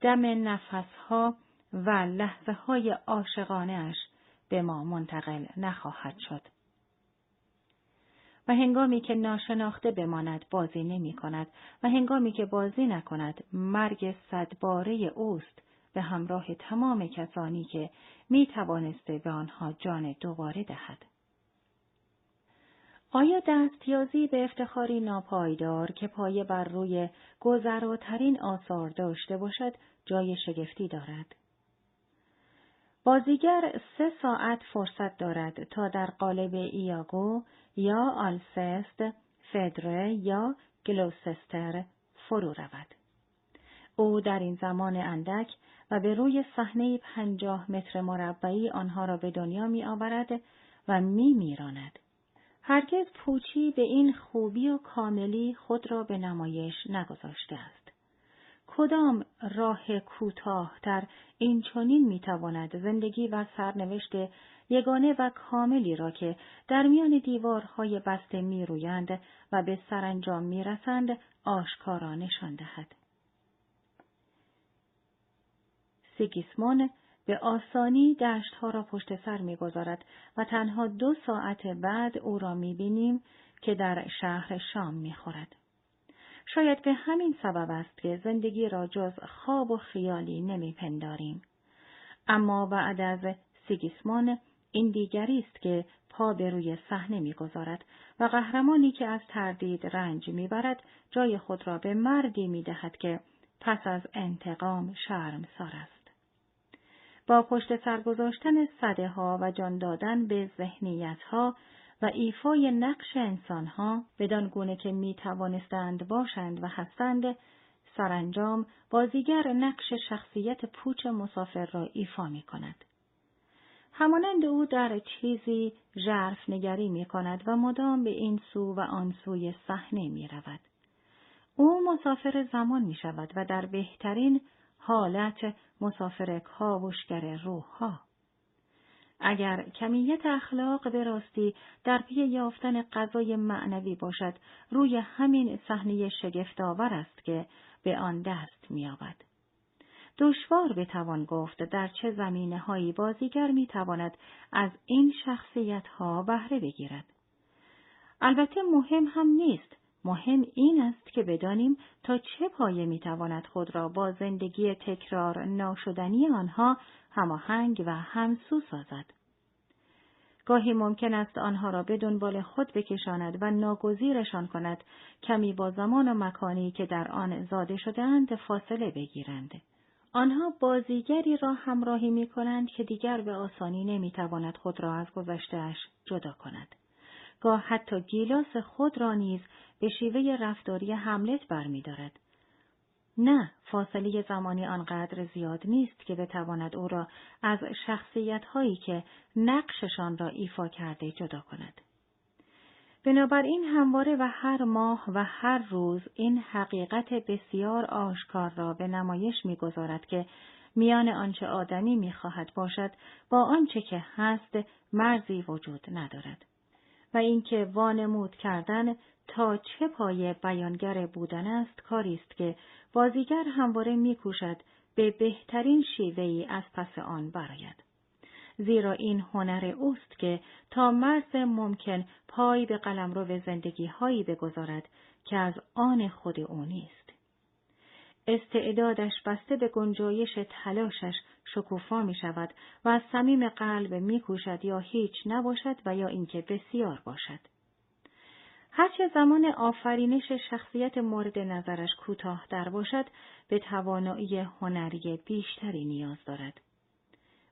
دم نفسها و لحظه های عاشقانه‌اش به ما منتقل نخواهد شد. و هنگامی که ناشناخته بماند بازی نمی کند و هنگامی که بازی نکند مرگ صدباره اوست به همراه تمام کسانی که می توانسته به آنها جان دوباره دهد. آیا دستیازی به افتخاری ناپایدار که پایه بر روی گذراترین آثار داشته باشد جای شگفتی دارد؟ بازیگر سه ساعت فرصت دارد تا در قالب ایاگو یا آلسست، فدره یا گلوسستر فرو رود. او در این زمان اندک و به روی صحنه پنجاه متر مربعی آنها را به دنیا می آورد و می میراند. هرگز پوچی به این خوبی و کاملی خود را به نمایش نگذاشته است. کدام راه کوتاه‌تر این چنین میتواند زندگی و سرنوشت یگانه و کاملی را که در میان دیوارهای بسته میرویند و به سرانجام میرسند آشکارا نشان دهد؟ سیگیسموند به آسانی دشتها را پشت سر میگذارد و تنها دو ساعت بعد او را میبینیم که در شهر شام میخورد. شاید به همین سبب است که زندگی را جز خواب و خیالی نمیپنداریم. اما بعد از سیگیسموند این دیگری است که پا به روی صحنه میگذارد و قهرمانی که از تردید رنج میبرد جای خود را به مردی میدهد که پس از انتقام شرمسار است. با پشت سر گذاشتن صدها و جان دادن به ذهنیت‌ها و ایفای نقش انسانها بدان گونه که می توانستند باشند و هستند، سرانجام بازیگر نقش شخصیت پوچ مسافر را ایفا می کند. همانند او در چیزی ژرف نگری می کند و مدام به این سو و آن سوی صحنه می رود. او مسافر زمان می شود و در بهترین حالت مسافر کاوشگر روح ها. اگر کمیت اخلاق به راستی در پی یافتن غذای معنوی باشد، روی همین صحنه شگفت‌آور است که به آن دست می‌یابد. دشوار بتوان گفت در چه زمینه‌هایی بازیگر می‌تواند از این شخصیت‌ها بهره بگیرد. البته مهم هم نیست، مهم این است که بدانیم تا چه پایه می‌تواند خود را با زندگی تکرار ناشدنی آنها هماهنگ و همسو سازد. گاهی ممکن است آنها را به دنبال خود بکشاند و ناگزیرشان کند کمی با زمان و مکانی که در آن زاده شده‌اند فاصله بگیرند. آنها بازیگری را همراهی می کنند که دیگر به آسانی نمی تواند خود را از گذشته‌اش جدا کند. گاه حتی گیلاس خود را نیز به شیوه رفتاری هملت برمی دارد. نه، فاصله زمانی آنقدر زیاد نیست که بتواند او را از شخصیت‌هایی که نقششان را ایفا کرده جدا کند. بنابراین همواره و هر ماه و هر روز این حقیقت بسیار آشکار را به نمایش می‌گذارد که میان آنچه آدمی می‌خواهد باشد با آنچه که هست مرزی وجود ندارد و اینکه وانمود کردن تا چه پایه بیانگر بودن است کاری است که بازیگر همواره می‌کوشد به بهترین شیوه‌ای از پس آن برآید. زیرا این هنر اوست که تا مرز ممکن پای به قلمرو زندگی‌هایی بگذارد که از آن خود او نیست. استعدادش بسته به گنجایش تلاشش شکوفا می‌شود و از صمیم قلب می‌کوشد یا هیچ نباشد و یا اینکه بسیار باشد. هرچه زمان آفرینش شخصیت مورد نظرش کوتاه‌تر باشد، به توانایی هنری بیشتری نیاز دارد.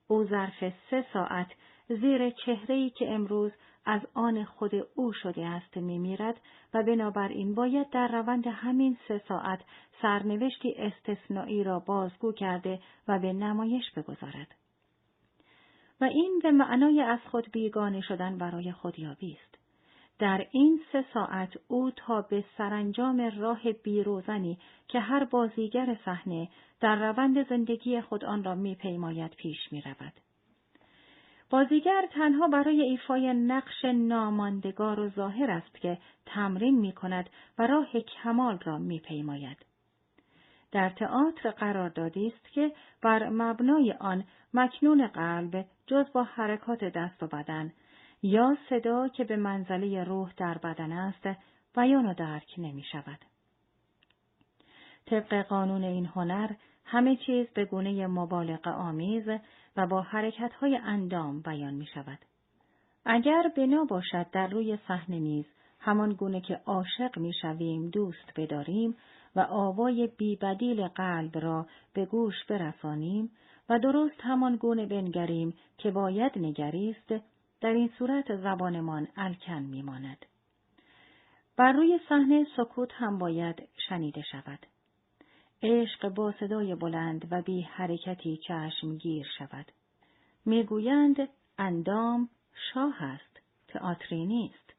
او ظرف سه ساعت زیر چهره‌ای که امروز از آن خود او شده است می‌میرد و بنابراین باید در روند همین سه ساعت سرنوشتی استثنایی را بازگو کرده و به نمایش بگذارد. و این به معنای از خود بیگانه شدن برای خودیابی است. در این سه ساعت او تا به سرانجام راه بیروزنی که هر بازیگر صحنه در روند زندگی خود آن را می‌پیماید پیش می‌رود. بازیگر تنها برای ایفای نقش ناماندگار و ظاهر است که تمرین می‌کند و راه کمال را می‌پیماید. در تئاتر قراردادی است که بر مبنای آن مکنون قلب جز با حرکات دست و بدن یا صدا که به منزله روح در بدن است بیان و درک نمی شود. طبق قانون این هنر همه چیز به گونه مبالغه آمیز و با حرکت‌های اندام بیان می شود. اگر بنا باشد در روی صحنه نیز همان گونه که عاشق می شویم دوست بداریم و آوای بی‌بدیل قلب را به گوش برسانیم و درست همان گونه بنگریم که باید نگریست، در این صورت زبانمان الکن میماند. بر روی صحنه سکوت هم باید شنیده شود. عشق با صدای بلند و بی حرکتی چشمگیر شود. میگویند اندام شاه است، تئاتری نیست،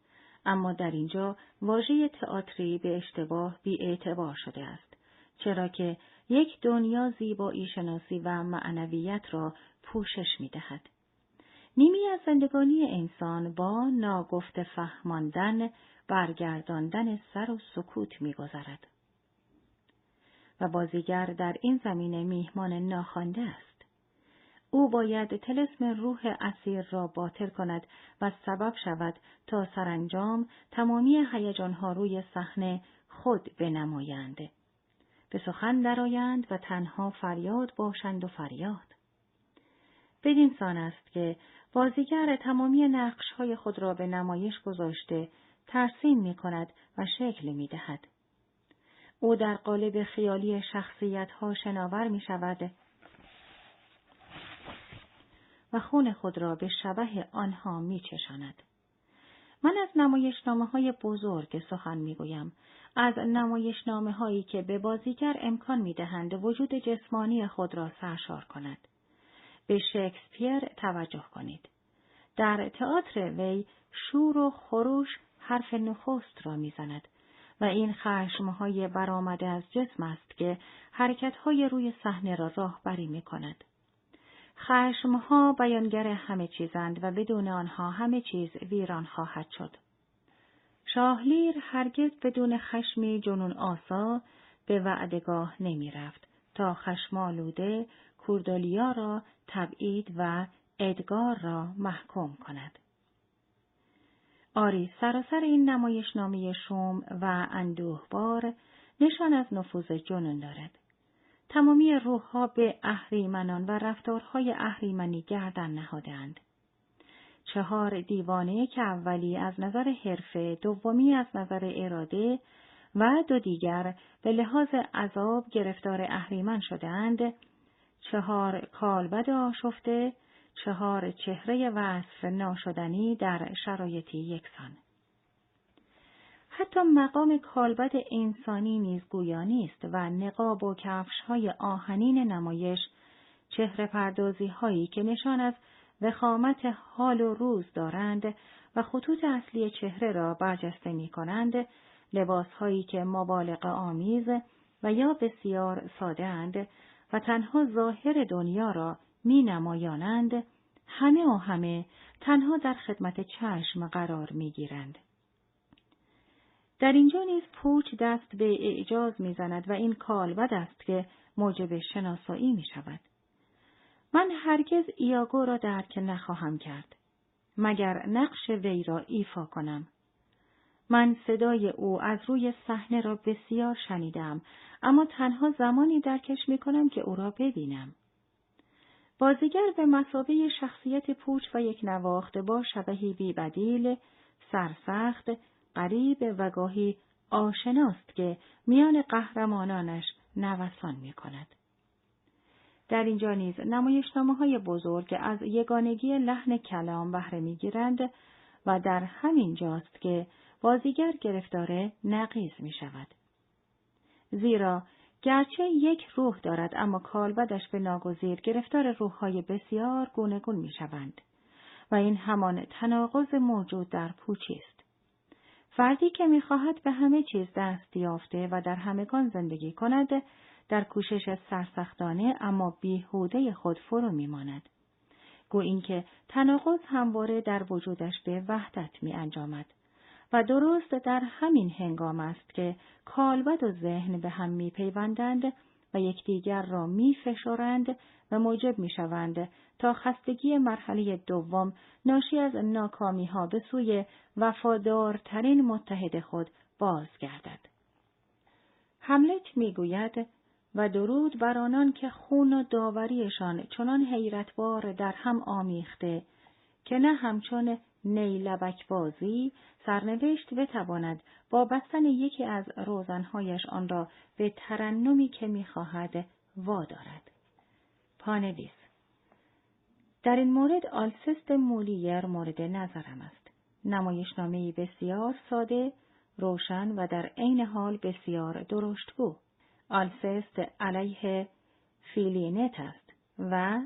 اما در اینجا واژه تئاتری به اشتباه بی اعتبار شده است، چرا که یک دنیا زیبایی شناسی و معنویت را پوشش می‌دهد. نیمی از زندگانی انسان با ناگفته فهماندن برگرداندن سر و سکوت می‌گذرد. و بازیگر در این زمینه میهمان ناخوانده است. او باید طلسم روح اسیر را باطل کند و سبب شود تا سرانجام تمامی هیجان‌ها روی صحنه خود بنمایند. به سخن درآیند و تنها فریاد باشند و فریاد. بدین سان است که بازیگر تمامی نقش‌های خود را به نمایش گذاشته، ترسیم می‌کند و شکل می‌دهد. او در قالب خیالی شخصیت‌ها شناور می‌شود و خون خود را به شبح آنها می‌چشاند. من از نمایشنامه‌های بزرگ سخن می‌گویم، از نمایشنامه‌هایی که به بازیگر امکان می‌دهند وجود جسمانی خود را سرشار کند. به شکسپیر توجه کنید. در تئاتر وی شور و خروش حرف نخست را میزند و این خشمهای برآمده از جسم است که حرکتهای روی صحنه را راهبری میکند. خشمها بیانگر همه چیزند و بدون آنها همه چیز ویران خواهد شد. شاهلیر هرگز بدون خشمی جنون آسا به وعدگاه نمیرفت تا خشمالوده کوردالیا را تبعید و ادگار را محکوم کند. آری سراسر این نمایشنامه شوم و اندوهبار نشان از نفوذ جنون دارد. تمامی روح‌ها به اهریمنان و رفتارهای اهریمنی گردن نهادند. چهار دیوانه که اولی از نظر حرفه، دومی از نظر اراده و دو دیگر به لحاظ عذاب گرفتار اهریمن شدند، چهار کالبد آشفته، چهار چهره وصف ناشدنی در شرایطی یکسان. حتی مقام کالبد انسانی نیز گویا نیست و نقاب و کفش‌های آهنین نمایش، چهره پردازی‌هایی که نشان از وخامت حال و روز دارند و خطوط اصلی چهره را برجسته می‌کنند، لباس‌هایی که مبالغه آمیز و یا بسیار ساده‌اند و تنها ظاهر دنیا را می نمایانند، همه و همه تنها در خدمت چشم قرار می گیرند. در اینجا نیز پوچ دست به اعجاز می زند و این کالبد است که موجب شناسایی می شود. من هرگز ایاگو را درک نخواهم کرد، مگر نقش وی را ایفا کنم. من صدای او از روی صحنه را بسیار شنیدم، اما تنها زمانی درکش می کنم که او را ببینم. بازیگر به مثابه شخصیت پوچ و یک نواخته با شبحی بی بدیل، سرسخت، غریب و گاهی آشناست که میان قهرمانانش نوسان می کند. در اینجا نیز نمایشنامه‌های بزرگ از یگانگی لحن کلام بهره می‌گیرند و در همین جاست که بازیگر گرفتار نقیض می‌شود. زیرا گرچه یک روح دارد اما کالبدش به ناگزیر گرفتار روح‌های بسیار گوناگون می‌شوند و این همان تناقض موجود در پوچی است. فردی که می‌خواهد به همه چیز دست یافته و در همگان زندگی کند، در کوشش سرسختانه اما بیهوده خود فرو می‌ماند. گویی اینکه تناقض همواره در وجودش به وحدت می‌انجامد و درست در همین هنگام است که کالبد و ذهن به هم می‌پیوندند و یکدیگر را می‌فشارند و موجب می‌شوند تا خستگی مرحله دوم ناشی از ناکامی‌ها به سوی وفادارترین متحد خود بازگردد. هملت می‌گوید: و درود بر آنان که خون و داوریشان چنان حیرتبار در هم آمیخته که نه همچون نیلبک بازی سرنوشت بتواند با بستن یکی از روزنهایش آن را به ترنمی که می‌خواهد وادارد. پانویس: در این مورد آلسست مولیر مورد نظرم است. نمایشنامه‌ای بسیار ساده، روشن و در عین حال بسیار درشتگو. آلسست علیه فیلینت است و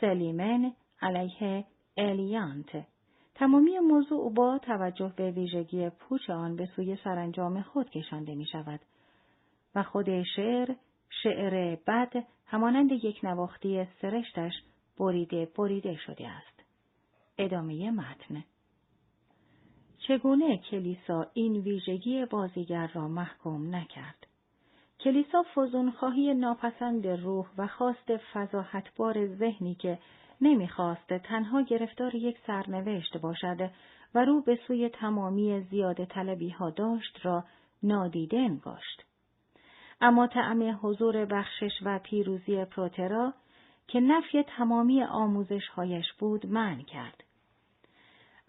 سلیمن علیه الیانت. تمامی موضوع با توجه به ویژگی پوچ آن به سوی سرانجام خود کشانده می شود و خود شعر، شعر بد همانند یک نواختی سرشتش بریده بریده شده است. ادامه متن. چگونه کلیسا این ویژگی بازیگر را محکوم نکرد؟ کلیسا فزونخواهی ناپسند روح و خواست فضاحتبار ذهنی که نمیخواست تنها گرفتار یک سرنوشت باشد و رو به سوی تمامی زیاده طلبی ها داشت را نادیده انگاشت. اما طعم حضور بخشش و پیروزی پروترا که نفی تمامی آموزش هایش بود منع کرد.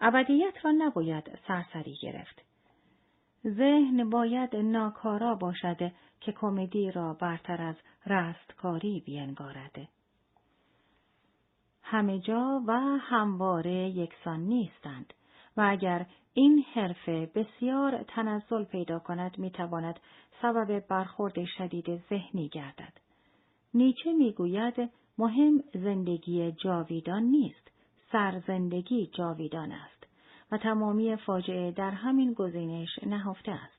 ابدیت را نباید سرسری گرفت. ذهن باید ناکارا باشد که کمدی را برتر از رستکاری بینگارد. همه جا و همواره یکسان نیستند و اگر این حرفه بسیار تنزل پیدا کند میتواند سبب برخورد شدید ذهنی گردد. نیچه میگوید مهم زندگی جاویدان نیست، سرزندگی جاویدان است و تمامی فاجعه در همین گزینش نهفته است.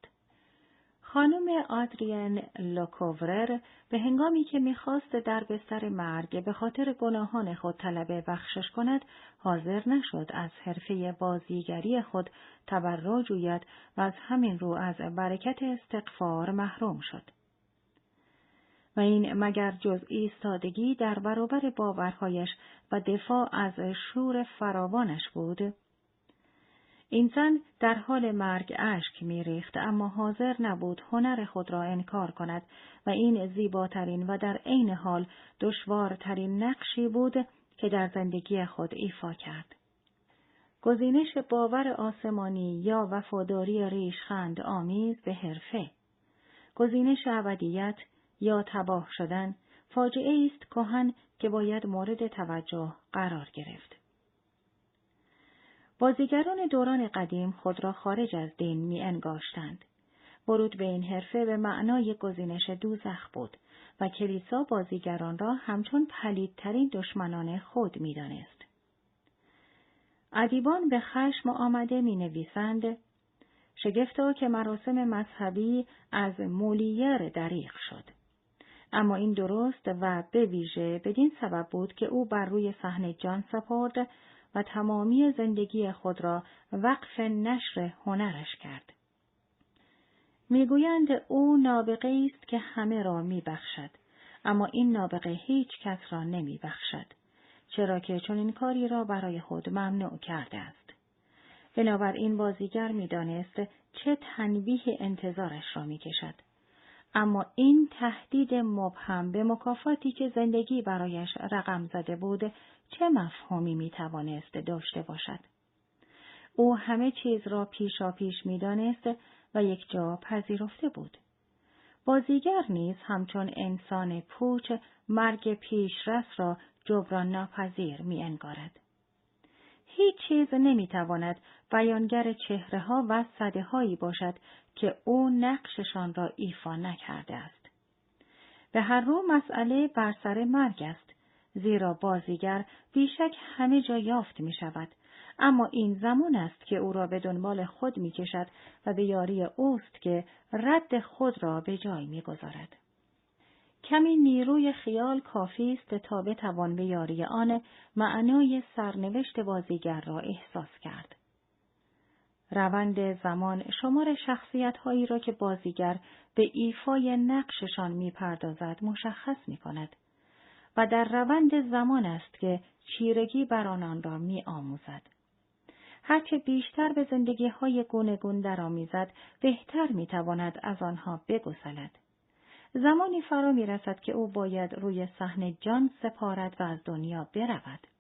خانم آدرین لوکوورر به هنگامی که میخواست در بستر مرگ به خاطر گناهان خود طلب بخشش کند، حاضر نشد از حرفه بازیگری خود تبرع جوید و از همین رو از برکت استغفار محروم شد. و این مگر جزئی سادگی در برابر باورهایش و دفاع از شور فراوانش بود؟ این زن در حال مرگ اشک می‌ریخت اما حاضر نبود هنر خود را انکار کند و این زیباترین و در عین حال دشوارترین نقشی بود که در زندگی خود ایفا کرد. گزینش باور آسمانی یا وفاداری ریشخند آمیز به حرفه. گزینش ابدیت یا تباه شدن فاجعه است کهن که باید مورد توجه قرار گرفت. بازیگران دوران قدیم خود را خارج از دین می انگاشتند. ورود به این حرفه به معنای گزینش دوزخ بود و کلیسا بازیگران را همچون پلیدترین دشمنان خود می دانست. ادیبان به خشم آمده می نویسند: شگفتا که مراسم مذهبی از مولیر دریغ شد. اما این درست و به ویژه بدین سبب بود که او بر روی صحنه جان سپرد و تمامی زندگی خود را وقف نشر هنرش کرد. میگویند او نابغه است که همه را میبخشد، اما این نابغه هیچ کس را نمیبخشد، چرا که چون این کاری را برای خود ممنوع کرده است. بنابراین بازیگر میدانست چه تنبیه انتظارش را میکشد، اما این تهدید مبهم به مکافاتی که زندگی برایش رقم زده بود، چه مفهومی میتوانست داشته باشد؟ او همه چیز را پیشا پیش میدانست و یک جا پذیرفته بود. بازیگر نیز همچون انسان پوچ مرگ پیشرست را جبران ناپذیر می انگارد. هیچ چیز نمی تواند بیانگر چهره ها و صده هایی باشد که او نقششان را ایفا نکرده است. به هر رو مسئله بر سر مرگ است، زیرا بازیگر بیشک همه جا یافت می شود، اما این زمان است که او را به دنبال خود می کشد و به یاری اوست که رد خود را به جای می گذارد. کمی نیروی خیال کافی است تا بتوان به یاری آن معنای سرنوشت بازیگر را احساس کرد. روند زمان شمار شخصیت‌هایی را که بازیگر به ایفای نقششان می‌پردازد مشخص می‌کند و در روند زمان است که چیرگی بر آنان را می‌آموزد. هرچه بیشتر به زندگی‌های گوناگون درآمیزد، بهتر می‌تواند از آنها بگسلد. زمانی فرا می رسد که او باید روی صحنه جان سپارد و از دنیا برود.